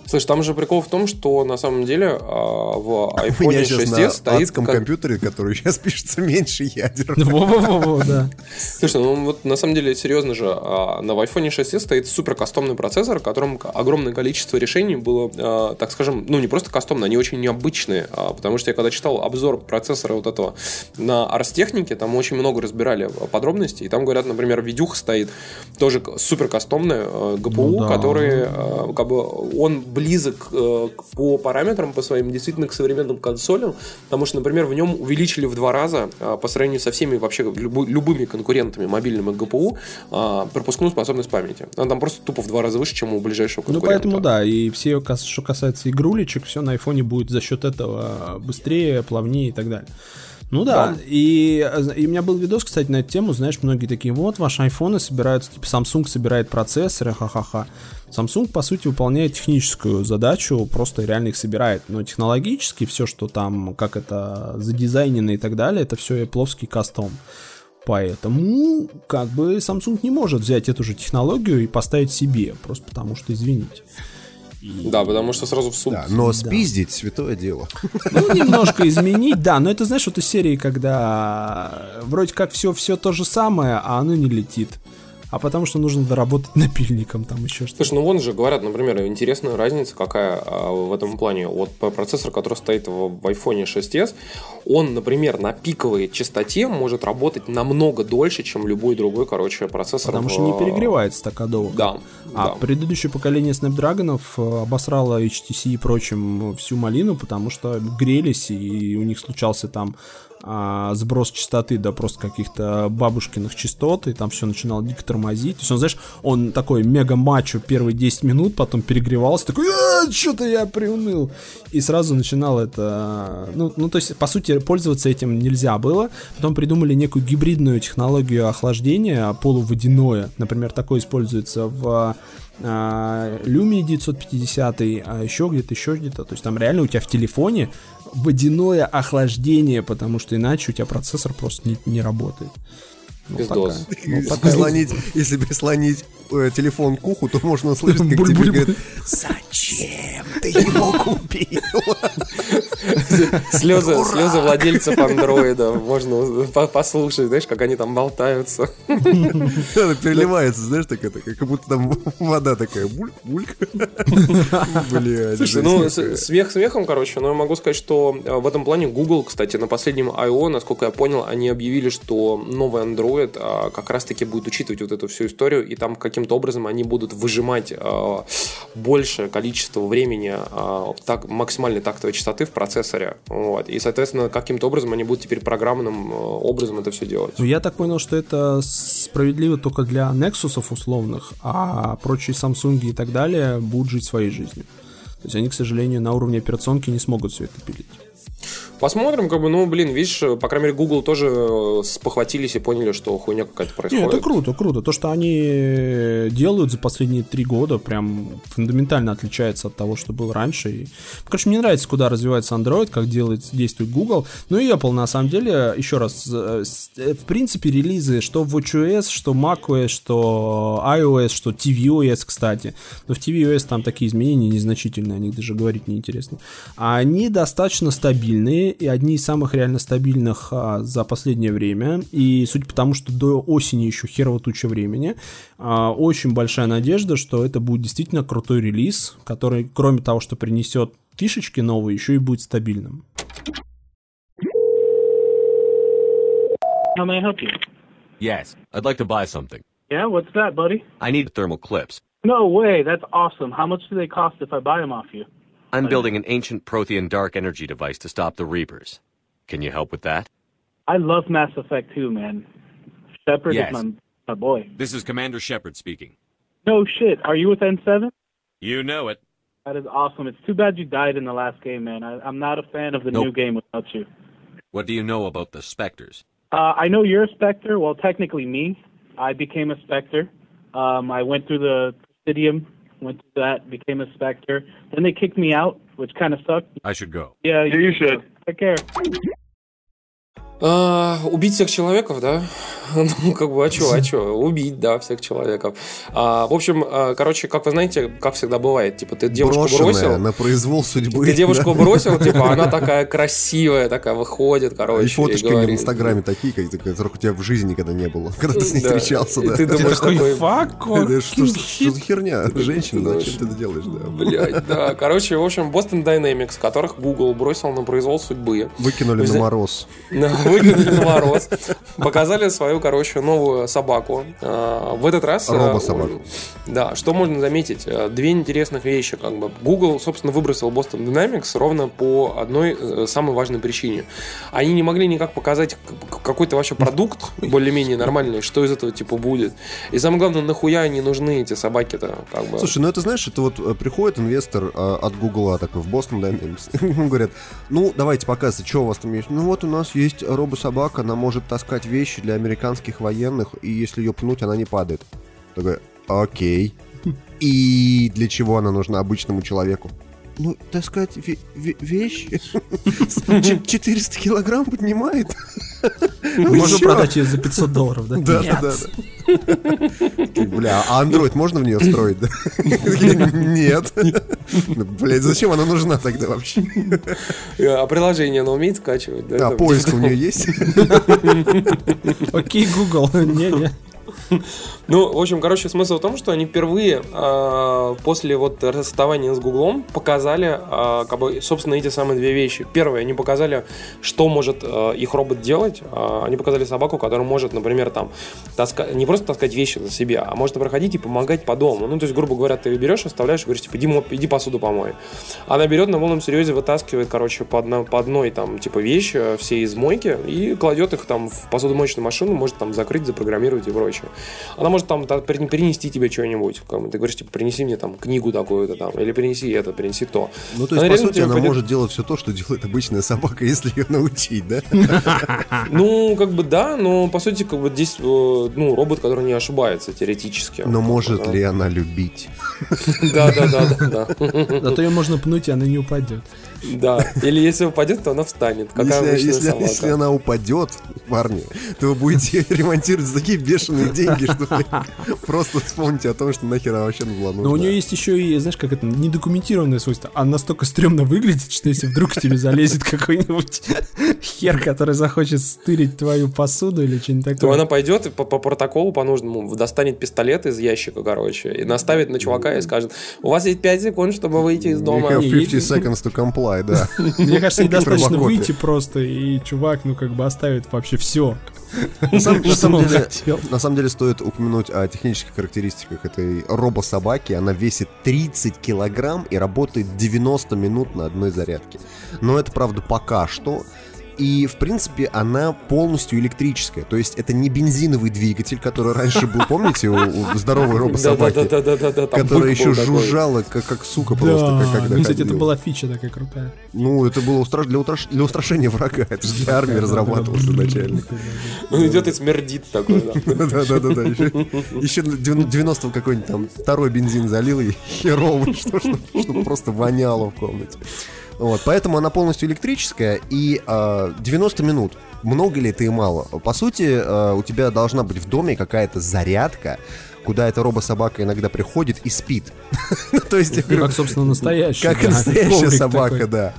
Слышь, там же прикол в том, что на самом деле в айфоне шесть эс стоит... В адском как... компьютере, который сейчас пишется, меньше ядер. Во-во-во, да. Слушай, ну вот на самом деле, серьезно же, на айфоне шесть эс стоит супер кастомный процессор, в котором огромное количество решений было, так скажем, ну не просто кастомные, они очень необычные, потому что я когда читал обзор процессора вот этого на Арс-технике, там очень много разбирали подробностей, и там говорят, например, видюха стоит, тоже супер кастомная, ГПУ, ну, да. который как бы он... близок э, по параметрам, по своим, действительно, к современным консолям, потому что, например, в нем увеличили в два раза э, по сравнению со всеми вообще люб- любыми конкурентами мобильным и ГПУ э, пропускную способность памяти. Она там просто тупо в два раза выше, чем у ближайшего конкурента. Ну, поэтому, да, и все, что касается игрулечек, все на айфоне будет за счет этого быстрее, плавнее и так далее. Ну да, да. И, и у меня был видос, кстати, на эту тему, знаешь, многие такие, вот, ваши айфоны собираются, типа, Samsung собирает процессоры, ха-ха-ха. Samsung, по сути, выполняет техническую задачу, просто реально их собирает. Но технологически все, что там, как это задизайнено и так далее, это все Apple-овский кастом. Поэтому, как бы, Samsung не может взять эту же технологию и поставить себе, просто потому что, извините. Да, потому что сразу в суд. Да, но спиздить, да. Святое дело. Ну, немножко изменить, да, но это, знаешь, вот из серии, когда вроде как все-все то же самое, а оно не летит. А потому что нужно доработать напильником там еще что-то. Слушай, ну вон же говорят, например, интересная разница какая а, в этом плане. Вот процессор, который стоит в, в айфоне шесть эс, он, например, на пиковой частоте может работать намного дольше, чем любой другой, короче, процессор. Потому в... что не перегревается стакадово. Да. А да. Предыдущее поколение Снэпдрагонов обосрало эйч ти си и прочим всю малину, потому что грелись, и у них случался там А сброс частоты до да, просто каких-то бабушкиных частот, и там все начинало дико тормозить. То есть он, знаешь, он такой мега-мачо первые десять минут, потом перегревался, такой, что-то я приуныл. И сразу начинал это... Ну, ну, то есть, по сути, пользоваться этим нельзя было. Потом придумали некую гибридную технологию охлаждения, полуводяное. Например, такое используется в... Lumia девятьсот пятьдесят, а еще где-то, еще где-то. То есть там реально у тебя в телефоне водяное охлаждение, потому что иначе у тебя процессор просто не, не работает. Ну, пиздос. Ну, прислонить, если прислонить э, телефон к уху, то можно услышать, как тебе говорят, зачем ты его купил? Слезы, слезы владельцев андроида. Можно послушать, знаешь, как они там болтаются. Она переливается, знаешь, так это, как будто там вода такая. Бульк-бульк. Слушай, ну, смех смехом, короче, но я могу сказать, что в этом плане Google, кстати, на последнем ай о, насколько я понял, они объявили, что новый Android как раз-таки будет учитывать вот эту всю историю, и там каким-то образом они будут выжимать большее количество времени так, максимальной тактовой частоты в процессоре. Вот. И, соответственно, каким-то образом они будут теперь программным образом это все делать. Я так понял, что это справедливо только для Nexus'ов условных, а прочие Samsung'и и так далее будут жить своей жизнью. То есть они, к сожалению, на уровне операционки не смогут все это пилить. Посмотрим, как бы, ну, блин, видишь, по крайней мере, Google тоже спохватились и поняли, что хуйня какая-то происходит. Нет, это круто, круто. То, что они делают за последние три года, прям фундаментально отличается от того, что было раньше. И, конечно, мне нравится, куда развивается Android, как делает, действует Google. Ну и Apple, на самом деле, еще раз, в принципе, релизы, что watchOS, что macOS, что iOS, что tvOS, кстати. Но в tvOS там такие изменения незначительные, о них даже говорить неинтересно. Они достаточно стабильные, и одни из самых реально стабильных а, за последнее время. И судя по тому, что до осени еще херова туча времени, а, очень большая надежда, что это будет действительно крутой релиз, который, кроме того, что принесет фишечки новые, еще и будет стабильным. How may I help you? Yes, I'd like to buy something. Yeah, what's that, buddy? I need thermal clips. No way, that's awesome. How much do they cost if I buy them off you? I'm building an ancient Prothean dark energy device to stop the Reapers. Can you help with that? I love Mass Effect two, man. Shepard yes. is my, my boy. This is Commander Shepard speaking. No shit. Are you with N seven? You know it. That is awesome. It's too bad you died in the last game, man. I, I'm not a fan of the nope. new game without you. What do you know about the Spectres? Uh, I know you're a Spectre. Well, technically me. I became a Spectre. Um, I went through the Presidium. Went to that, became a Spectre. Then they kicked me out, which kind of sucked. I should go. Yeah, you, you should. Take care. Uh, убить всех человеков, да? Ну, как бы, а чё, а чё? Убить, да, всех человеков. Uh, в общем, uh, короче, как вы знаете, как всегда бывает, типа, ты девушку брошенная, бросил... на произвол судьбы. Ты девушку да? бросил, типа, она такая красивая, такая выходит, короче. И фоточки у нее в Инстаграме такие, которых у тебя в жизни никогда не было, когда ты с ней да. встречался, да. И ты думаешь, такой, такой фак, он, что, что за херня? Женщина, да, чем ты это делаешь, да? Блядь, да. Короче, в общем, Boston Dynamics, которых Google бросил на произвол судьбы. Выкинули Взя... на мороз. Выгнали на мороз. Показали свою, короче, новую собаку. В этот раз... Робо-собаку. Да, что можно заметить? Две интересных вещи, как бы. Google, собственно, выбросил Boston Dynamics ровно по одной самой важной причине. Они не могли никак показать какой-то вообще продукт более-менее нормальный, что из этого, типа, будет. И самое главное, нахуя они нужны, эти собаки-то, как бы. Слушай, ну это, знаешь, это вот приходит инвестор от Google такой в Boston Dynamics. Говорят, ну, давайте показывайте, что у вас там есть. Ну, вот у нас есть робо-собака, она может таскать вещи для американских военных, и если ее пнуть, она не падает. Такой, окей. И для чего она нужна обычному человеку? Ну, таскать ве- ве- вещи? четыреста килограмм поднимает? Можно продать ее за пятьсот долларов, да? Да, да, да. Бля, а Android можно в нее строить, да? Нет. Блядь, зачем она нужна тогда вообще? А приложение она умеет скачивать, да? А поиск у нее есть? Окей, Google, не-не. Ну, в общем, короче, смысл в том, что они впервые э, после вот расставания с Гуглом показали, э, как бы, собственно, эти самые две вещи. Первое, они показали, что может э, их робот делать. Э, они показали собаку, которая может, например, там, таска... не просто таскать вещи за себя, а может проходить и помогать по дому. Ну, то есть, грубо говоря, ты ее берешь, оставляешь и говоришь, типа, Дима, иди посуду помой. Она берет на полном серьезе, вытаскивает, короче, по, одно... по одной, там, типа, вещи все из мойки и кладет их, там, в посудомоечную машину, может, там, закрыть, запрограммировать и прочее. Она может там принести тебе что-нибудь. Ты говоришь, типа, принеси мне там книгу такую-то там, или принеси это, принеси то. Ну, то есть, она, по сути, она пойдет... может делать все то, что делает обычная собака, если ее научить, да? Ну, как бы да, но, по сути, как бы здесь, ну, робот, который не ошибается теоретически. Но может ли она любить? Да-да-да. Да, то ее можно пнуть, и она не упадет. Да, или если упадет, то она встанет. Если она упадет, парни, то вы будете ремонтировать за такие бешеные деньги, что просто вспомните о том, что нахер вообще была нужна. Но у нее есть еще и, знаешь, как это, недокументированное свойство. Она настолько стрёмно выглядит, что если вдруг к тебе залезет какой-нибудь хер, который захочет стырить твою посуду или что-нибудь такое, то она пойдет по протоколу по нужному, достанет пистолет из ящика, короче, и наставит на чувака и скажет: у вас есть пять секунд, чтобы выйти из дома. You have fifty seconds to comply, да. Мне кажется, недостаточно выйти просто, и чувак, ну, как бы оставит вообще все. На самом, на, самом деле, на самом деле стоит упомянуть о технических характеристиках этой робособаки. Она весит тридцать килограмм и работает девяносто минут на одной зарядке. Но это, правда, пока что. И, в принципе, она полностью электрическая. То есть это не бензиновый двигатель, который раньше был, помните, у, у здоровой робособаки, которая еще жужжала, как, как сука просто. Как, когда ну, кстати, ходила. Это была фича такая крутая. Ну, это было устра... для, утра... для устрашения врага. Это же для армии разрабатывался начальник. Он идет и смердит такой. Да-да-да. Еще девяностого какой-нибудь там второй бензин залил, и херовый, чтобы просто воняло в комнате. Вот, поэтому она полностью электрическая, и э, девяносто минут. Много ли это и мало? По сути, э, у тебя должна быть в доме какая-то зарядка, куда эта робособака иногда приходит и спит. То есть, как, собственно, настоящая. Как настоящая собака, да.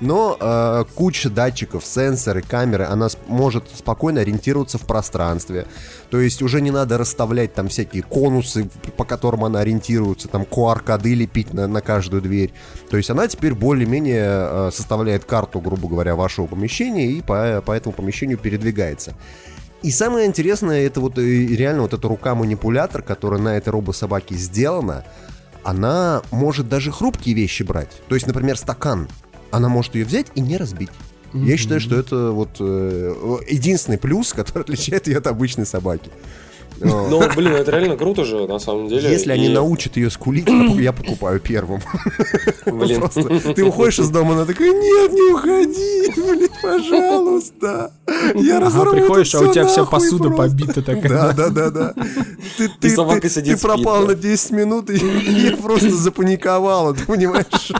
Но э, куча датчиков, сенсоры, камеры, она сп- может спокойно ориентироваться в пространстве. То есть уже не надо расставлять там всякие конусы, по которым она ориентируется, там ку ар коды лепить на, на каждую дверь. То есть она теперь более-менее э, составляет карту, грубо говоря, вашего помещения и по, по этому помещению передвигается. И самое интересное, это вот реально вот эта рука-манипулятор, которая на этой робособаке сделана, она может даже хрупкие вещи брать. То есть, например, стакан. Она может ее взять и не разбить. Mm-hmm. Я считаю, что это вот э, единственный плюс, который отличает ее от обычной собаки. Ну, блин, это реально круто же, на самом деле. Если и... они научат ее скулить, я покупаю первым. Блин. Просто, ты уходишь из дома, она такая: нет, не уходи, блин, пожалуйста. Я разорву. Ага, приходишь, а у тебя вся посуда просто побита такая. Да, да, да, да. Ты, ты, ты, ты, ты пропал на десять минут, и я просто запаниковала, ты понимаешь?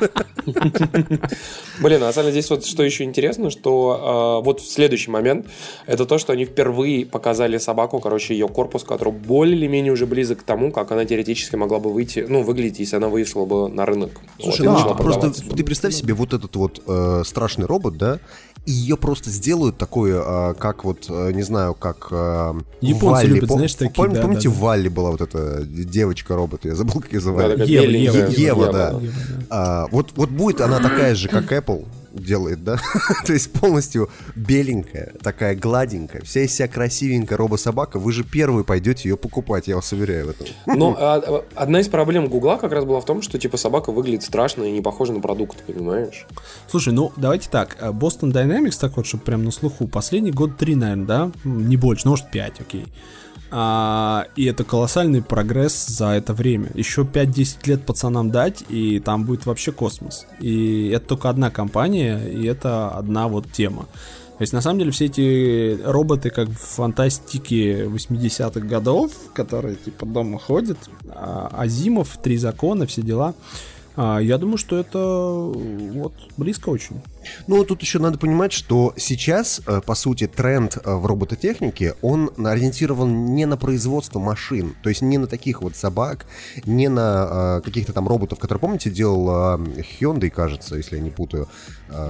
Блин, на самом деле здесь вот что еще интересно, что э, вот в следующий момент, это то, что они впервые показали собаку, короче, ее корпус, который более или менее уже близок к тому, как она теоретически могла бы выйти, ну, выглядеть, если она вышла бы на рынок. Слушай, вот, да, просто ты представь себе вот этот вот э, страшный робот, да, и ее просто сделают такую, э, как вот, э, не знаю, как э, японцы Валли. Любят, знаешь, такие, Пом- да, помните, да, да. Валли была вот эта девочка-робот, я забыл, как ее звали. Да, Ева, Ева, Ева, Ева, да. Ева, да. А, вот, вот будет она такая же, как Apple делает, да? То есть полностью беленькая, такая гладенькая, вся из себя красивенькая робособака. Вы же первые пойдете ее покупать, я вас уверяю в этом. Но а, одна из проблем Гугла как раз была в том, что типа собака выглядит страшно и не похожа на продукт, понимаешь? Слушай, ну давайте так, Boston Dynamics, так вот, чтобы прям на слуху, последний год три, наверное, да? Не больше, ну может пять, окей. А, и это колоссальный прогресс за это время. Еще пять-десять лет пацанам дать, и там будет вообще космос. И это только одна компания, и это одна вот тема. То есть на самом деле все эти роботы, как в фантастике восьмидесятых годов, которые типа дома ходят, Азимов, Три закона, все дела. Я думаю, что это вот близко очень. Ну, тут еще надо понимать, что сейчас, по сути, тренд в робототехнике, он ориентирован не на производство машин, то есть не на таких вот собак, не на каких-то там роботов, которые, помните, делал Hyundai, кажется, если я не путаю,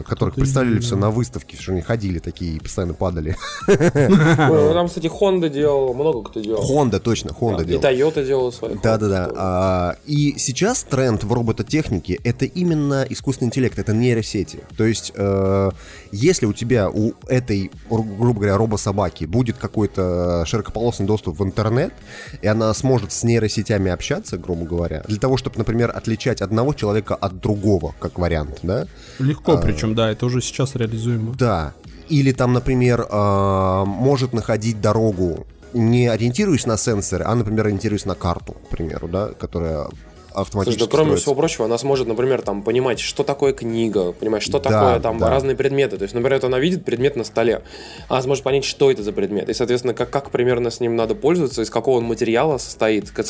которых Кто-то представили и... все на выставке, что они ходили такие и постоянно падали. Там, кстати, Honda делал, много кто делал. Honda, точно, Honda делал. И Toyota делала свои. Да-да-да. И сейчас тренд в робототехнике — это именно искусственный интеллект, это нейросети. То есть То есть, если у тебя у этой, грубо говоря, робособаки будет какой-то широкополосный доступ в интернет, и она сможет с нейросетями общаться, грубо говоря, для того, чтобы, например, отличать одного человека от другого, как вариант, да? Легко, а, причем, да, это уже сейчас реализуемо. Да. Или там, например, может находить дорогу, не ориентируясь на сенсоры, а, например, ориентируясь на карту, к примеру, да, которая автоматически. Слушай, да, кроме всего прочего, она сможет, например, там, понимать, что такое книга, понимать, что да, такое там, да. разные предметы. То есть, например, вот она видит предмет на столе, она сможет понять, что это за предмет. И, соответственно, как, как примерно с ним надо пользоваться, из какого он материала состоит, как,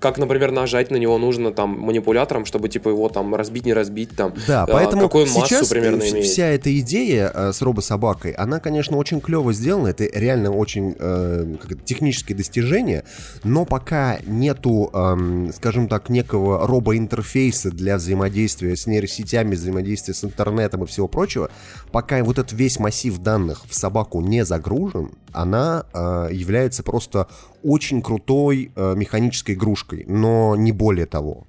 как, например, нажать на него нужно там манипулятором, чтобы типа его там разбить, не разбить. Там, да, поэтому какую массу сейчас примерно имеет. Вся эта идея с робособакой, она, конечно, очень клево сделана. Это реально очень э, технические достижения, но пока нету, э, скажем так, некого робоинтерфейса для взаимодействия с нейросетями, взаимодействия с интернетом и всего прочего, пока вот этот весь массив данных в собаку не загружен, она э, является просто очень крутой э, механической игрушкой, но не более того.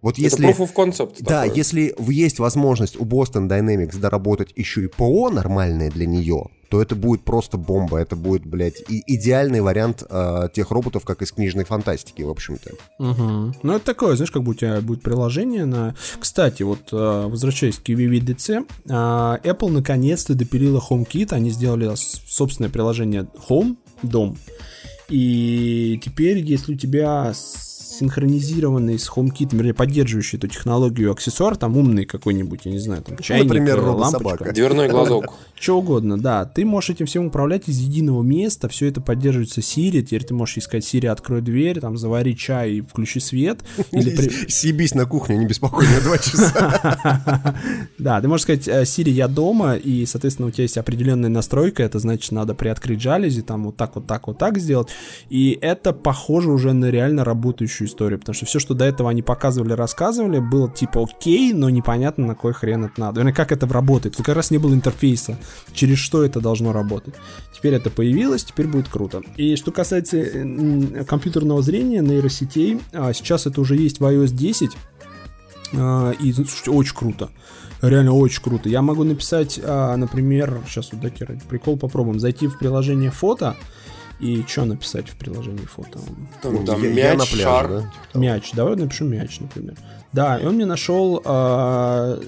Вот если, это proof of concept. Да, такое. Если есть возможность у Boston Dynamics доработать еще и ПО нормальное для нее, то это будет просто бомба. Это будет, блядь, и идеальный вариант э, тех роботов, как из книжной фантастики, в общем-то. Угу. Ну, это такое, знаешь, как бы у тебя будет приложение на... Кстати, вот, возвращаясь к дабл ю дабл ю ди си, Apple наконец-то допилила HomeKit. Они сделали собственное приложение Home, дом. И теперь, если у тебя... синхронизированный с HomeKit, вернее, поддерживающий эту технологию аксессуар, там умный какой-нибудь, я не знаю, там чайник, например, лампочка, дверной глазок, что угодно, да, ты можешь этим всем управлять из единого места, все это поддерживается Siri, теперь ты можешь искать Siri, открой дверь, там, завари чай и включи свет. Съебись на кухне, не беспокой меня два часа. Да, ты можешь сказать, Siri, я дома, и, соответственно, у тебя есть определенная настройка, это значит, надо приоткрыть жалюзи, там, вот так, вот так, вот так сделать, и это похоже уже на реально работающую историю, потому что все, что до этого они показывали, рассказывали, было типа окей, но непонятно, на кой хрен это надо. Вернее, как это работает. Только раз не было интерфейса, через что это должно работать. Теперь это появилось, теперь будет круто. И что касается компьютерного зрения, нейросетей, сейчас это уже есть в iOS десять, и, слушайте, очень круто. Реально очень круто. Я могу написать, например, сейчас вот дайте прикол попробуем, зайти в приложение фото. И что написать в приложении фото? Там, там я, мяч, я на пляже, шар. Да? Мяч. Давай напишу мяч, например. Да, и он мне нашел... Э,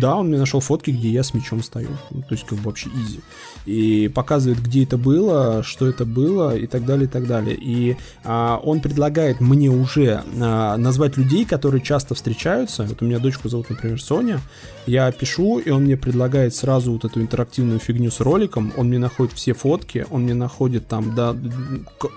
да, он мне нашел фотки, где я с мячом стою. Ну, то есть, как бы вообще изи. И показывает, где это было, что это было, и так далее, и так далее. И э, он предлагает мне уже э, назвать людей, которые часто встречаются. Вот у меня дочку зовут, например, Соня. Я пишу, и он мне предлагает сразу вот эту интерактивную фигню с роликом. Он мне находит все фотки, он мне находит там... Да,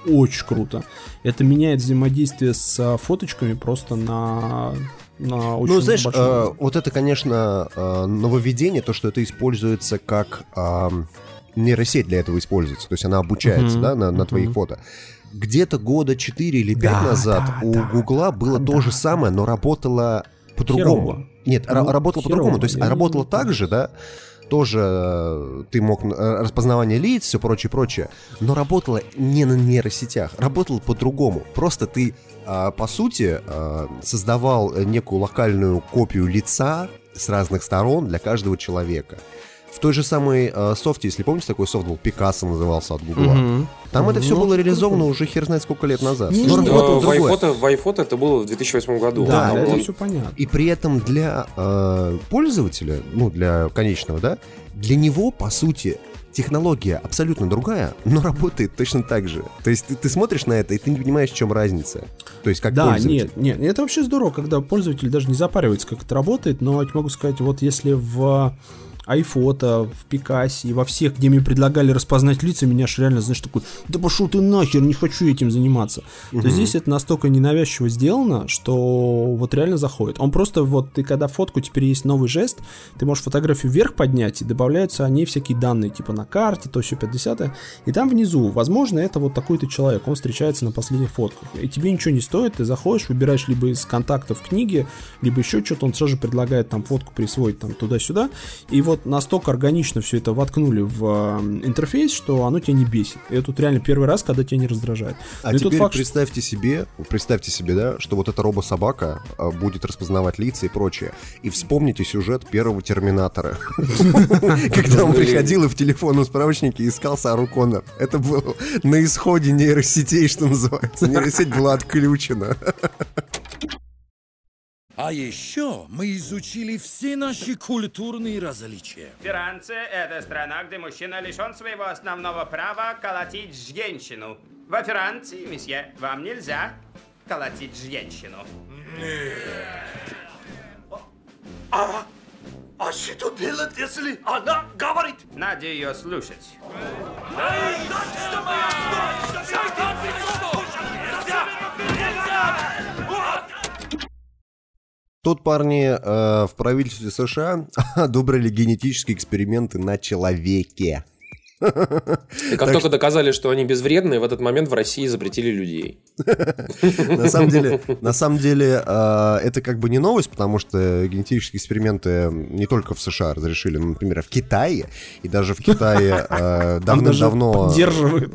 очень круто. Это меняет взаимодействие с фоточками просто на... на очень ну, знаешь, э, вот это, конечно, э, нововведение, то, что это используется как... Э, нейросеть для этого используется, то есть она обучается, uh-huh, да, на, на uh-huh. твоих фото. Где-то года четыре или пять да, назад да, у да, Гугла да, было да, то да, же самое, но работало по-другому. Херово. Нет, ну, ра- работало херово. по-другому, то есть Я работало так же, да, тоже ты мог... Распознавание лиц, все прочее-прочее. Но работало не на нейросетях. Работало по-другому. Просто ты, по сути, создавал некую локальную копию лица с разных сторон для каждого человека. В той же самой софте, если помните, такой софт был, Пикассо назывался от Гугла. Mm-hmm. Там это все ну, было реализовано уже хер знает сколько лет назад. Ну, в iPhoto это было в две тысячи восьмом году. Да, это все понятно. И при этом для э, пользователя, ну, для конечного, да, для него, по сути, технология абсолютно другая, но работает точно так же. То есть ты, ты смотришь на это, и ты не понимаешь, в чем разница. То есть как да, пользователь. Да, нет, нет. Это вообще здорово, когда пользователь даже не запаривается, как это работает, но я могу сказать, вот если в... iPhoto, в Пикассе и во всех, где мне предлагали распознать лица, меня аж реально, знаешь, такой, да пошел ты нахер, не хочу этим заниматься. Mm-hmm. То здесь это настолько ненавязчиво сделано, что вот реально заходит. Он просто вот, ты когда фотку, теперь есть новый жест, ты можешь фотографию вверх поднять, и добавляются они всякие данные, типа на карте, то все пятьдесят, и там внизу, возможно, это вот такой-то человек, он встречается на последних фотках. И тебе ничего не стоит, ты заходишь, выбираешь либо из контактов книги, либо еще что-то, он сразу же предлагает там фотку присвоить там туда-сюда, и вот настолько органично все это воткнули в интерфейс, что оно тебя не бесит. И это тут реально первый раз, когда тебя не раздражает. А Но теперь факт, представьте себе, представьте себе, да, что вот эта робособака будет распознавать лица и прочее. И вспомните сюжет первого Терминатора, когда он приходил и в телефонном справочнике искал Сару Коннор. Это было на исходе нейросетей, что называется. Нейросеть была отключена. А еще мы изучили все наши культурные различия. Франция – это страна, где мужчина лишен своего основного права колотить женщину. Во Франции, месье, вам нельзя. колотить женщину. А, а что делать, если она говорит? Надо ее слушать. Тут парни э, в правительстве США одобрили генетические эксперименты на человеке. И как так только что... доказали, что они безвредные, в этот момент в России запретили людей. На самом деле, на самом деле э, это как бы не новость, потому что генетические эксперименты не только в США разрешили, ну, например, а в Китае. И даже в Китае э, давным-давно... Удерживают.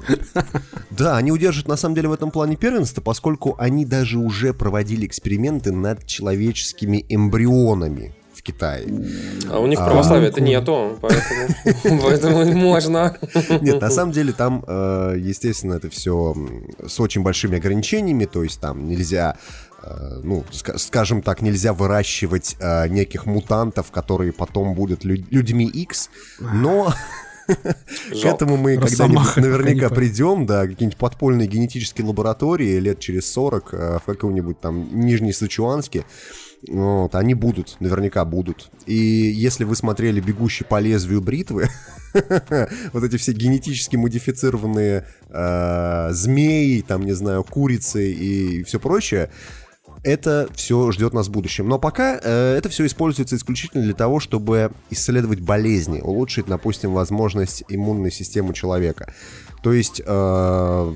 Да, они удерживают на самом деле в этом плане первенство, поскольку они даже уже проводили эксперименты над человеческими эмбрионами. Китае. А у них а, православия это нету, поэтому можно. Нет, на самом деле там, естественно, это все с очень большими ограничениями, то есть там нельзя, ну, скажем так, нельзя выращивать неких мутантов, которые потом будут людьми X, но... К этому мы когда-нибудь наверняка придем, да, какие-нибудь подпольные генетические лаборатории лет через сорок в каком-нибудь там Нижнесычуанске. Вот, они будут, наверняка будут. И если вы смотрели «Бегущий по лезвию бритвы», вот эти все генетически модифицированные э, змеи, там, не знаю, курицы и, и все прочее, это все ждет нас в будущем. Но пока э, это все используется исключительно для того, чтобы исследовать болезни, улучшить, допустим, возможность иммунной системы человека. То есть... Э,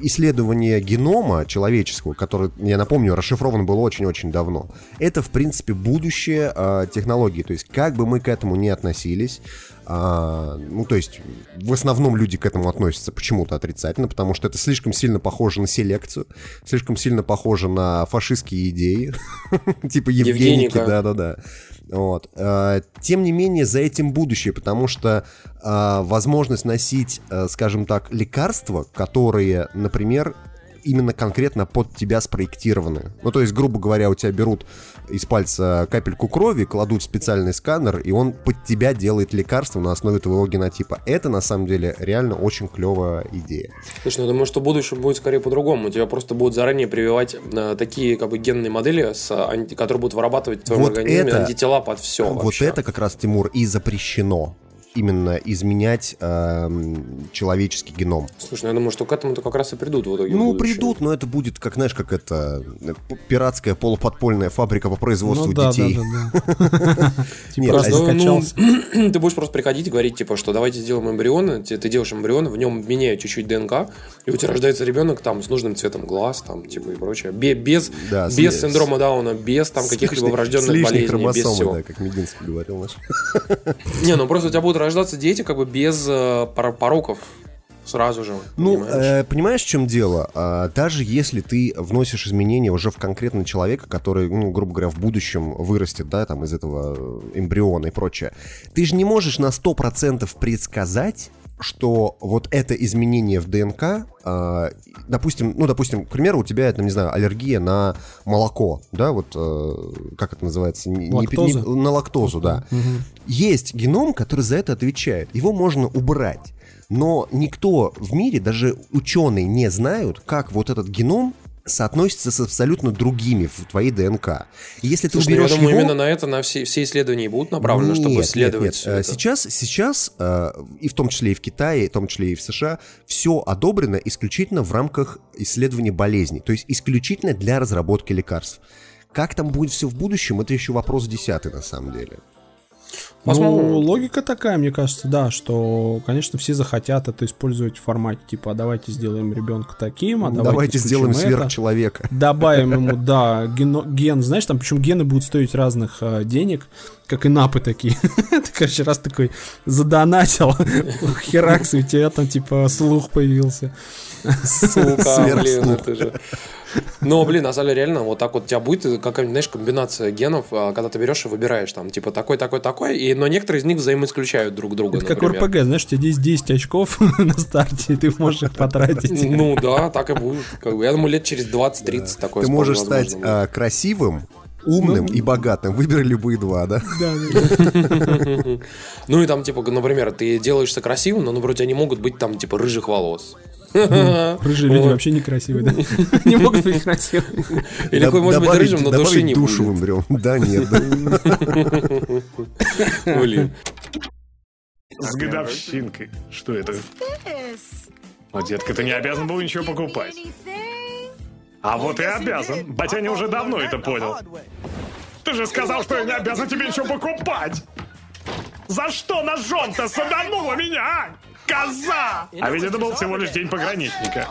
исследование генома человеческого, которое, я напомню, расшифровано было очень-очень давно, это, в принципе, будущее э, технологии. То есть, как бы мы к этому ни относились, э, ну, то есть, в основном люди к этому относятся почему-то отрицательно, потому что это слишком сильно похоже на селекцию, слишком сильно похоже на фашистские идеи, типа Евгеники, да-да-да. Вот. Тем не менее, за этим будущее, потому что э, возможность носить, э, скажем так, лекарства, которые, например, именно конкретно под тебя спроектированы. Ну, то есть, грубо говоря, у тебя берут из пальца капельку крови, кладут в специальный сканер, и он под тебя делает лекарство на основе твоего генотипа. Это, на самом деле, реально очень клевая идея. Слушай, ну, я думаю, что будущее будет скорее по-другому. У тебя просто будут заранее прививать э, такие, как бы, генные модели, с, анти, которые будут вырабатывать в твоем вот организме это, антитела под все. Вот вообще. Это как раз, Тимур, и запрещено. Именно изменять э, человеческий геном. Слушай, ну я думаю, что к этому-то как раз и придут в итоге. Ну, в придут, но это будет, как, знаешь, как это пиратская полуподпольная фабрика по производству ну, да, детей. Ты будешь просто приходить и говорить, типа, что давайте сделаем эмбрион, ты делаешь эмбрион, в нем меняют чуть-чуть ДНК, и у тебя рождается ребенок там с нужным цветом глаз, там, типа, и прочее. Без синдрома Дауна, без там каких-либо врожденных болезней, без всего. Да, как Мединский говорил наш. Не, ну просто у тебя будут рождаться дети как бы без э, пороков сразу же. Ну, понимаешь, э, понимаешь в чем дело? Э, даже если ты вносишь изменения уже в конкретного человека, который, ну, грубо говоря, в будущем вырастет, да, там, из этого эмбриона и прочее, ты же не можешь на сто процентов предсказать, что вот это изменение в ДНК, э, допустим, ну, допустим, к примеру, у тебя, это, не знаю, аллергия на молоко, да, вот, э, как это называется? Не, лактоза? Не, не, на лактозу, да. Угу. Есть геном, который за это отвечает. Его можно убрать, но никто в мире, даже ученые не знают, как вот этот геном соотносится с абсолютно другими в твоей ДНК. И если ты уберешь его... Я думаю, его... именно на это на все, все исследования и будут направлены, нет, чтобы исследовать. Нет, нет. Сейчас, сейчас, и в том числе и в Китае, и в том числе и в США, все одобрено исключительно в рамках исследования болезней, то есть исключительно для разработки лекарств. Как там будет все в будущем, это еще вопрос десятый на самом деле. Посмотрим. Ну, логика такая, мне кажется, да, что, конечно, все захотят это использовать в формате, типа, а давайте сделаем ребенка таким, а давайте, давайте сделаем сверхчеловека. Добавим ему, да, ген, знаешь, там, причем гены будут стоить разных денег, как и напы такие. Ты, короче, раз такой задонатил, херакс, у тебя там, типа, слух появился. Сука, блин, это же... Но, блин, на самом деле реально вот так вот у тебя будет какая-нибудь, знаешь, комбинация генов, когда ты берешь и выбираешь там, типа, такой, такой, такой, и, но некоторые из них взаимоисключают друг друга, это например. Как РПГ, знаешь, у тебя здесь десять очков на старте, и ты можешь их потратить. Ну да, так и будет. Как бы, я думаю, лет через двадцать-тридцать такое. Ты можешь стать а, красивым, умным, ну, и богатым. Выбери любые два, да? Да, да. Ну и там, типа, например, ты делаешься красивым, но, например, у тебя не могут быть там, типа, рыжих волос. Рыжие люди вообще некрасивые, да? Не могут быть красивыми. Или какой может быть рыжим, но души не будет. Добавить душу умрем. Да нет. Блин. С годовщинкой. Что это? Но, детка, ты не обязан был ничего покупать. А вот и обязан. Батяня уже давно это понял. Ты же сказал, что я не обязан тебе ничего покупать. За что ножом-то саданула меня? Коза! А ведь это был всего лишь день пограничника.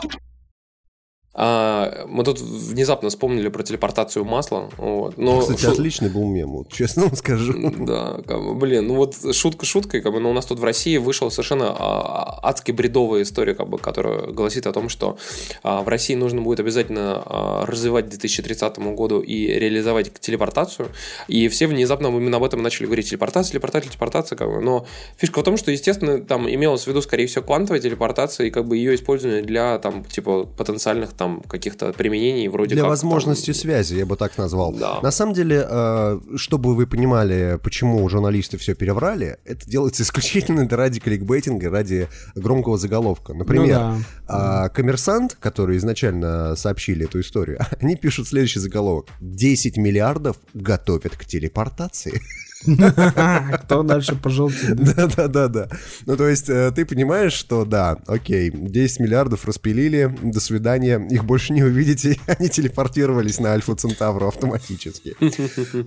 А, мы тут внезапно вспомнили про телепортацию масла. Вот. Но, кстати, шут... отличный был мем, вот, честно вам скажу. Да, блин, ну вот шутка шуткой, как бы, но у нас тут в России вышла совершенно адски бредовая история, как бы, которая гласит о том, что в России нужно будет обязательно развивать к две тысячи тридцатому году и реализовать телепортацию. И все внезапно именно об этом начали говорить: телепортация, телепортация, телепортация. Как бы. Но фишка в том, что, естественно, там имелось в виду, скорее всего, квантовая телепортация и как бы ее использование для там, типа, потенциальных там каких-то применений вроде для как... Для возможности там... связи, я бы так назвал. Да. На самом деле, чтобы вы понимали, почему журналисты все переврали, это делается исключительно ради кликбейтинга, ради громкого заголовка. Например, ну да. «Коммерсант», которые изначально сообщили эту историю, они пишут следующий заголовок. десять миллиардов готовят к телепортации. Кто дальше пожелтел? Да-да-да. Ну, то есть, ты понимаешь, что да, окей, десять миллиардов распилили, до свидания, их больше не увидите, они телепортировались на Альфу Центавру автоматически.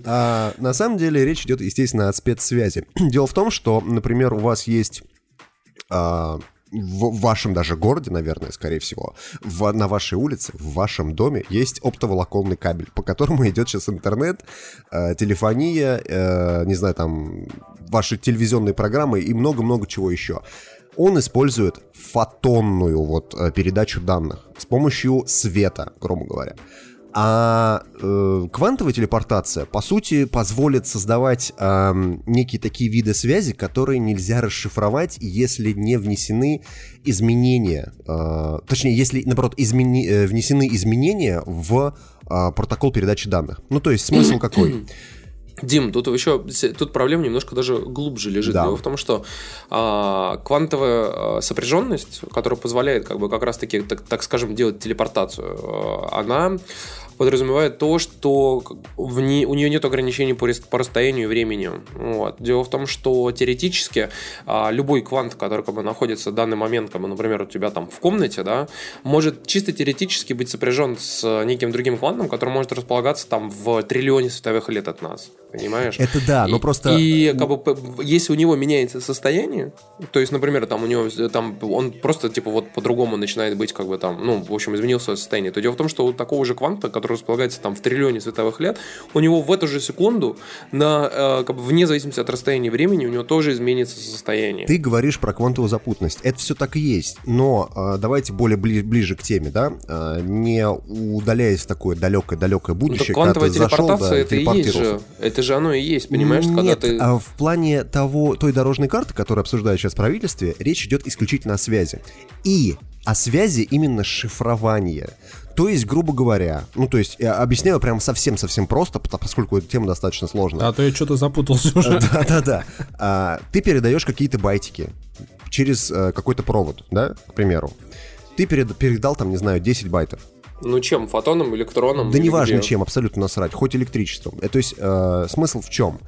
А, на самом деле, речь идет, естественно, о спецсвязи. Дело в том, что, например, у вас есть... А, в вашем даже городе, наверное, скорее всего, в, на вашей улице, в вашем доме есть оптоволоконный кабель, по которому идет сейчас интернет, э, телефония, э, не знаю, там, ваши телевизионные программы и много-много чего еще. Он использует фотонную вот, передачу данных с помощью света, грубо говоря. А э, квантовая телепортация, по сути, позволит создавать э, некие такие виды связи, которые нельзя расшифровать, если не внесены изменения, э, точнее, если, наоборот, измени, э, внесены изменения в э, протокол передачи данных. Ну, то есть, смысл какой? Дим, тут еще тут проблема немножко даже глубже лежит. Да. Дело в том, что а, квантовая сопряженность, которая позволяет как бы как раз-таки, так, так скажем, делать телепортацию, она подразумевает то, что в не, у нее нет ограничений по, по расстоянию и времени. Вот. Дело в том, что теоретически а, любой квант, который как бы, находится в данный момент, как бы, например, у тебя там в комнате, да, может чисто теоретически быть сопряжен с неким другим квантом, который может располагаться там в триллионе световых лет от нас. Понимаешь? Это да, но и, просто... И как бы, если у него меняется состояние, то есть, например, там у него там, он просто типа вот по-другому начинает быть как бы там, ну, в общем, изменил свое состояние, то дело в том, что у такого же кванта, который располагается там в триллионе световых лет, у него в эту же секунду, на, э, как бы, вне зависимости от расстояния времени, у него тоже изменится состояние. Ты говоришь про квантовую запутанность. Это все так и есть, но э, давайте более бли- ближе к теме, да, э, не удаляясь в такое далекое-далекое будущее, ну, когда ты зашел, да, это и есть же. Это же оно и есть, понимаешь? Нет, когда ты... а в плане того, той дорожной карты, которую обсуждают сейчас в правительстве, речь идет исключительно о связи. И о связи именно шифрования. То есть, грубо говоря, ну, то есть, я объясняю прям совсем-совсем просто, поскольку эта тема достаточно сложная. А то я что-то запутался уже. Да-да-да. Ты передаешь какие-то байтики через какой-то провод, да, к примеру. Ты передал, там, не знаю, десять байтов. Ну чем, фотоном, электроном? Да неважно где? Чем, абсолютно насрать, хоть электричеством. То есть э, смысл в чем?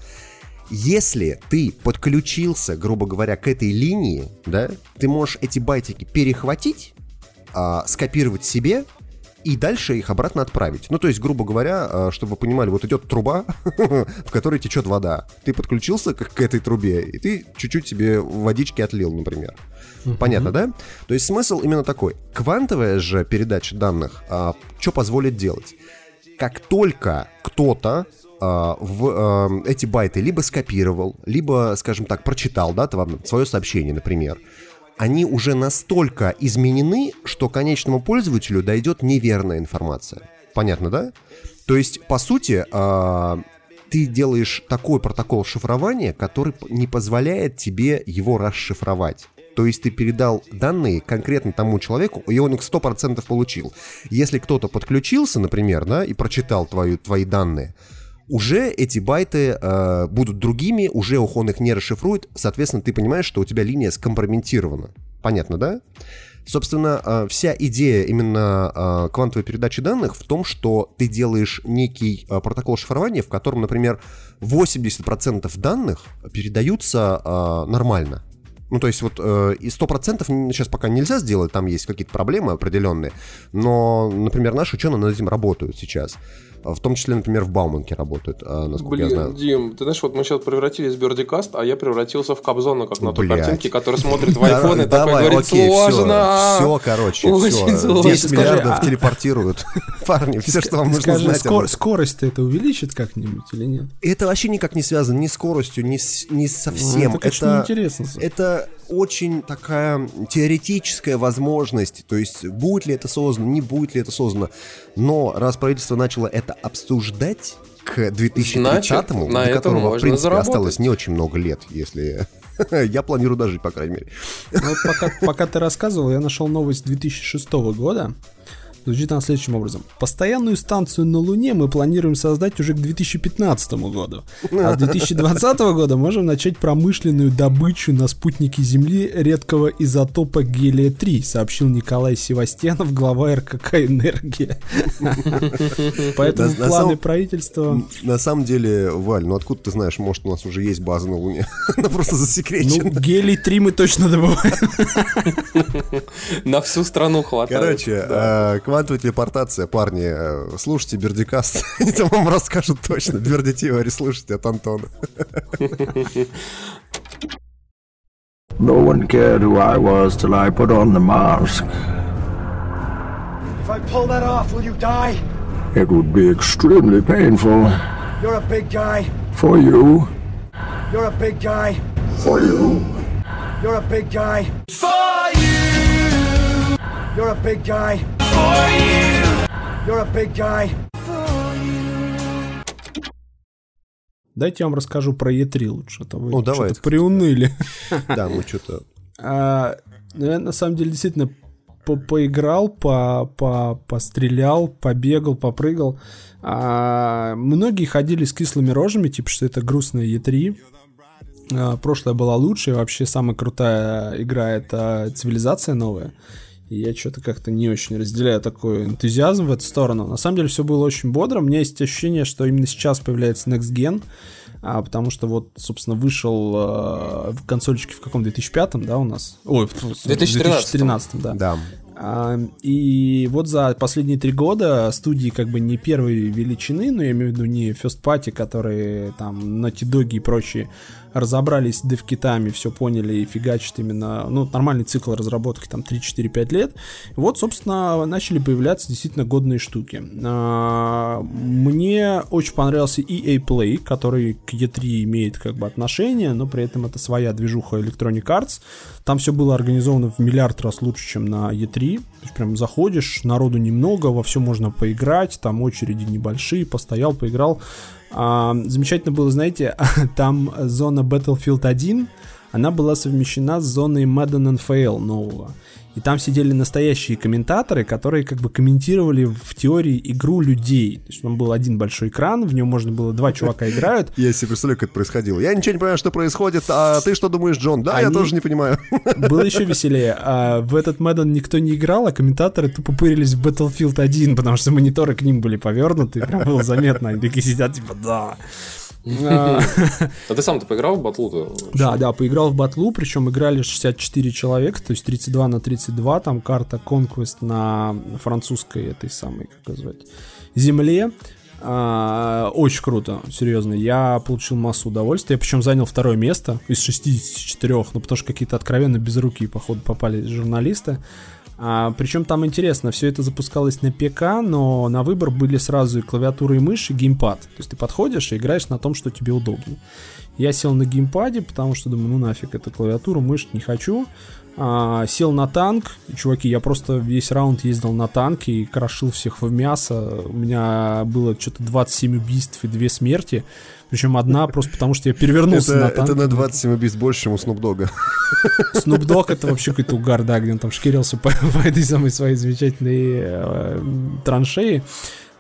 Если ты подключился, грубо говоря, к этой линии, да, ты можешь эти байтики перехватить, э, скопировать себе и дальше их обратно отправить. Ну, то есть, грубо говоря, чтобы вы понимали, вот идет труба, в которой течет вода. Ты подключился к, к этой трубе, и ты чуть-чуть себе водички отлил, например. Uh-huh. Понятно, да? То есть смысл именно такой. Квантовая же передача данных, а, что позволит делать? Как только кто-то а, в а, эти байты либо скопировал, либо, скажем так, прочитал, да, свое сообщение, например, они уже настолько изменены, что конечному пользователю дойдет неверная информация. Понятно, да? То есть, по сути, ты делаешь такой протокол шифрования, который не позволяет тебе его расшифровать. То есть ты передал данные конкретно тому человеку, и он их сто процентов получил. Если кто-то подключился, например, да, и прочитал твою, твои данные, уже эти байты э, будут другими, уже он их не расшифрует, соответственно, ты понимаешь, что у тебя линия скомпрометирована. Понятно, да? Собственно, вся идея именно квантовой передачи данных в том, что ты делаешь некий протокол шифрования, в котором, например, восемьдесят процентов данных передаются нормально. Ну, то есть вот э, и сто процентов сейчас пока нельзя сделать, там есть какие-то проблемы определенные, но, например, наши ученые над этим работают сейчас. В том числе, например, в Бауманке работают, насколько Блин, я знаю. Дим, ты знаешь, вот мы сейчас превратились в Бердикаст, а я превратился в Кобзона, как на той картинке, который смотрит в айфон и такой говорит, сложно. Все, короче, все. десять миллиардов телепортируют. Парни, все, что вам нужно знать. Скорость-то это увеличит как-нибудь или нет? Это вообще никак не связано ни с скоростью, ни со всем. Это интересно. Это очень такая теоретическая возможность, то есть будет ли это создано, не будет ли это создано. Но раз правительство начало это обсуждать к две тысячи тридцатому, до которого, в принципе, заработать. Осталось не очень много лет, если... Я планирую дожить, по крайней мере. Вот пока, пока ты рассказывал, я нашел новость две тысячи шестого года. Звучит она следующим образом. Постоянную станцию на Луне мы планируем создать уже к две тысячи пятнадцатому году. А с две тысячи двадцатого года можем начать промышленную добычу на спутнике Земли редкого изотопа гелия-три, сообщил Николай Севастьянов, глава РКК «Энергия». Поэтому планы правительства... На самом деле, Валь, ну откуда ты знаешь, может, у нас уже есть база на Луне? Она просто засекречена. Ну, гелий-три мы точно добываем. На всю страну хватает. Короче, квантовая телепортация, парни, слушайте Бердикаст, они там вам расскажут точно. Бердитивари слушайте от Антона. No one cared who I was till I put on the mask. If I pull that off, will you die? It would be extremely painful. You're a big guy. For you. You're a big guy. For you. You're a big guy. For you. You're a big guy. For you. You're a big guy. For you. Дайте я вам расскажу про и три лучше, а то вы ну, что-то давай, приуныли. Да, мы что-то... а, я на самом деле действительно поиграл, пострелял, побегал, попрыгал. А, многие ходили с кислыми рожами, типа, что это грустная и три. А, прошлая была лучше, вообще самая крутая игра — это «Цивилизация новая». Я что-то как-то не очень разделяю такой энтузиазм в эту сторону. На самом деле все было очень бодро. У меня есть ощущение, что именно сейчас появляется Next Gen, а, потому что вот, собственно, вышел а, в консольчике в каком две тысячи пятом, да, у нас? Ой, в две тысячи тринадцатом, да. Да. А, и вот за последние три года студии как бы не первой величины, но я имею в виду не First Party, которые там Naughty Dog и прочие, разобрались с девкитами, все поняли и фигачат именно, ну, нормальный цикл разработки, там, три-четыре-пять лет. Вот, собственно, начали появляться действительно годные штуки. Мне очень понравился и эй Play, который к и три имеет, как бы, отношение, но при этом это своя движуха Electronic Arts. Там все было организовано в миллиард раз лучше, чем на и три. То есть прям заходишь, народу немного, во все можно поиграть, там очереди небольшие, постоял, поиграл. А, замечательно было, знаете, там зона Battlefield один, она была совмещена с зоной Madden эн эф эл нового. И там сидели настоящие комментаторы, которые как бы комментировали в теории игру людей. То есть там был один большой экран, в нем можно было два чувака играют. Я себе представляю, как это происходило. Я ничего не понимаю, что происходит, а ты что думаешь, Джон? Да, Они... я тоже не понимаю. Было еще веселее. А в этот Madden никто не играл, а комментаторы тупо пырились в Battlefield один, потому что мониторы к ним были повернуты, прям было заметно. Они такие сидят, типа, да... А ты сам-то поиграл в батлу-то? Да, да, поиграл в батлу, причем играли шестьдесят четыре человека, то есть тридцать два на тридцать два, там карта Conquest на французской этой самой, как звать, земле. А, очень круто, серьезно. Я получил массу удовольствия. Я причем занял второе место из шестидесяти четырёх, ну потому что какие-то откровенно безрукие, походу, попали журналисты. А, причем там интересно, все это запускалось на ПК, но на выбор были сразу и клавиатура, и мышь, и геймпад. То есть ты подходишь и играешь на том, что тебе удобно. Я сел на геймпаде, потому что думаю, ну нафиг, это клавиатура, мышь, не хочу. А, сел на танк, чуваки, я просто весь раунд ездил на танке и крошил всех в мясо. У меня было что-то двадцать семь убийств и две смерти. Причем одна просто потому, что я перевернулся это, на танк. Это на двадцать семь убийств больше, чем у Snoop Dogg'а. Snoop Dogg — это вообще какой-то угар, да, где он там шкирился по, по этой самой своей замечательной э, траншеи.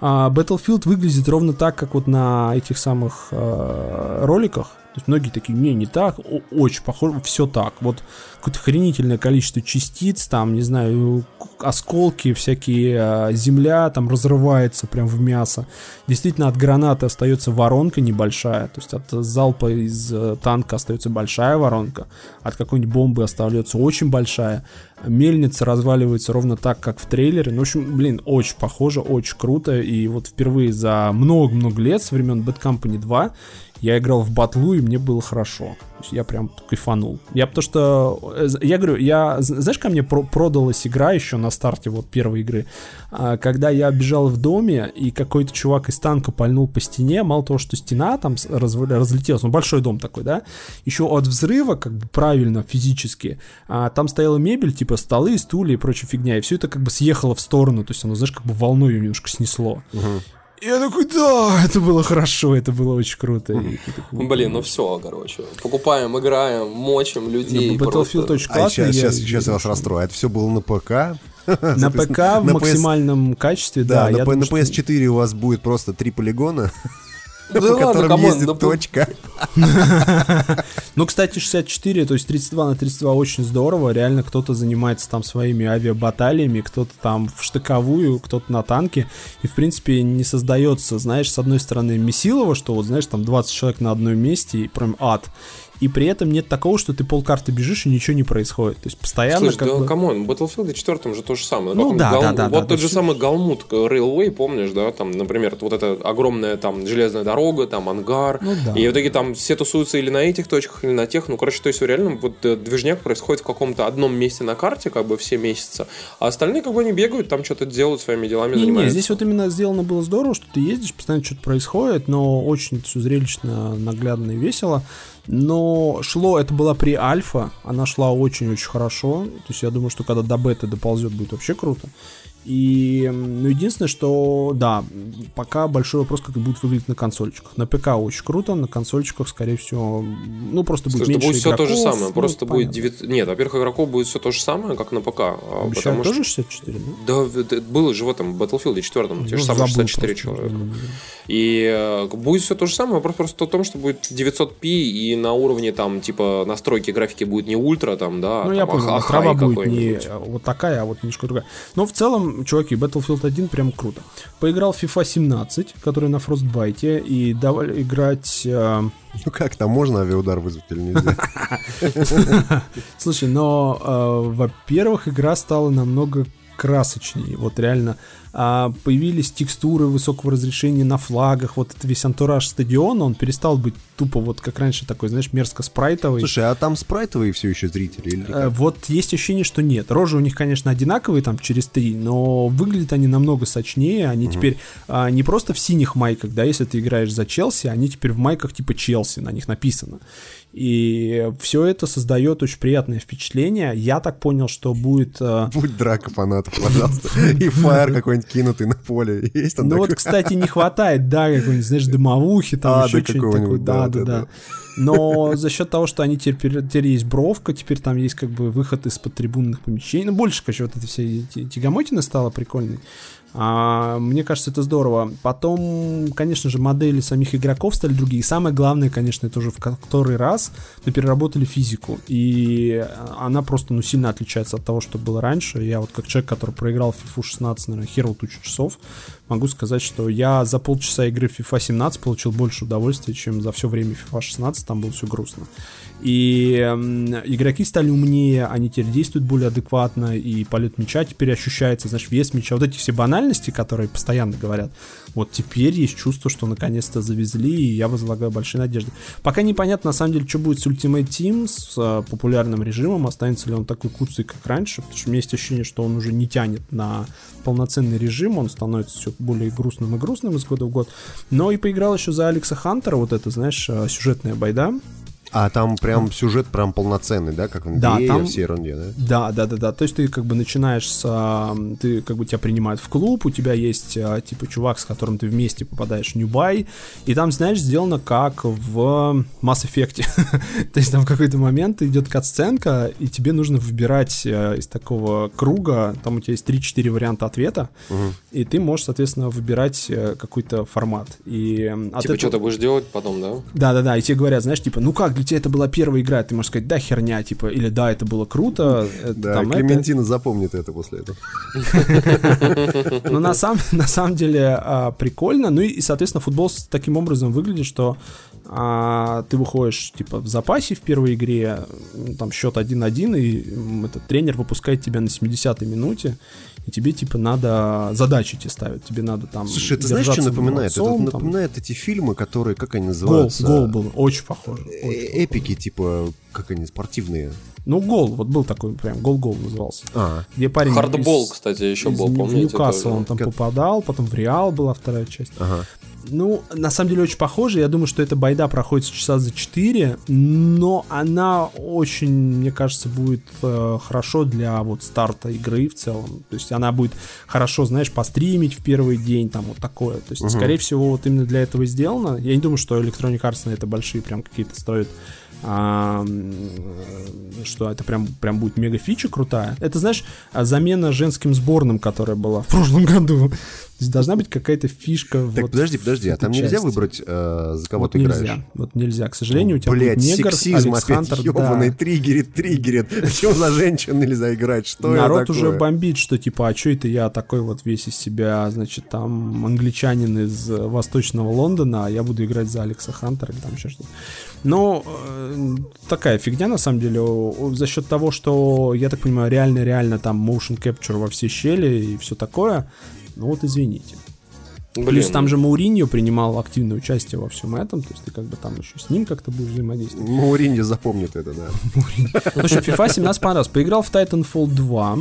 А Battlefield выглядит ровно так, как вот на этих самых э, роликах. То есть многие такие, не, не так, о, очень похоже, все так. Вот какое-то хренительное количество частиц, там, не знаю, осколки всякие, земля там разрывается прям в мясо. Действительно, от гранаты остается воронка небольшая, то есть от залпа из танка остается большая воронка, от какой-нибудь бомбы остается очень большая. Мельница разваливается ровно так, как в трейлере. Ну, в общем, блин, очень похоже, очень круто. И вот впервые за много-много лет, со времен Bad Company два, я играл в батлу, и мне было хорошо. Я прям кайфанул. Я потому что, я говорю, я, знаешь, ко мне про- продалась игра еще на старте вот первой игры, когда я бежал в доме, и какой-то чувак из танка пальнул по стене. Мало того, что стена там раз- разлетелась, ну, большой дом такой, да, еще от взрыва, как бы правильно, физически, там стояла мебель, типа столы, стулья и прочая фигня, и все это как бы съехало в сторону, то есть оно, знаешь, как бы волной немножко снесло. Угу. Я такой, да, это было хорошо, это было очень круто. Блин, ну все, короче. Покупаем, играем, мочим людей. Battlefield очень классный. Сейчас я вас расстрою. Это все было на ПК. На ПК в максимальном качестве, да. На пи эс четыре у вас будет просто три полигона, по которым ездит точка. Ну, кстати, шестьдесят четыре, то есть тридцать два на тридцать два очень здорово. Реально кто-то занимается там своими авиабаталиями, кто-то там в штыковую, кто-то на танке. И, в принципе, не создается, знаешь, с одной стороны, месилово, что вот, знаешь, там двадцать человек на одном месте, и прям ад. И при этом нет такого, что ты полкарты бежишь и ничего не происходит. То есть постоянно. Слушай, как да, бы... камон, в Battlefield четыре же то же самое. Ну, да, гол... да, да, вот да, тот да, же да. самый Галмут Railway, помнишь, да? Там, например, вот эта огромная там железная дорога, там ангар. Ну, да. И в итоге там все тусуются или на этих точках, или на тех. Ну, короче, то есть реально вот движняк происходит в каком-то одном месте на карте, как бы все месяца, а остальные как бы не бегают, там что-то делают, своими делами не, занимаются. Не, здесь вот именно сделано было здорово, что ты ездишь, постоянно что-то происходит, но очень все зрелищно, наглядно и весело. Но шло, это была при альфа, она шла очень-очень хорошо. То есть я думаю, что когда до бета доползет, будет вообще круто. И ну, единственное, что да, пока большой вопрос, как это будет выглядеть на консольчиках. На ПК очень круто, на консольчиках, скорее всего, ну просто будет. Слушай, меньше будет игроков. Все то же самое, ну, просто понятно. Будет девять... Нет, во-первых, игроков будет все то же самое, как на ПК. Обещали потому, тоже шестьдесят четыре, да? Да, было же в этом Battlefield четыре, ну, те же самые шестьдесят четыре человека. Да, да. И э, будет все то же самое, вопрос просто в том, что будет девятьсот пи и на уровне там типа настройки графики будет не ультра, там, да. Ну там, я понял, а трава будет не вот такая, а вот немножко другая. Но в целом, чуваки, Battlefield один прям круто. Поиграл в фифа семнадцать, который на Frostbite, и давали играть... Э... Ну как там, можно авиаудар вызвать или нельзя? Слушай, но, во-первых, игра стала намного красочнее, вот реально... А появились текстуры высокого разрешения на флагах, вот этот весь антураж стадиона, он перестал быть тупо вот как раньше такой, знаешь, мерзко спрайтовый. Слушай, а там спрайтовые все еще зрители? Или а, вот есть ощущение, что нет. Рожи у них, конечно, одинаковые там через три, но выглядят они намного сочнее, они угу. теперь а, не просто в синих майках, да, если ты играешь за Челси, они теперь в майках типа Челси, на них написано. И все это создает очень приятное впечатление. Я так понял, что будет... Э... Будь драка фанатов, пожалуйста. И фаер какой-нибудь кинутый на поле. Есть там ну такой? Вот, кстати, не хватает, да, какой-нибудь, знаешь, дымовухи, там а, еще да, что-нибудь такое. Да, да, да. да. Но за счет того, что они теперь, теперь есть бровка, теперь там есть как бы выход из-под трибунных помещений. Ну, больше, конечно, вот эта вся тягомотина стала прикольной. А, мне кажется, это здорово. Потом, конечно же, модели самих игроков стали другие. И самое главное, конечно, это уже в который раз мы переработали физику. И она просто, ну, сильно отличается от того, что было раньше. Я вот как человек, который проиграл в фифу шестнадцать, наверное, херу тучу часов, могу сказать, что я за полчаса игры в фифа семнадцать получил больше удовольствия, чем за все время фифа шестнадцать. Там было все грустно. И игроки стали умнее, они теперь действуют более адекватно, и полет мяча теперь ощущается, значит, вес мяча. Вот эти все банальности, которые постоянно говорят, вот теперь есть чувство, что наконец-то завезли, и я возлагаю большие надежды. Пока непонятно, на самом деле, что будет с Ultimate Team, с э, популярным режимом, останется ли он такой куцый, как раньше, потому что у меня есть ощущение, что он уже не тянет на полноценный режим, он становится все более грустным и грустным из года в год. Но и поиграл еще за Алекса Хантера, вот это, знаешь, сюжетная байда. А там прям сюжет прям полноценный, да, как в Н Б А, да, там... все ерунде, да? Да, да, да, да. То есть ты как бы начинаешь с... Ты как бы тебя принимают в клуб, у тебя есть типа чувак, с которым ты вместе попадаешь в Нью-Бай, и там, знаешь, сделано как в Mass Effect. То есть там в какой-то момент идет кат-сценка, и тебе нужно выбирать из такого круга, там у тебя есть три-четыре варианта ответа, угу. И ты можешь, соответственно, выбирать какой-то формат. И от типа этого... что ты будешь делать потом, да? Да, да, да, и тебе говорят, знаешь, типа, ну как, для тебя это была первая игра, ты можешь сказать, да, херня, типа, или да, это было круто. Да, там, Клементина это... запомнит это после этого. Ну, на самом деле, прикольно. Ну и, соответственно, футбол таким образом выглядит, что ты выходишь, типа, в запасе в первой игре, там счет один-один, и этот тренер выпускает тебя на семидесятой минуте, и тебе, типа, надо задачи тебе ставят, тебе надо там... Слушай, это знаешь, что напоминает? Молодцом, это там... напоминает эти фильмы, которые, как они называются? Гол, гол был, очень похож. Эпики, типа, как они, спортивные. Ну, гол, вот был такой прям, гол-гол назывался. А. Где парень Хардбол, из, кстати, еще из, был, помните? В Ньюкасл он там как... попадал, потом в Реал была вторая часть. Ага. Ну, на самом деле, очень похоже. Я думаю, что эта байда проходит часа за четыре, но она очень, мне кажется, будет э, хорошо для вот старта игры в целом. То есть она будет хорошо, знаешь, постримить в первый день, там вот такое. То есть, угу. скорее всего, вот именно для этого сделано. Я не думаю, что Electronic Arts на это большие прям какие-то стоят. А, что это прям, прям будет мега фича крутая. Это, знаешь, замена женским сборным, которая была в прошлом году. Здесь должна быть какая-то фишка. Так, вот подожди, подожди, а там части. Нельзя выбрать, э, за кого вот ты нельзя. играешь? Вот нельзя, к сожалению, у тебя Блять, будет негр, сексизм Александр, опять, ёбаный, да. триггерит, триггерит. Почему за женщин нельзя играть? Что Народ это Народ уже бомбит, что типа, а чё это я такой вот весь из себя, значит, там, англичанин из восточного Лондона, а я буду играть за Алекса Хантера или там еще что-то. Но э, такая фигня, на самом деле, за счет того, что, я так понимаю, реально-реально там motion capture во все щели и все такое. Ну вот извините. Блин. Плюс там же Мауриньо принимал активное участие во всем этом, то есть ты как бы там еще с ним как-то будешь взаимодействовать. Мауриньо запомнит это, да. Слушай, FIFA семнадцать понравилось. Поиграл в Titanfall два.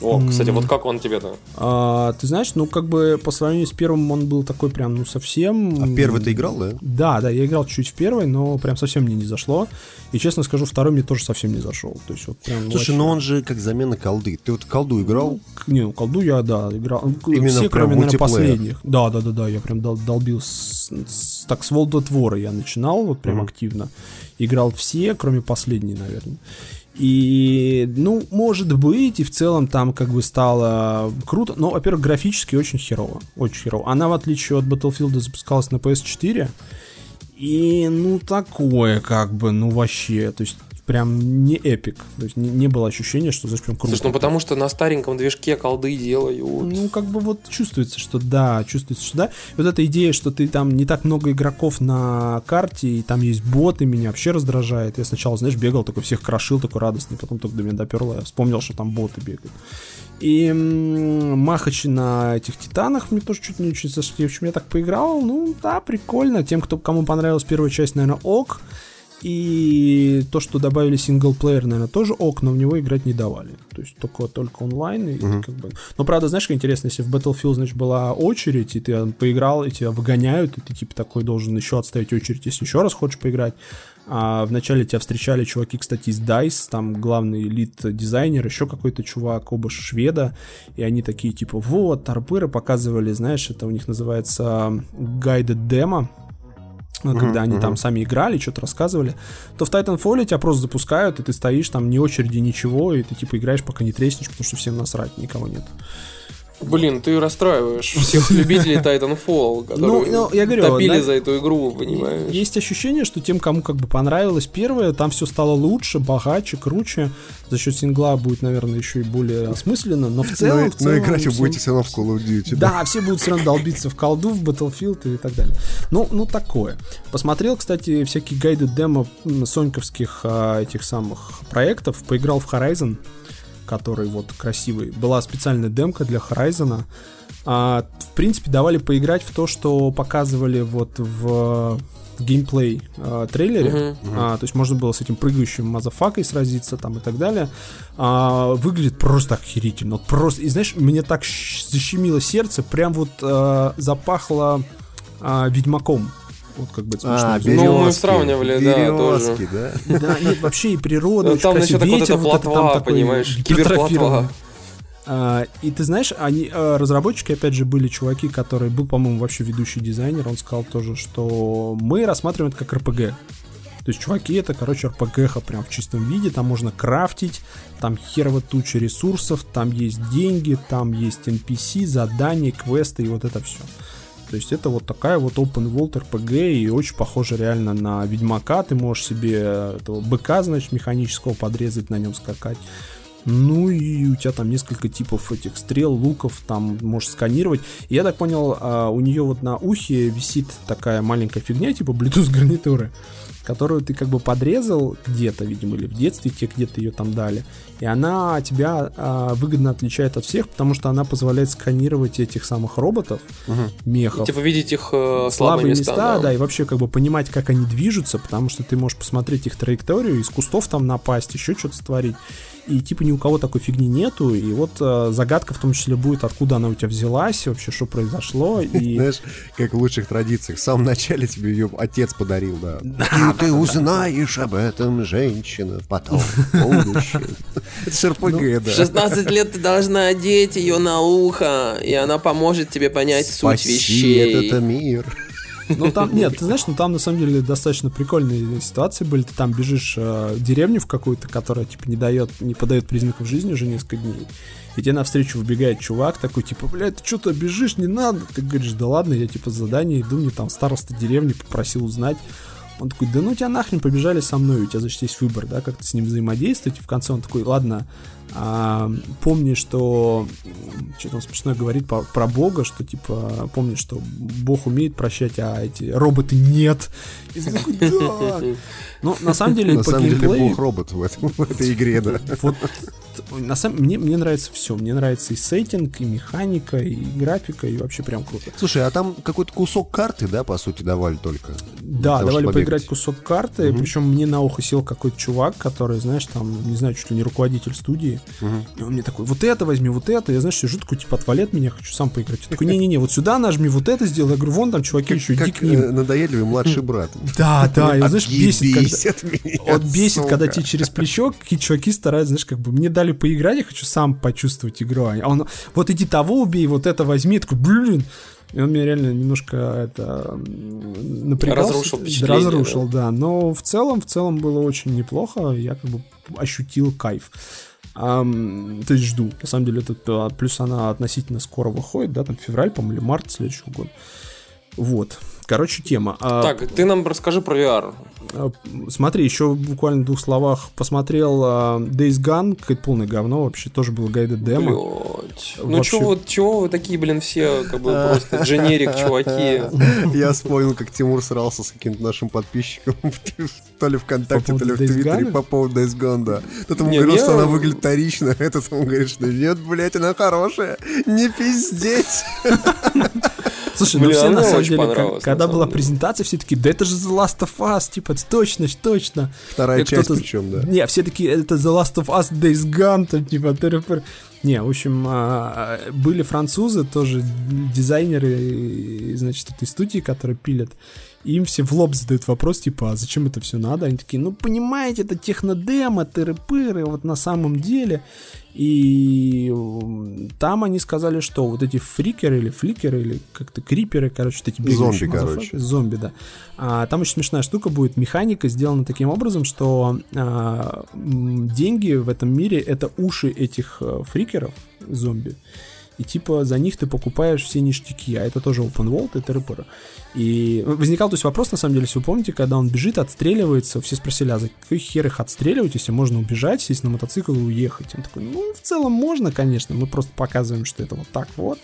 О, кстати, вот как он тебе-то? А, ты знаешь, ну как бы по сравнению с первым он был такой прям, ну совсем... А в первый ты играл, да? Да, да, я играл чуть в первый, но прям совсем мне не зашло. И честно скажу, второй мне тоже совсем не зашел. То есть, вот прям Слушай, очень... ну он же как замена колды. Ты вот колду играл? Ну, не, ну колду я, да, играл. Именно все, кроме, наверное, последних. Да, да, да, да, я прям дол- долбил с, с, так с Волдотвора я начинал, вот прям mm-hmm. активно. Играл все, кроме последней, наверное. И, ну, может быть, и в целом там как бы стало круто. Но, во-первых, графически очень херово. Очень херово. Она, в отличие от Battlefield, запускалась на пи эс четыре. И, ну, такое как бы, ну, вообще, то есть прям не эпик. То есть не, не было ощущения, что за прям круто. Слушай, ну потому что на стареньком движке колды делают. Ну, как бы вот чувствуется, что да, чувствуется, что да. И вот эта идея, что ты там не так много игроков на карте, и там есть боты, меня вообще раздражает. Я сначала, знаешь, бегал, такой всех крошил, такой радостный, потом только до меня доперло, я вспомнил, что там боты бегают. И махачи на этих титанах мне тоже чуть не очень зашли. В общем, я так поиграл, ну да, прикольно. Тем, кто, кому понравилась первая часть, наверное, ок. И то, что добавили синглплеер, наверное, тоже ок, но в него играть не давали. То есть только, только онлайн. И mm-hmm. как бы... Но правда, знаешь, как интересно, если в Battlefield, значит, была очередь, и ты поиграл, и тебя выгоняют, и ты типа такой должен еще отставить очередь, если еще раз хочешь поиграть. А вначале тебя встречали чуваки, кстати, из дайс, там главный лид-дизайнер, еще какой-то чувак, оба шведа, и они такие типа, вот, торпыры показывали, знаешь, это у них называется guided demo, когда mm-hmm. они там сами играли, что-то рассказывали, то в Titanfall тебя просто запускают, и ты стоишь там, ни очереди, ничего, и ты типа играешь, пока не треснешь, потому что всем насрать, никого нет. Блин, ты расстраиваешь всех любителей Titanfall, которые ну, ну, я говорю, топили да, за эту игру, понимаешь? Есть ощущение, что тем, кому как бы понравилось первое, там все стало лучше, богаче, круче. За счет сингла будет, наверное, еще и более осмысленно, но в целом... Но, в целом, но играть вы всем... будете все равно в Call of Duty. Да, да, все будут все равно долбиться в колду, в Battlefield и так далее. Ну, ну такое. Посмотрел, кстати, всякие гайды демо соньковских а, этих самых проектов, поиграл в Horizon, который вот красивый. Была специальная демка для Horizon. А, в принципе, давали поиграть в то, что показывали вот в геймплей э, трейлере. Uh-huh. А, то есть можно было с этим прыгающим мазафакой сразиться там и так далее. А, выглядит просто охерительно. Вот просто, и знаешь, мне так щ- защемило сердце, прям вот э, запахло э, ведьмаком. Вот как бы а, березки. Ну, мы сравнивали, березки, да, тоже. Да, да, нет, вообще и природа, очень красивый ветер. Там насчет какого-то плотва, понимаешь, киберплотва. А, и ты знаешь, они, разработчики, опять же, были чуваки, которые был, по-моему, вообще ведущий дизайнер, он сказал тоже, что мы рассматриваем это как эр пи джи. То есть, чуваки, это, короче, эр пи джи-ха прям в чистом виде, там можно крафтить, там херова туча ресурсов, там есть деньги, там есть эн пи си, задания, квесты и вот это все. То есть это вот такая вот Open World эр пи джи, и очень похоже реально на Ведьмака. Ты можешь себе этого быка, значит, механического подрезать, на нем скакать. Ну и у тебя там несколько типов этих стрел, луков, там можешь сканировать. И я так понял, у нее вот на ухе висит такая маленькая фигня, типа Bluetooth гарнитуры, которую ты как бы подрезал где-то, видимо, или в детстве тебе где-то ее там дали. И она тебя а, выгодно отличает от всех, потому что она позволяет сканировать этих самых роботов, угу. мехов. И, типа, видеть их э, слабые, слабые места. места да. да, и вообще как бы понимать, как они движутся, потому что ты можешь посмотреть их траекторию, из кустов там напасть, еще что-то створить. И типа ни у кого такой фигни нету. И вот э, загадка в том числе будет, откуда она у тебя взялась, вообще что произошло. И... Знаешь, как в лучших традициях, в самом начале тебе ее отец подарил, да. И ты узнаешь об этом, женщина, потом, в будущем. Это же эр пи джи, да. В шестнадцать лет ты должна одеть ее на ухо, и она поможет тебе понять суть вещей. Спаси этот мир. Ну там, нет, ты знаешь, ну там на самом деле достаточно прикольные ситуации были. Ты там бежишь э, в деревню в какую-то, которая типа не дает, не подает признаков жизни уже несколько дней. И тебе навстречу выбегает чувак такой, типа, блядь, ты что-то бежишь, не надо. Ты говоришь, да ладно, я типа задание иду, мне там староста деревни попросил узнать. Он такой, да ну тебя нахрен, побежали со мной, у тебя, значит, есть выбор, да, как-то с ним взаимодействовать. И в конце он такой, ладно, а, помни, что... Что-то он смешно говорит по, про Бога, что, типа, помни, что Бог умеет прощать, а эти роботы нет. И ты такой, да! Ну, на самом деле, по геймплею... На самом деле, Бог робот в этой игре, да. Вот, мне нравится все. Мне нравится и сеттинг, и механика, и графика, и вообще прям круто. Слушай, а там какой-то кусок карты, да, по сути, давали только? Да, давали поиграть кусок карты, причем мне на ухо сел какой-то чувак, который, знаешь, там, не знаю, чуть ли не руководитель студии. И он мне такой, вот это возьми, вот это. Я, знаешь, сижу такой, типа, отвали от меня, хочу сам поиграть. Я такой, не-не-не, вот сюда нажми, вот это сделай. Я говорю, вон там, чуваки, еще иди к ним. Надоедливый младший брат. Да, да, я, знаешь, бесит, когда... Он бесит, когда тебе через плечо какие-то чуваки стараются, знаешь, как бы, мне дали поиграть, я хочу сам почувствовать игру. А он, вот иди того убей, вот это возьми. Я такой, блин. И он меня реально немножко это напрягался. Разрушил впечатление. Разрушил, да. да. Но в целом, в целом было очень неплохо. Я как бы ощутил кайф. Um, то есть жду. На самом деле, это, плюс она относительно скоро выходит, да, там февраль, по-моему, или март следующего года. Вот. Короче, тема. Так, а, ты нам расскажи про ви ар. Смотри, еще буквально в двух словах посмотрел uh, Days Gone, какое-то полное говно вообще, тоже было гайдед демо. Блять. Ну вообще... чего, чего вы такие, блин, все как бы просто дженерик, чуваки. Я вспомнил, как Тимур срался с каким-то нашим подписчиком, то ли ВКонтакте, то ли в Твиттере по поводу Days Gone, да. Тот ему говорил, что она выглядит вторично, этот ему говорит, что нет, блять, она хорошая, не пиздеть. Слушай, ну все на самом деле, когда была презентация, все такие, да это же The Last of Us, типа, это точно, точно. Вторая часть причем, да. Не, все такие, это The Last of Us, Days Gone, там, типа, ТРПР. Не, в общем, были французы, тоже дизайнеры, значит, этой студии, которые пилят. Им все в лоб задают вопрос, типа, а зачем это все надо? Они такие, ну, понимаете, это технодемо, тыры-пыры, вот на самом деле. И там они сказали, что вот эти фрикеры или фликеры, или как-то криперы, короче, вот эти бегающие зомби, короче. Зомби, да. А, там очень смешная штука будет. Механика сделана таким образом, что а, деньги в этом мире — это уши этих фрикеров, зомби. И типа за них ты покупаешь все ништяки. А это тоже open world, это рэпера. И возникал, то есть, вопрос, на самом деле, если вы помните, когда он бежит, отстреливается. Все спросили, а за какой хер их отстреливать, если можно убежать, сесть на мотоцикл и уехать. Он такой, ну, в целом можно, конечно. Мы просто показываем, что это вот так вот.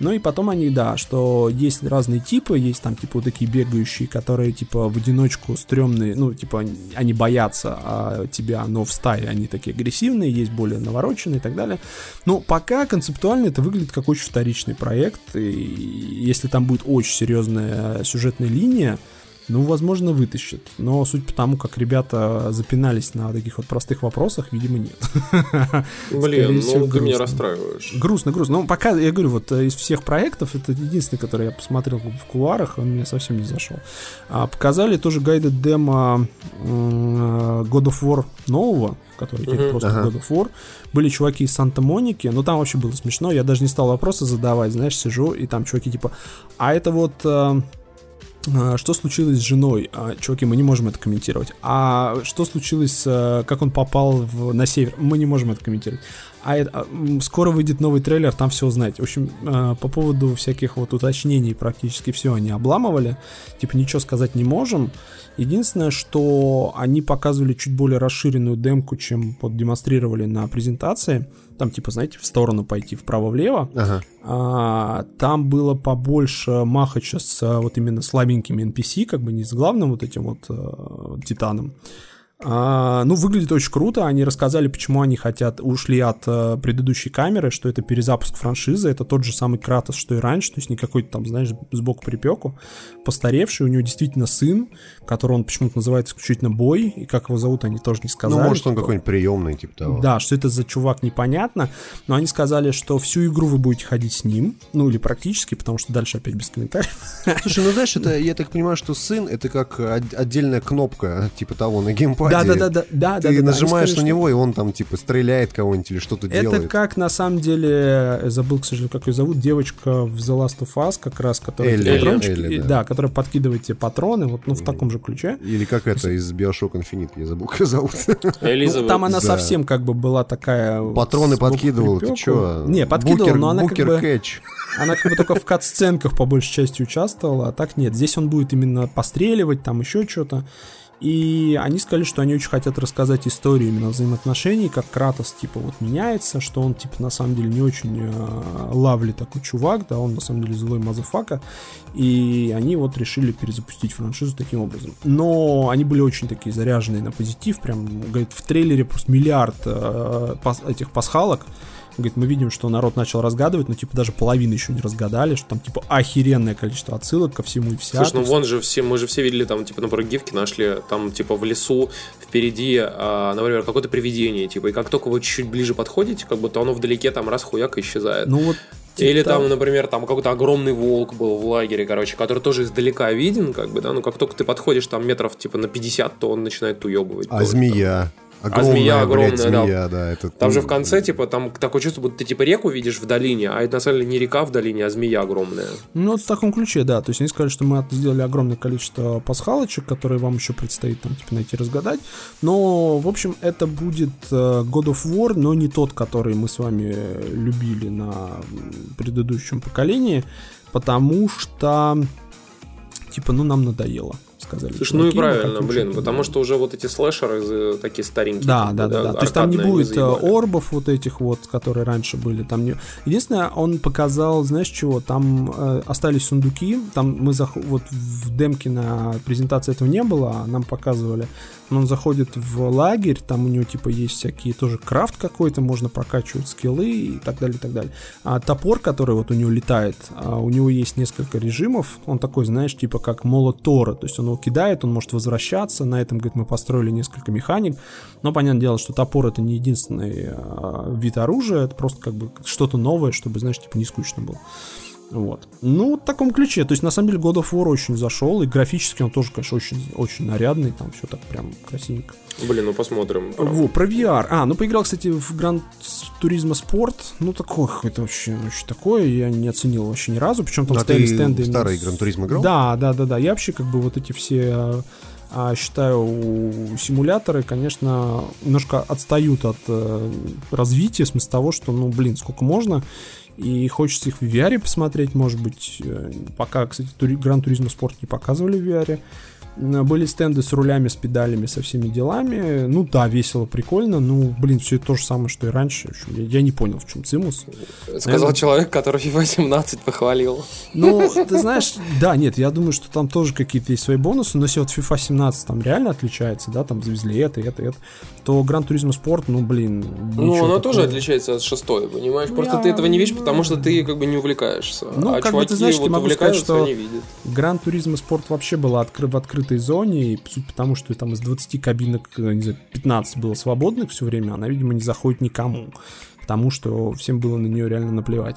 Ну и потом они, да, что есть разные типы, есть там, типа, вот такие бегающие, которые, типа, в одиночку стрёмные, ну, типа, они боятся а, тебя, но в стае они такие агрессивные, есть более навороченные и так далее. Но пока концептуально это выглядит как очень вторичный проект, и если там будет очень серьезная сюжетная линия, Ну, возможно, вытащит. Но суть по тому, как ребята запинались на таких вот простых вопросах, видимо, нет. Блин, ну ты меня расстраиваешь. Грустно, грустно. Но пока, я говорю, вот из всех проектов, это единственный, который я посмотрел в кулуарах, он мне совсем не зашел. А, показали тоже гайды демо God of War нового, который теперь uh-huh, просто uh-huh. God of War. Были чуваки из Санта-Моники, но там вообще было смешно, я даже не стал вопросы задавать, знаешь, сижу, и там чуваки типа, а это вот... что случилось с женой? Чуваки, мы не можем это комментировать. А что случилось, как он попал в, на север? Мы не можем это комментировать. А это, скоро выйдет новый трейлер, там все узнаете. В общем, по поводу всяких вот уточнений практически все они обламывали. Типа ничего сказать не можем. Единственное, что они показывали чуть более расширенную демку, чем вот демонстрировали на презентации. Там типа, знаете, в сторону пойти, вправо-влево. Ага. А, там было побольше махача с вот именно слабенькими эн пи си, как бы не с главным вот этим вот э, титаном. А, ну, выглядит очень круто. Они рассказали, почему они хотят, ушли от э, предыдущей камеры, что это перезапуск франшизы. Это тот же самый Кратос, что и раньше. То есть не какой-то там, знаешь, сбоку припеку. Постаревший, у него действительно сын, которого он почему-то называет исключительно Бой. И как его зовут, они тоже не сказали. Ну, может, он типа какой-нибудь приемный, типа того. Да, что это за чувак, непонятно. Но они сказали, что всю игру вы будете ходить с ним. Ну, или практически, потому что дальше опять без комментариев. Слушай, ну, знаешь, это, я так понимаю, что сын, это как отдельная кнопка, типа того, на геймпаде. Да, да, да, да, да. Ты да, нажимаешь да, на него, и он там типа стреляет кого-нибудь или что-то это делает. Это как на самом деле, я забыл, к сожалению, как ее зовут, девочка в The Last of Us, как раз, которая Элли, патрончики, Элли, да. да, которая подкидывает тебе патроны, вот, ну в таком же ключе. Или как это есть... из Bioshock Infinite, я забыл, как ее зовут. Ну, там она да. совсем как бы была такая. Патроны подкидывала, ты че? Не, подкидывала, но она Букер как бы. Она как бы только в кат-сценках по большей части участвовала, а так нет. Здесь он будет именно постреливать, там еще что-то. И они сказали, что они очень хотят рассказать историю именно взаимоотношений, как Кратос, типа, вот меняется, что он, типа, на самом деле не очень э, лавли такой чувак, да, он, на самом деле, злой мазафака, и они вот решили перезапустить франшизу таким образом. Но они были очень такие заряженные на позитив, прям, говорит, в трейлере просто миллиард э, пас, этих пасхалок. Говорит, мы видим, что народ начал разгадывать, но типа даже половину еще не разгадали, что там типа охеренное количество отсылок ко всему и вся. Слушай, ну вон же все, мы же все видели там, типа, например, гифки нашли, там типа в лесу впереди, а, например, какое-то привидение, типа, и как только вы чуть-чуть ближе подходите, как будто оно вдалеке там раз хуяк исчезает. Ну вот. Или там, например, там какой-то огромный волк был в лагере, короче, который тоже издалека виден, как бы, да, но как только ты подходишь там метров типа на пятьдесят, то он начинает уебывать. А тоже, змея? Там. Огромная, а змея огромная, блядь, змея, да. да это... Там же в конце, типа, там такое чувство, будто ты типа реку видишь в долине, а это на самом деле не река в долине, а змея огромная. Ну, в таком ключе, да. То есть они сказали, что мы сделали огромное количество пасхалочек, которые вам еще предстоит там, типа, найти, разгадать. Но, в общем, это будет God of War, но не тот, который мы с вами любили на предыдущем поколении, потому что, типа, ну, нам надоело. Сказали. Слушай, ну и правильно, блин, потому что уже вот эти слэшеры такие старенькие. Да, типа, да, да, да. То есть там не будет орбов вот этих вот, которые раньше были. Там не... Единственное, он показал, знаешь чего, там э, остались сундуки, там мы зах... вот в демке на презентации этого не было, нам показывали. Он заходит в лагерь, там у него типа есть всякие тоже крафт какой-то, можно прокачивать скиллы и так далее, и так далее. А топор, который вот у него летает, у него есть несколько режимов, он такой, знаешь, типа как молот Тора, то есть он его кидает, он может возвращаться, на этом, говорит, мы построили несколько механик, но понятное дело, что топор это не единственный вид оружия, это просто как бы что-то новое, чтобы, знаешь, типа не скучно было. Вот. Ну, в таком ключе. То есть, на самом деле, God of War очень зашел. И графически он тоже, конечно, очень, очень нарядный. Там все так прям красивенько. Блин, ну посмотрим. Во, про ви ар. А, ну поиграл, кстати, в Gran Turismo Sport. Ну, такое, это вообще, вообще такое. Я не оценил вообще ни разу. Причем там а стенды, ты стенды. Старый Gran Turismo играл? Да, да, да, да. Я вообще как бы вот эти все... А считаю, симуляторы, конечно, немножко отстают от э, развития, в смысле того, что, ну, блин, сколько можно, и хочется их в ви ар посмотреть, может быть, э, пока, кстати, Gran Turismo Sport не показывали в ви ар. Были стенды с рулями, с педалями, со всеми делами. Ну да, весело, прикольно. Ну, блин, все то же самое, что и раньше. В общем, я, я не понял, в чем цимус. Сказал наверное... человек, который FIFA семнадцать похвалил. Ну, ты знаешь, да, нет, я думаю, что там тоже какие-то есть свои бонусы. Но если вот FIFA семнадцать там реально отличается, да, там завезли это, это, это, то Gran Turismo Sport, ну, блин. Ну, оно такого. Тоже отличается от шестой, понимаешь? Просто я... ты этого не видишь, потому что ты как бы не увлекаешься. Ну, а как бы ты знаешь, вот ты могу сказать, что Gran Turismo Sport вообще была открыта в открытом закрытой зоне, и суть потому, что там из двадцати кабинок, не знаю, пятнадцать было свободных все время, она, видимо, не заходит никому, потому что всем было на нее реально наплевать.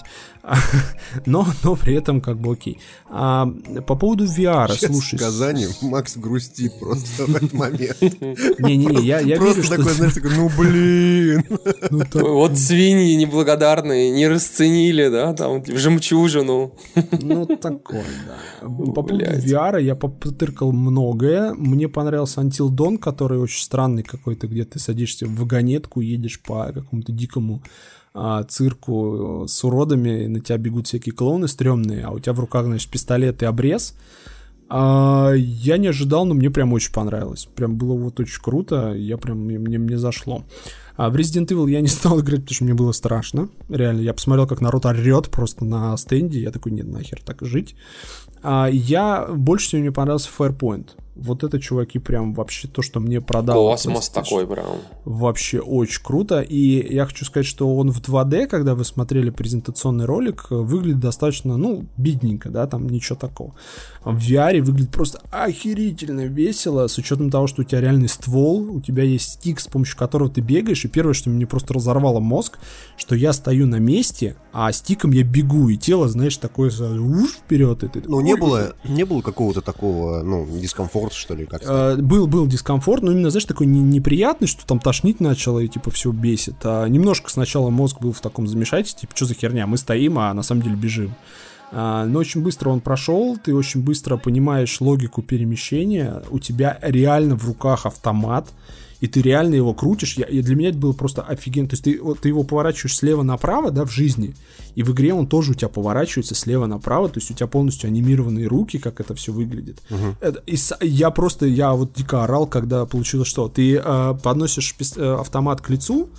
Но, но при этом как бы окей. А по поводу ви ар, сейчас слушай... в Казани Макс грустит просто в этот момент. Не-не-не, я вижу, просто такой, знаешь, такой, ну блин. Вот свиньи неблагодарные, не расценили, да, там, жемчужину. Ну, такое, да. По поводу ви ар я потыркал многое. Мне понравился Until Dawn, который очень странный какой-то, где ты садишься в вагонетку, едешь по какому-то дикому цирку с уродами, на тебя бегут всякие клоуны стрёмные, а у тебя в руках, значит, пистолет и обрез. А, я не ожидал, но мне прям очень понравилось. Прям было вот очень круто, я прям, мне, мне зашло. А в Resident Evil я не стал играть, потому что мне было страшно. Реально, я посмотрел, как народ орёт просто на стенде, я такой, нет, нахер так жить. А, я, больше всего мне понравился Firepoint. Вот это, чуваки, прям вообще то, что мне продал. Космос такой, прям. Вообще очень круто. И я хочу сказать, что он в два дэ, когда вы смотрели презентационный ролик, выглядит достаточно, ну, бедненько, да, там ничего такого. В ви ар выглядит просто охерительно весело, с учетом того, что у тебя реальный ствол, у тебя есть стик, с помощью которого ты бегаешь. И первое, что мне просто разорвало мозг, что я стою на месте, а стиком я бегу, и тело, знаешь, такое уж вперед. И ты, ну, не было, не было какого-то такого, ну, дискомфорта, что ли, как-то? Был, был дискомфорт, но именно, знаешь, такой неприятный, что там тошнить начало и типа все бесит. А немножко сначала мозг был в таком замешательстве, типа, что за херня, мы стоим, а на самом деле бежим. А, но очень быстро он прошел, ты очень быстро понимаешь логику перемещения, у тебя реально в руках автомат, и ты реально его крутишь. Я, и для меня это было просто офигенно. То есть ты, ты его поворачиваешь слева направо, да, в жизни, и в игре он тоже у тебя поворачивается слева направо, то есть у тебя полностью анимированные руки, как это все выглядит. Uh-huh. Это, и, я просто, я вот дико орал, когда получилось, что ты э, подносишь пис- э, автомат к лицу,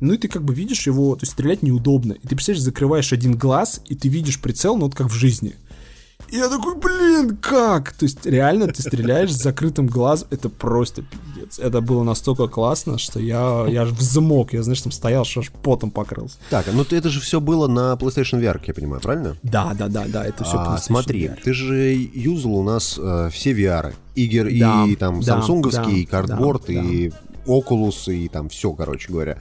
ну и ты как бы видишь его, то есть стрелять неудобно, и ты, представляешь, закрываешь один глаз, и ты видишь прицел, ну вот как в жизни. И я такой, блин, как? То есть реально ты стреляешь с закрытым глазом. Это просто пиздец. Это было настолько классно, что я, я аж взмок. Я, знаешь, там стоял, что аж потом покрылся. Так, ну это же все было на PlayStation ви ар, я понимаю, правильно? Да, да, да, да, это все PlayStation а, смотри, ви ар. Ты же юзал у нас э, все ви ар. Игр да, и там да, самсунговские, да, и картборд, да, да. И Oculus, и там все, короче говоря.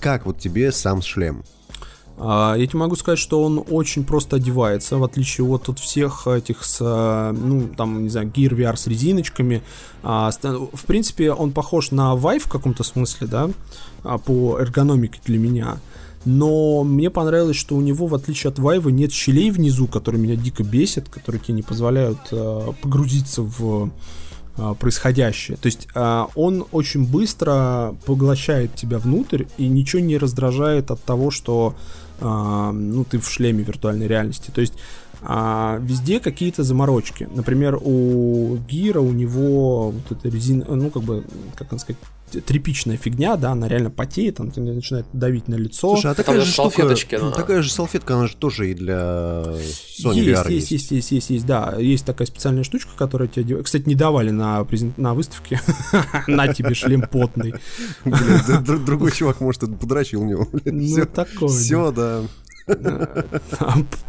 Как вот тебе сам шлем? Я тебе могу сказать, что он очень просто одевается, в отличие от тут всех этих с, ну, там, не знаю, Gear ви ар с резиночками. В принципе, он похож на Vive в каком-то смысле, да, по эргономике для меня. Но мне понравилось, что у него, в отличие от Vive, нет щелей внизу, которые меня дико бесят, которые тебе не позволяют погрузиться в происходящее. То есть он очень быстро поглощает тебя внутрь и ничего не раздражает от того, что, ну, ты в шлеме виртуальной реальности. То есть а, везде какие-то заморочки. Например, у Гира у него вот эта резина, ну, как бы, как он сказать, тряпичная фигня, да, она реально потеет, она начинает давить на лицо. Слушай, а такая же салфеточка, да. Такая же салфетка, она же тоже и для Sony ви ар есть. Есть, есть, есть, есть, есть, да. Есть такая специальная штучка, которая тебе... Кстати, не давали на, презент... на выставке. На тебе шлем потный. Другой чувак, может, подрачил него. Ну, такое. Все, да.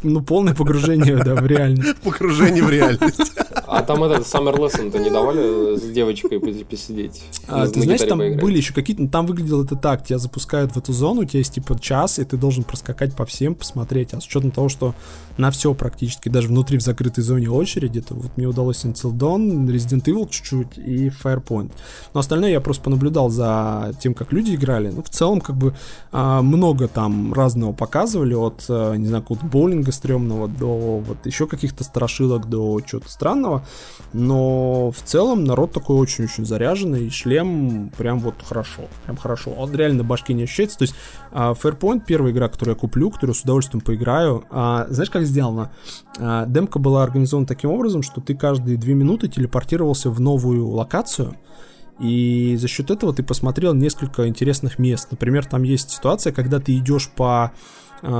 Ну, полное погружение, да, в реальность. Погружение в реальность. А там этот Саммерлессон-то не давали с девочкой посидеть? А, ты знаешь, там поиграть? Были еще какие-то... Там выглядело это так. Тебя запускают в эту зону, у тебя есть типа час, и ты должен проскакать по всем, посмотреть. А с учетом того, что на все практически, даже внутри в закрытой зоне очереди, то вот мне удалось Until Dawn, Resident Evil чуть-чуть и Firepoint. Но остальное я просто понаблюдал за тем, как люди играли. Ну, в целом, как бы, много там разного показывали, от, не знаю, какого-то боулинга стрёмного до вот еще каких-то страшилок, до чего-то странного. Но в целом народ такой очень-очень заряженный, и шлем прям вот хорошо, прям хорошо. Он реально на башке не ощущается. То есть Firepoint, первая игра, которую я куплю, которую с удовольствием поиграю. Знаешь, как сделано? Демка была организована таким образом, что ты каждые две минуты телепортировался в новую локацию, и за счет этого ты посмотрел несколько интересных мест. Например, там есть ситуация, когда ты идешь по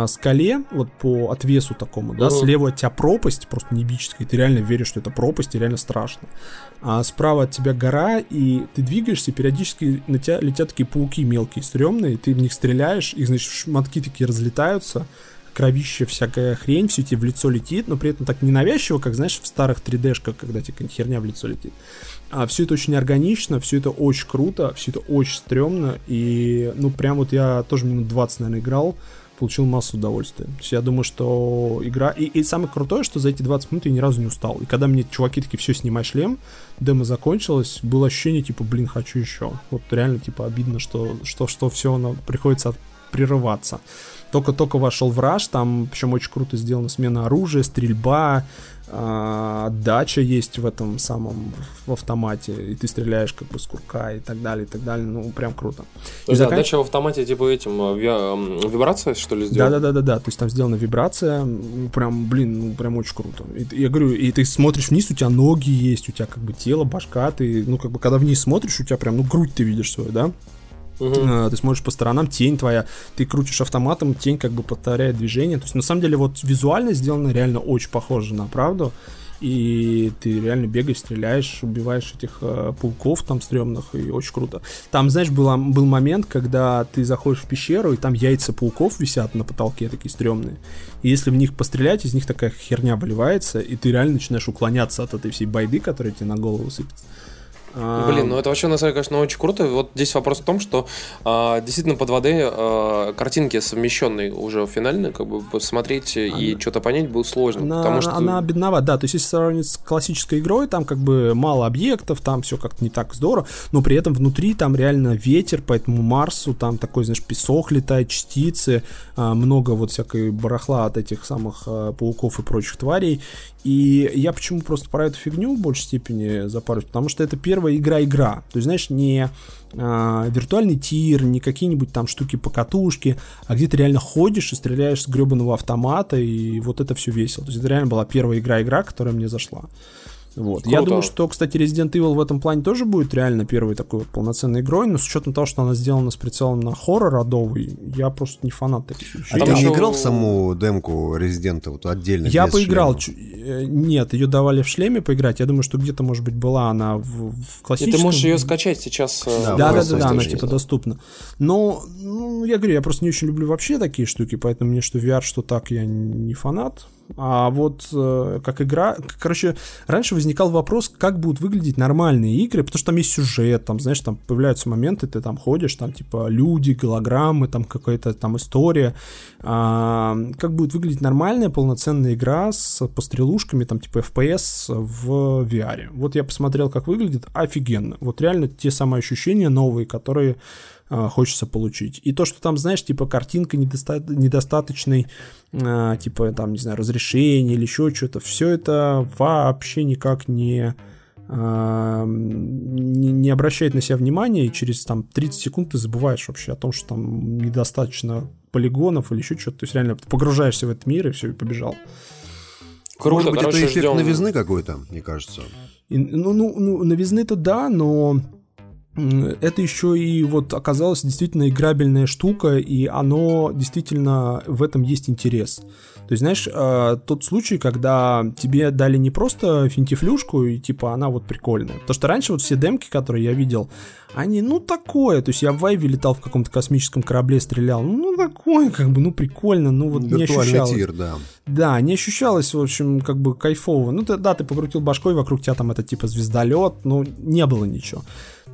скале, вот по отвесу такому, да, слева от тебя пропасть, просто небическая, и ты реально веришь, что это пропасть, и реально страшно. А справа от тебя гора, и ты двигаешься, и периодически на тебя летят такие пауки мелкие, стрёмные, ты в них стреляешь, их, значит, шматки такие разлетаются, кровище, всякая хрень, все тебе в лицо летит, но при этом так ненавязчиво, как, знаешь, в старых три дэ-шках, когда тебе какая-то херня в лицо летит. А все это очень органично, все это очень круто, все это очень стрёмно, и, ну, прям вот я тоже минут двадцать, наверное, играл, получил массу удовольствия. То есть я думаю, что игра... И, и самое крутое, что за эти двадцать минут я ни разу не устал. И когда мне чуваки такие: все, снимай шлем, демо закончилось, было ощущение, типа, блин, хочу еще. Вот реально, типа, обидно, что, что, что все, оно приходится от... прерываться. Только-только вошел в раш, там, причем очень круто сделана смена оружия, стрельба, отдача есть в этом самом, в автомате, и ты стреляешь как бы с курка и так далее, и так далее, ну, прям круто. То есть закан... отдача в автомате типа этим, вибрация, что ли, сделана? Да-да-да-да, то есть там сделана вибрация, прям, блин, ну, прям очень круто. И, я говорю, и ты смотришь вниз, у тебя ноги есть, у тебя как бы тело, башка, ты, ну, как бы, когда вниз смотришь, у тебя прям, ну, грудь ты видишь свою, да? Uh-huh. Ты смотришь по сторонам, тень твоя, ты крутишь автоматом, тень как бы повторяет движение. То есть на самом деле вот визуально сделано реально очень похоже на правду. И ты реально бегаешь, стреляешь, убиваешь этих э, пауков там стрёмных, и очень круто. Там, знаешь, была, был момент, когда ты заходишь в пещеру, и там яйца пауков висят на потолке, такие стрёмные. И если в них пострелять, из них такая херня выливается, и ты реально начинаешь уклоняться от этой всей байды, которая тебе на голову сыпется. Блин, ну это вообще, на самом деле, конечно, очень круто. Вот здесь вопрос в том, что э, действительно по два дэ э, картинки совмещенные уже финально, как бы посмотреть она... и что-то понять было сложно, она, потому что... Она бедновата, да, то есть если сравнивать с классической игрой, там как бы мало объектов, там все как-то не так здорово, но при этом внутри там реально ветер, поэтому Марсу, там такой, знаешь, песок летает, частицы, э, много вот всякой барахла от этих самых э, пауков и прочих тварей. И я почему просто про эту фигню в большей степени запарюсь, потому что это первая игра-игра, то есть, знаешь, не э, виртуальный тир, не какие-нибудь там штуки-покатушки, а где ты реально ходишь и стреляешь с гребаного автомата, и вот это все весело, то есть это реально была первая игра-игра, которая мне зашла. Вот. Я думаю, что, кстати, Resident Evil в этом плане тоже будет реально первой такой вот полноценной игрой, но с учетом того, что она сделана с прицелом на хоррор адовый, я просто не фанат таких вещей. А ты не играл в саму демку Resident вот отдельно? Я поиграл. Ч... Нет, ее давали в шлеме поиграть. Я думаю, что где-то, может быть, была она в, в классическом... И ты можешь ее скачать сейчас. Да-да-да, она типа доступна. Но, ну, я говорю, я просто не очень люблю вообще такие штуки, поэтому мне что ви ар, что так, я не фанат. А вот э, как игра... Короче, раньше возникал вопрос, как будут выглядеть нормальные игры, потому что там есть сюжет, там, знаешь, там появляются моменты, ты там ходишь, там, типа, люди, голограммы, там, какая-то там история. А, как будет выглядеть нормальная полноценная игра с пострелушками, там, типа, эф пи эс в ви ар. Вот я посмотрел, как выглядит, офигенно. Вот реально те самые ощущения новые, которые... хочется получить. И то, что там, знаешь, типа картинка недоста- недостаточной, э, типа там, не знаю, разрешения или еще что-то, все это вообще никак не, э, не, не обращает на себя внимания, и через там тридцать секунд ты забываешь вообще о том, что там недостаточно полигонов или еще что-то. То есть реально погружаешься в этот мир и все, и побежал. Круто. Может быть, короче, это эффект ждем. Новизны какой-то, мне кажется. И, ну, ну, ну, новизны-то да, но... Это еще и вот оказалась действительно играбельная штука, и оно действительно, в этом есть интерес. То есть, знаешь, э, тот случай, когда тебе дали не просто финтифлюшку, и типа она вот прикольная. Потому что раньше вот все демки, которые я видел, они, ну, такое. То есть я в Вайве летал в каком-то космическом корабле, стрелял. Ну, такое, как бы, ну, прикольно. Ну, вот не ощущалось. Тир, да. Да, не ощущалось, в общем, как бы кайфово. Ну, ты, да, ты покрутил башкой, вокруг тебя там это типа звездолет, но не было ничего.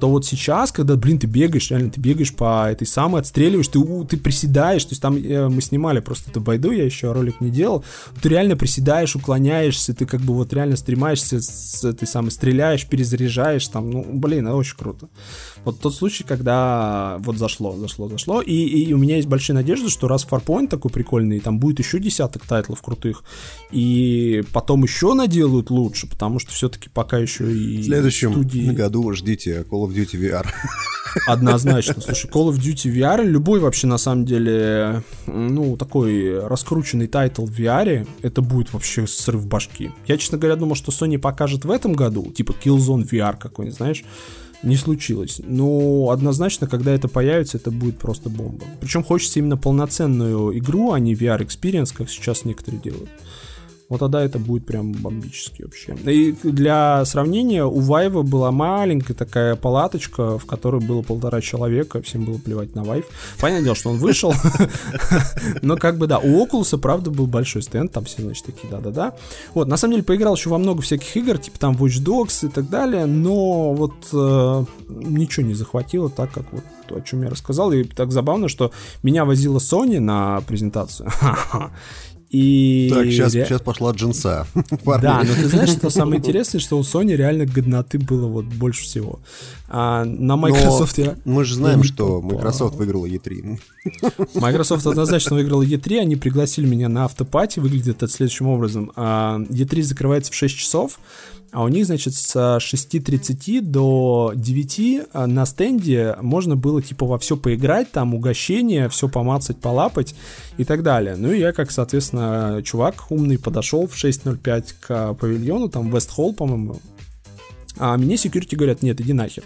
То вот сейчас, когда, блин, ты бегаешь, реально ты бегаешь по этой самой, отстреливаешь, ты, ты приседаешь, то есть там э, мы снимали просто эту байду, я еще ролик не делал, ты реально приседаешь, уклоняешься, ты как бы вот реально стремаешься с этой самой, стреляешь, перезаряжаешь, там, ну, блин, это очень круто. Вот тот случай, когда вот зашло, зашло, зашло, и, и у меня есть большие надежды, что раз Farpoint такой прикольный, там будет еще десяток тайтлов крутых, и потом еще наделают лучше, потому что все-таки пока еще и в следующем студии... году ждите Call of Duty ви ар. Однозначно. Слушай, Call of Duty ви ар, любой вообще, на самом деле, ну, такой раскрученный тайтл в ви ар, это будет вообще срыв башки. Я, честно говоря, думал, что Sony покажет в этом году, типа Killzone ви ар какой-нибудь, знаешь, не случилось. Но однозначно, когда это появится, это будет просто бомба. Причем хочется именно полноценную игру, а не ви ар-экспириенс, как сейчас некоторые делают. Вот тогда это будет прям бомбически вообще. И для сравнения, у Vive была маленькая такая палаточка, в которой было полтора человека, всем было плевать на Vive. Понятное дело, что он вышел, но как бы да. У Oculus, правда, был большой стенд, там все, значит, такие да-да-да. Вот, на самом деле, поиграл еще во много всяких игр, типа там Watch Dogs и так далее, но вот э, ничего не захватило так, как вот то, о чем я рассказал. И так забавно, что меня возила Sony на презентацию. И... Так, сейчас, сейчас пошла джинса. Да, но ты знаешь, что самое интересное, что у Sony реально годноты было вот больше всего. А на Microsoft я... Мы же знаем, что Microsoft выиграла и три. Microsoft однозначно выиграла и три, они пригласили меня на автопати, выглядит это следующим образом. и три закрывается в шесть часов, а у них, значит, с шести тридцати до девяти на стенде можно было, типа, во все поиграть, там, угощение, все помацать, полапать и так далее. Ну, и я, как, соответственно, чувак умный, подошел в шесть ноль пять к павильону, там, Вест-Холл, по-моему. А мне секьюрити говорят: нет, иди нахер.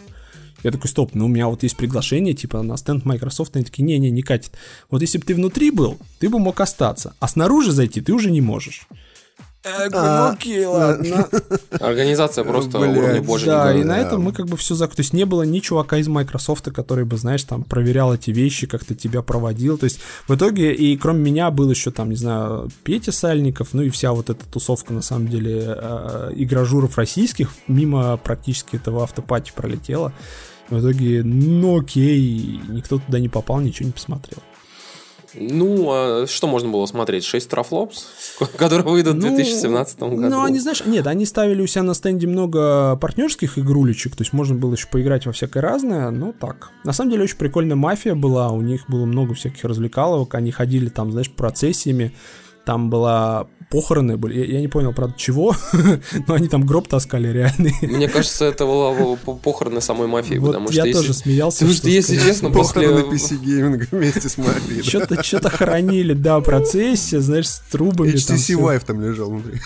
Я такой: стоп, ну у меня вот есть приглашение, типа, на стенд Microsoft, они такие: не-не, не катит. Вот если бы ты внутри был, ты бы мог остаться, а снаружи зайти ты уже не можешь. А, окей, ладно. Организация просто уровня божьей. Да, и на этом мы как бы все закрыли. То есть не было ни чувака из Microsoft, который бы, знаешь, там проверял эти вещи, как-то тебя проводил. То есть в итоге, и кроме меня был еще там, не знаю, Петя Сальников, ну и вся вот эта тусовка, на самом деле, игражуров российских, мимо практически этого автопати пролетела. В итоге, ну окей, никто туда не попал, ничего не посмотрел. Ну, а что можно было смотреть? Шесть трафлопс, которые выйдут ну, в две тысячи семнадцатом году. Ну, они, знаешь, нет, они ставили у себя на стенде много партнерских игрулечек, то есть можно было еще поиграть во всякое разное, но так. На самом деле очень прикольная мафия была, у них было много всяких развлекаловок, они ходили там, знаешь, процессиями, там была... Похороны были, я, я не понял, правда, чего, но они там гроб таскали реальный. Мне кажется, это было похороны самой мафии, вот потому я что я тоже если... смеялся. Потому что, если честно, после... Похороны пи си-гейминга вместе с мафией. Что-то, что-то хоронили, да, процессия, знаешь, с трубами. эйч ти си Vive там лежал внутри.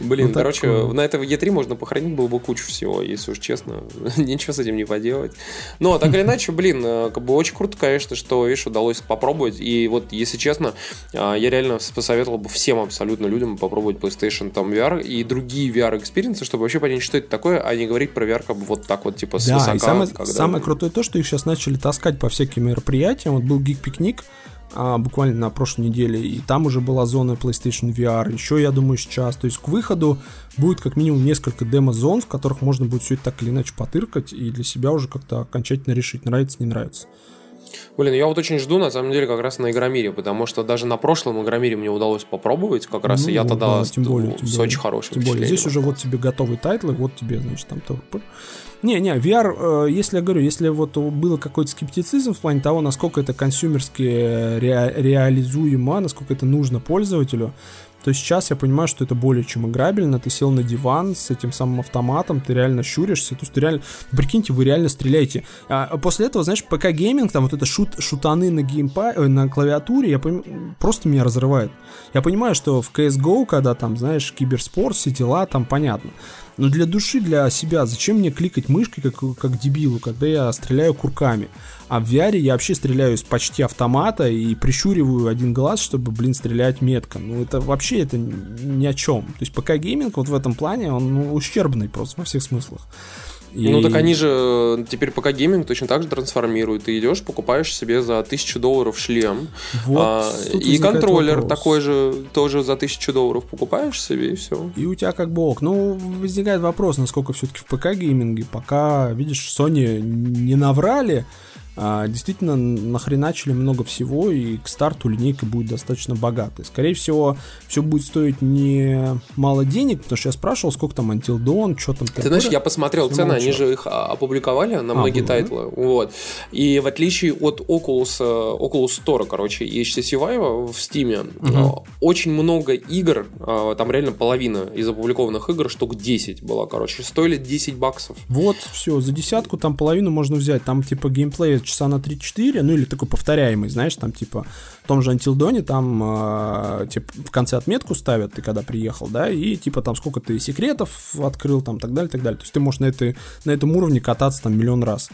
Блин, короче, на этом и три можно похоронить было бы кучу всего, если уж честно. Ничего с этим не поделать. Но, так или иначе, блин, как бы очень круто, конечно, что, видишь, удалось попробовать. И вот, если честно, я реально посоветовал бы всем абсолютно людям попробовать PlayStation там ви ар и другие ви ар-экспириенсы, чтобы вообще понять, что это такое, а не говорить про ви ар как бы вот так вот, типа, с да, высока. И самое, когда... самое крутое то, что их сейчас начали таскать по всяким мероприятиям. Вот был гик-пикник а, буквально на прошлой неделе, и там уже была зона PlayStation ви ар, еще, я думаю, сейчас. То есть к выходу будет как минимум несколько демо-зон, в которых можно будет все это так или иначе потыркать и для себя уже как-то окончательно решить, нравится, не нравится. Блин, я вот очень жду, на самом деле, как раз на Игромире, потому что даже на прошлом Игромире мне удалось попробовать, как раз, ну, и я тогда да, с, тем более, с очень хорошим впечатлением. Тем более, здесь уже вот тебе готовые тайтлы, вот тебе, значит, там... Не-не, ви ар, если я говорю, если вот было какой-то скептицизм в плане того, насколько это консюмерски ре- реализуемо, насколько это нужно пользователю, то сейчас я понимаю, что это более чем играбельно. Ты сел на диван с этим самым автоматом, ты реально щуришься, то есть ты реально, прикиньте, вы реально стреляете. А после этого, знаешь, ПК-гейминг, там вот это шут, шутаны на геймпа, э, на клавиатуре, я поним... просто меня разрывает. Я понимаю, что в си эс го, когда там, знаешь, киберспорт, все дела, там понятно. Но для души, для себя, зачем мне кликать мышкой, как, как дебилу, когда я стреляю курками? А в ви ар я вообще стреляю с почти автомата и прищуриваю один глаз, чтобы, блин, стрелять метко. Ну, это вообще это ни о чем. То есть ПК-гейминг вот в этом плане, он ну, ущербный просто во всех смыслах. И... Ну, так они же теперь ПК-гейминг точно так же трансформируют. Ты идешь, покупаешь себе за тысячу долларов шлем. Вот, а, и контроллер вопрос. Такой же тоже за тысячу долларов покупаешь себе, и все. И у тебя как бы ок. Ну, возникает вопрос, насколько все-таки в ПК-гейминге, пока, видишь, Sony не наврали, а, действительно нахреначили много всего, и к старту линейка будет достаточно богатой. Скорее всего, все будет стоить не мало денег, потому что я спрашивал, сколько там Until Dawn, что там. Ты такое. Знаешь, я посмотрел цены, они же их опубликовали на а, многие было, тайтлы, да? Вот. И в отличие от Oculus, Oculus Store, короче, и эйч ти си Vive в Steam, угу. Очень много игр, там реально половина из опубликованных игр, штук десять была, короче, стоили десять баксов. Вот, все, за десятку там половину можно взять, там типа геймплей часа на три-четыре, ну или такой повторяемый, знаешь, там типа в том же Until Dawn там э, типа в конце отметку ставят, ты когда приехал, да, и типа там сколько ты секретов открыл, там так далее, так далее. То есть ты можешь на, этой, на этом уровне кататься там миллион раз.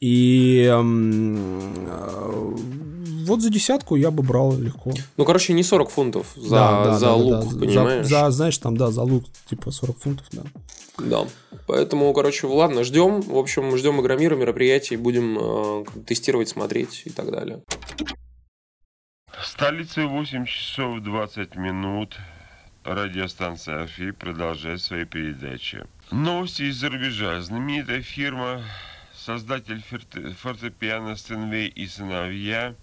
И вот за десятку я бы брал легко. Ну, короче, не сорок фунтов за, да, да, за да, лук, да, понимаешь? За, за, знаешь, там, да, за лук, типа сорок фунтов, да. Да, поэтому, короче, ладно, ждем. В общем, ждем Игромира, мероприятий, будем э, тестировать, смотреть и так далее. В столице восемь часов двадцать минут. Радиостанция АФИ продолжает свои передачи. Новости из зарубежа. Знаменитая фирма, создатель форте- фортепиано Стэнвей и сыновья,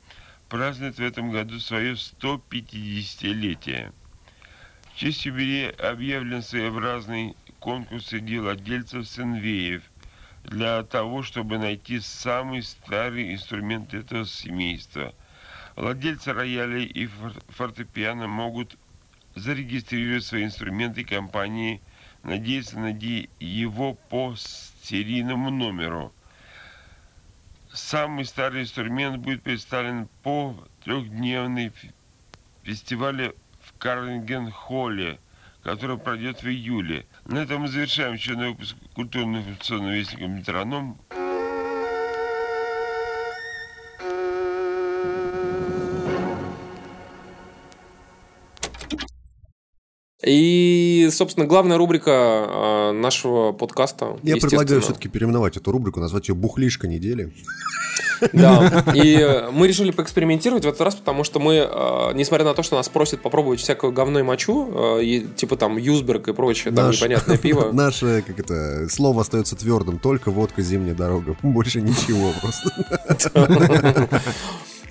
празднует в этом году свое сто пятидесятилетие. В честь юбилея объявлен своеобразный конкурс среди владельцев Стэнвеев для того, чтобы найти самый старый инструмент этого семейства. Владельцы роялей и фортепиано могут зарегистрировать свои инструменты компании, надеяться найти его по серийному номеру. Самый старый инструмент будет представлен по трехдневной фестивале в Карлингенхолле, который пройдет в июле. На этом мы завершаем еще один выпуск культурно-информационного вестника «Метроном». И, собственно, главная рубрика нашего подкаста. Я предлагаю все-таки переименовать эту рубрику, назвать ее «Бухлишка недели». Да, и мы решили поэкспериментировать в этот раз, потому что мы, несмотря на то, что нас просят попробовать всякое говно и мочу, и, типа там Юсберг и прочее, там Наш, непонятное пиво. Наше, как это, слово остается твердым, только водка, зимняя дорога, больше ничего просто.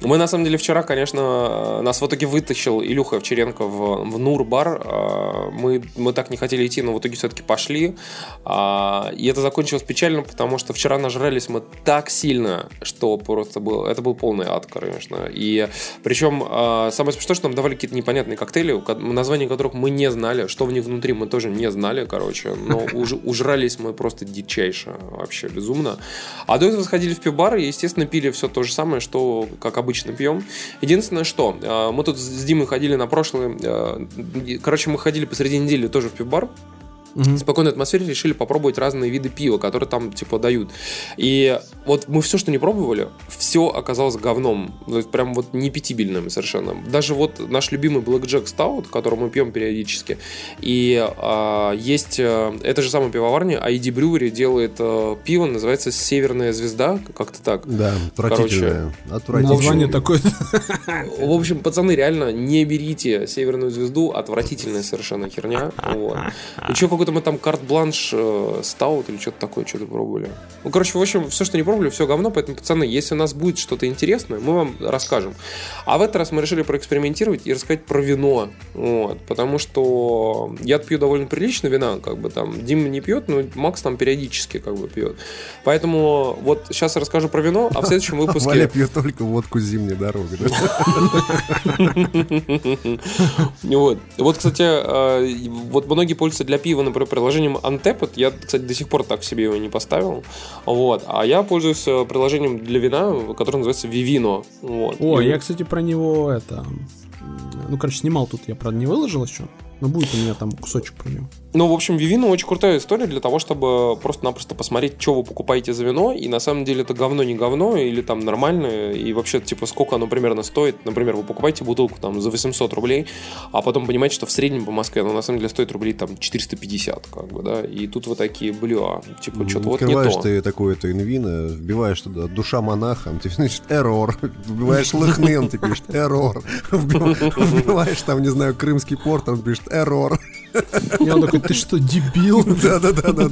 Мы, на самом деле, вчера, конечно, нас в итоге вытащил Илюха Овчаренко в, в Нур-бар. Мы, мы так не хотели идти, но в итоге все-таки пошли. И это закончилось печально, потому что вчера нажрались мы так сильно, что просто был... Это был полный ад, конечно. И причем самое смешное, что нам давали какие-то непонятные коктейли, названия которых мы не знали, что в них внутри мы тоже не знали, короче. Но уж, ужрались мы просто дичайше, вообще безумно. А до этого сходили в пивбар и, естественно, пили все то же самое, что, как обычно, обычно пьем. Единственное, что мы тут с Димой ходили на прошлое. Короче, мы ходили посреди недели тоже в пивбар. Mm-hmm. В спокойной атмосфере решили попробовать разные виды пива, которые там, типа, дают. И вот мы все, что не пробовали, все оказалось говном. То есть прям вот непитибельным совершенно. Даже вот наш любимый Black Jack Stout, который мы пьем периодически. И а, есть а, эта же самая пивоварня, ай ди Brewery делает а, пиво, называется «Северная звезда». Как-то так. Да, отвратительное. Название такое. В общем, пацаны, реально, не берите «Северную звезду». Отвратительная совершенно херня. Вот. И что, какой-то мы там карт-бланш, э, стаут или что-то такое, что-то пробовали. Ну, короче, в общем, все, что не пробовали, все говно, поэтому, пацаны, если у нас будет что-то интересное, мы вам расскажем. А в этот раз мы решили проэкспериментировать и рассказать про вино. Вот, потому что я пью довольно прилично вина, как бы там, Дима не пьет, но Макс там периодически как бы пьет. Поэтому вот сейчас расскажу про вино, а в следующем выпуске... Валя пьет только водку зимней дороги. Вот, кстати, вот многие пользуются для пива, например, приложением Untapped. Я, кстати, до сих пор так себе его не поставил. Вот. А я пользуюсь приложением для вина, которое называется Vivino. Вот. О, и... я, кстати, про него это... Ну, короче, снимал тут, я, правда, не выложил еще. Но будет у меня там кусочек про него. Ну, в общем, Vivino очень крутая история для того, чтобы просто-напросто посмотреть, что вы покупаете за вино, и на самом деле это говно не говно, или там нормально, и вообще, типа, сколько оно примерно стоит. Например, вы покупаете бутылку там за восемьсот рублей, а потом понимаете, что в среднем по Москве оно на самом деле стоит рублей там четыреста пятьдесят, как бы, да, и тут вы такие, бля, типа, что-то вот не то. Открываешь ты такое-то инвино, вбиваешь туда душа монаха, он тебе пишет «эррор», вбиваешь лыхны, он тебе пишет «эррор», вбиваешь там, не знаю, крымский порт, он пишет «эррор». И он такой, ты что, дебил? Да-да-да.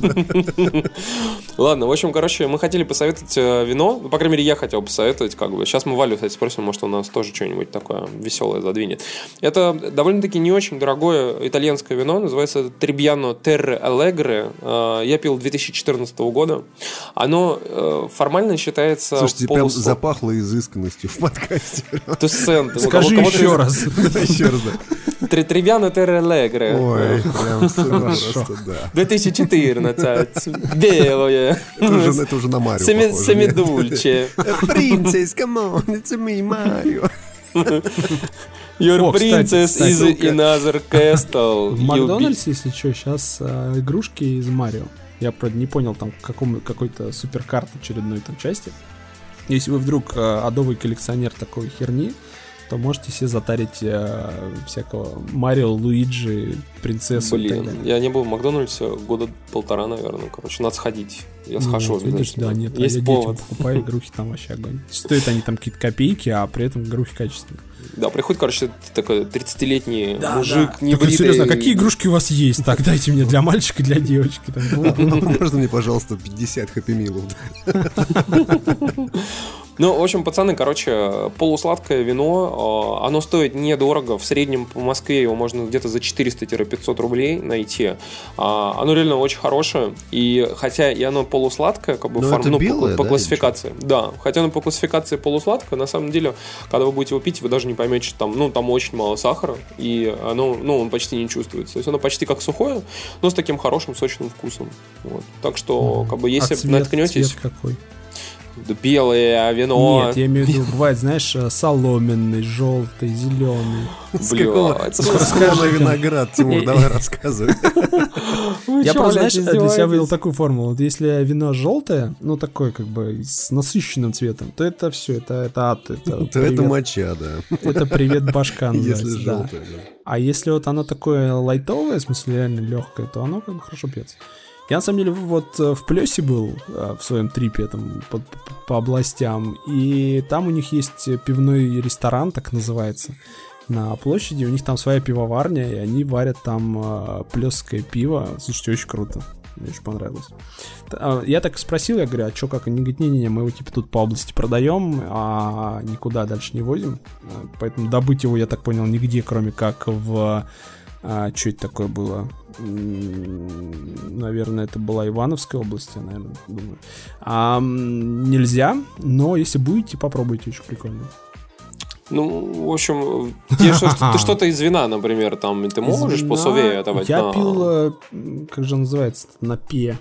Ладно, в общем, короче, мы хотели посоветовать вино. По крайней мере, я хотел посоветовать, как бы. Сейчас мы Валю, кстати, спросим, может, у нас тоже что-нибудь такое веселое задвинет. Это довольно-таки не очень дорогое итальянское вино. Называется Trebbiano Terre Allegre. Я пил две тысячи четырнадцатого года. Оно формально считается... Слушайте, полусл... прям запахло изысканностью в подкасте. Тусент. Скажи еще раз. Еще раз, да. Trebbiano Terre Allegre. Ой. Прям хорошо. Да. две тысячи четырнадцать. Белое. Это уже, это уже на Марио. Семидульче. Принцесс, камон, это мы Марио. Your princess is another castle. В Макдональдсе, если что, сейчас игрушки из Марио. Я, правда, не понял там какому, какой-то суперкарт очередной там части. Если вы вдруг э, адовый коллекционер такой херни, то можете себе затарить э, всякого Марио, Луиджи, принцессу. Блин, и я не был в Макдональдсе года полтора, наверное. Короче, надо сходить. Я схожу. Ну, видишь, да, нет, есть а я повод. Детям покупаю игрухи, там вообще огонь. Стоят они там какие-то копейки, а при этом игрухи качественные. Да, приходит, короче, такой тридцатилетний да, мужик, да. небритый. Так, серьезно, какие игрушки у вас есть? Так, дайте мне для мальчика, для девочки. Можно мне, пожалуйста, пятьдесят хэппи-милов? Ну, в общем, пацаны, короче, полусладкое вино, оно стоит недорого, в среднем по Москве его можно где-то за четыреста-пятьсот рублей найти. Оно реально очень хорошее, и хотя и оно полусладкое, как бы фарм, ну, белое, по, по да, классификации. Да, хотя оно по классификации полусладкое, на самом деле, когда вы будете его пить, вы даже не поймете, что там, ну, там очень мало сахара, и оно, ну, он почти не чувствуется. То есть оно почти как сухое, но с таким хорошим сочным вкусом. Вот. Так что, как бы, если а цвет, наткнетесь... Цвет какой? Белое вино. Нет, я имею в виду, бывает, знаешь, соломенный, желтый, зеленый. С какого? Скажи виноград, Тимур, давай рассказывай. Я просто, знаешь, для себя вывел такую формулу. Если вино желтое, ну такое как бы с насыщенным цветом, то это все, это ад. То это моча, да. Это привет башка называется. Если желтое, да. А если вот оно такое лайтовое, в смысле реально легкое, то оно как бы хорошо пьется. Я, на самом деле, вот в Плёсе был в своем трипе там, по, по областям, и там у них есть пивной ресторан, так называется, на площади, у них там своя пивоварня, и они варят там плёсское пиво. Слушайте, очень круто, мне очень понравилось. Я так спросил, я говорю, а что, как? Они говорят, не-не-не, мы его типа тут по области продаем, а никуда дальше не возим, поэтому добыть его, я так понял, нигде, кроме как в... А, что это такое было? Наверное, это была Ивановская область, я, наверное, думаю. А, нельзя, но если будете, попробуйте, очень прикольно. Ну, в общем, ты что-то из вина, например, там, ты можешь по суве отдавать? Я пил, как же называется, на пе.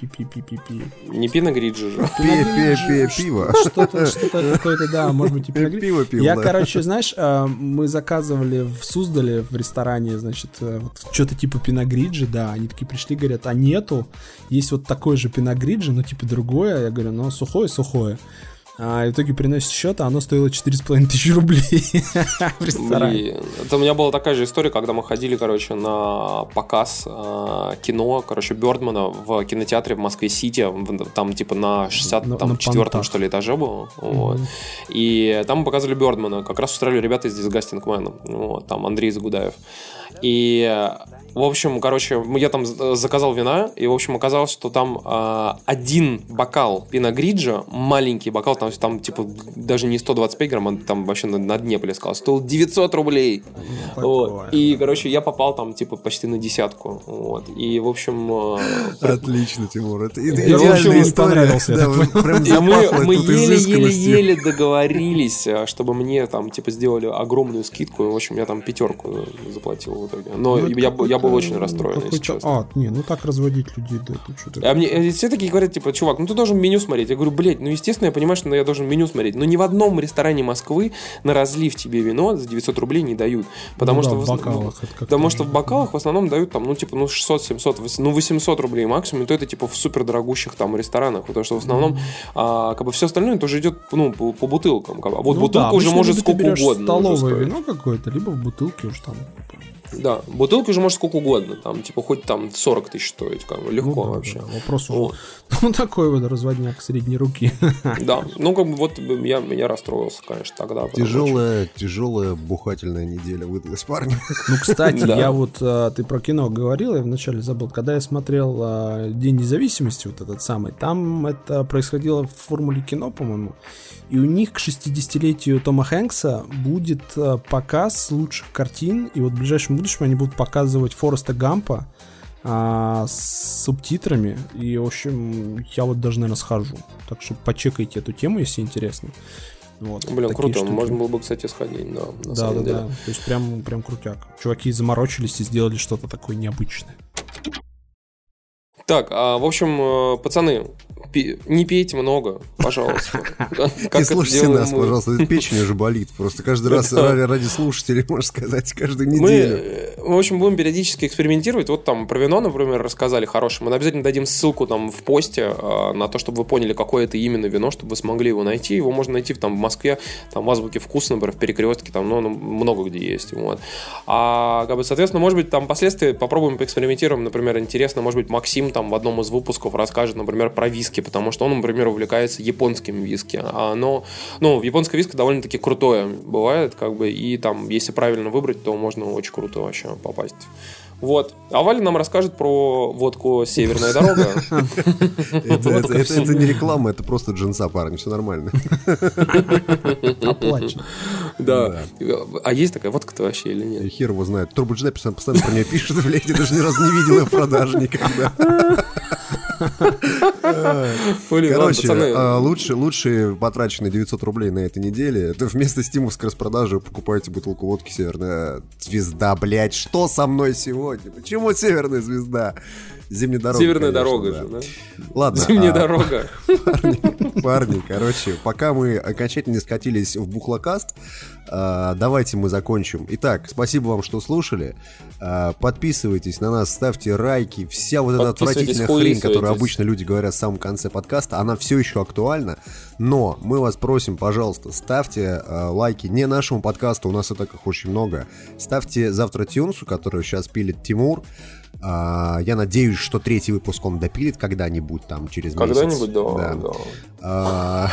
Пи-пи-пи-пи-пи-пи. Не пиногриджи же. Пи-пи-пи-пиво. Что-то, что-то, какое-то, да, может быть, и пиногриджи. Я, короче, знаешь, мы заказывали в Суздале в ресторане, значит, вот что-то типа пиногриджи, да, они такие пришли, говорят, а нету, есть вот такой же пиногриджи, но типа другое, я говорю, ну, сухое-сухое. А, и в итоге приносит счет, а оно стоило четыре с половиной тысячи рублей в ресторане. Блин, это у меня была такая же история, когда мы ходили, короче, на показ э, кино, короче, Бёрдмана в кинотеатре в Москве-Сити, там типа на шестьдесят четвёртом, что ли, этаже было. Mm-hmm. Вот. И там мы показывали Бёрдмана, как раз устраивали ребята из Disgusting Man, вот, там Андрей Загудаев. И, в общем, короче, я там заказал вина, и, в общем, оказалось, что там э, один бокал пиногриджа, маленький бокал, там, там, типа, даже не сто двадцать пять грамм, а там вообще на, на дне плескалось, стоил девятьсот рублей. Вот. И, короче, я попал там, типа, почти на десятку. Вот. И, в общем... Э, Отлично, Тимур, это идеальная история. Мы еле-еле договорились, чтобы мне там, типа, сделали огромную скидку, и, в общем, я там пятерку заплатил. В итоге. Но ну, я, это, я, я был очень расстроен, если честно. А, не, ну так разводить людей, да, это что-то... А мне все такие говорят, типа, чувак, ну ты должен меню смотреть. Я говорю, блядь, ну естественно, я понимаю, что я должен меню смотреть. Но ни в одном ресторане Москвы на разлив тебе вино за девятьсот рублей не дают. Потому, ну, что, да, в, в бокалах, ну, потому что в бокалах в основном дают там, ну, типа, ну, шестьсот, семьсот, ну, восемьсот рублей максимум, и то это типа в супердорогущих там ресторанах. Потому что в основном mm-hmm. а, как бы все остальное тоже идет, ну, по, по бутылкам. Как бы. А вот, ну, бутылка, да, уже может сколько угодно. Столовое вино какое-то, либо в бутылке уж там. Да, бутылки уже может сколько угодно, там, типа, хоть там сорок тысяч стоит, как бы, легко, ну, да, вообще. Да, вопрос вот. Ну, такой вот разводняк средней руки. Да, ну, как бы, вот я, я расстроился, конечно, тогда. Тяжелая, что... тяжелая бухательная неделя выдалась, парни. Ну, кстати, да. Я вот, ты про кино говорил, я вначале забыл, когда я смотрел День независимости, вот этот самый, там это происходило в «Формуле кино», по-моему, и у них к шестидесятилетию Тома Хэнкса будет показ лучших картин, и вот в ближайшем в будущем они будут показывать Фореста Гампа а, с субтитрами. И, в общем, я вот даже, наверное, схожу. Так что почекайте эту тему, если интересно. Вот, блин, круто, штуки. Можно было бы, кстати, сходить, да, на да, самом да, деле. Да. То есть прям, прям крутяк. Чуваки заморочились и сделали что-то такое необычное. Так, а, в общем, пацаны, не пейте много, пожалуйста. Не слушайте нас, пожалуйста, печень уже болит. Просто каждый раз ради слушателей, можно сказать, каждую неделю. Мы, в общем, будем периодически экспериментировать. Вот там про вино, например, рассказали хорошее. Мы обязательно дадим ссылку там в посте на то, чтобы вы поняли, какое это именно вино, чтобы вы смогли его найти. Его можно найти там в Москве, там в Азбуке вкус, например, в Перекрестке, там, ну, много где есть. Вот. А, как бы, соответственно, может быть, там впоследствии попробуем, поэкспериментируем. Например, интересно, может быть, Максим там в одном из выпусков расскажет, например, про виски, потому что он, например, увлекается японским виски. А оно, ну, японское виски довольно-таки крутое бывает, как бы, и там, если правильно выбрать, то можно очень круто вообще попасть. Вот. А Валя нам расскажет про водку «Северная дорога». Это не реклама, это просто джинса, парни, все нормально. Оплачено. Да. А есть такая водка-то вообще или нет? Хер его знает. Турбоджина постоянно про нее пишет, блядь, я даже ни разу не видел ее в продаже никогда. Короче, лучше, лучше потраченные девятьсот рублей на этой неделе. Это вместо стимовской распродажи покупаете бутылку водки «Северная звезда». Блять, что со мной сегодня? Почему «Северная звезда»? Зимняя дорога. Северная дорога же, да. Ладно. Зимняя дорога. Парни, короче, пока мы окончательно не скатились в бухлокаст, давайте мы закончим. Итак, спасибо вам, что слушали. Подписывайтесь на нас, ставьте лайки. Вся вот эта отвратительная хрень, которую обычно люди говорят в самом конце подкаста, она все еще актуальна. Но мы вас просим, пожалуйста, ставьте лайки не нашему подкасту, у нас и так их очень много. Ставьте завтра Тюнсу, которую сейчас пилит Тимур. Я надеюсь, что третий выпуск он допилит когда-нибудь, там, через когда-нибудь, месяц. Когда-нибудь, да.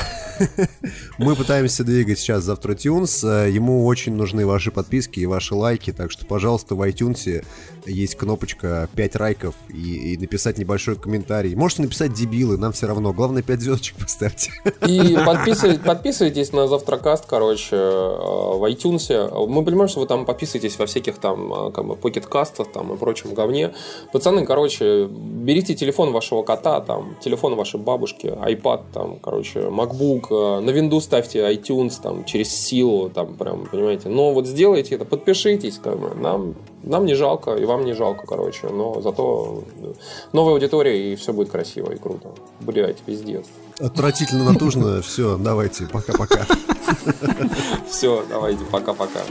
Мы пытаемся двигать сейчас завтра iTunes. Ему очень нужны ваши подписки и ваши лайки, так что, пожалуйста, в iTunes есть кнопочка пять лайков и, и написать небольшой комментарий. Можете написать дебилы, нам все равно. Главное, пять звездочек поставьте. И подписывайтесь, подписывайтесь на завтракаст, короче, в iTunes. Мы понимаем, что вы там подписываетесь во всяких там, как бы, покеткастах там и прочем говне. Пацаны, короче, берите телефон вашего кота, там, телефон вашей бабушки, iPad, там, короче, MacBook, на Windows ставьте iTunes, там, через силу, там, прям, понимаете. Но вот сделайте это, подпишитесь, как бы, нам... Нам не жалко, и вам не жалко, короче. Но зато новая аудитория, и все будет красиво и круто. Блять, пиздец. Отвратительно натужно. Все, давайте, пока-пока. Все, давайте, пока-пока.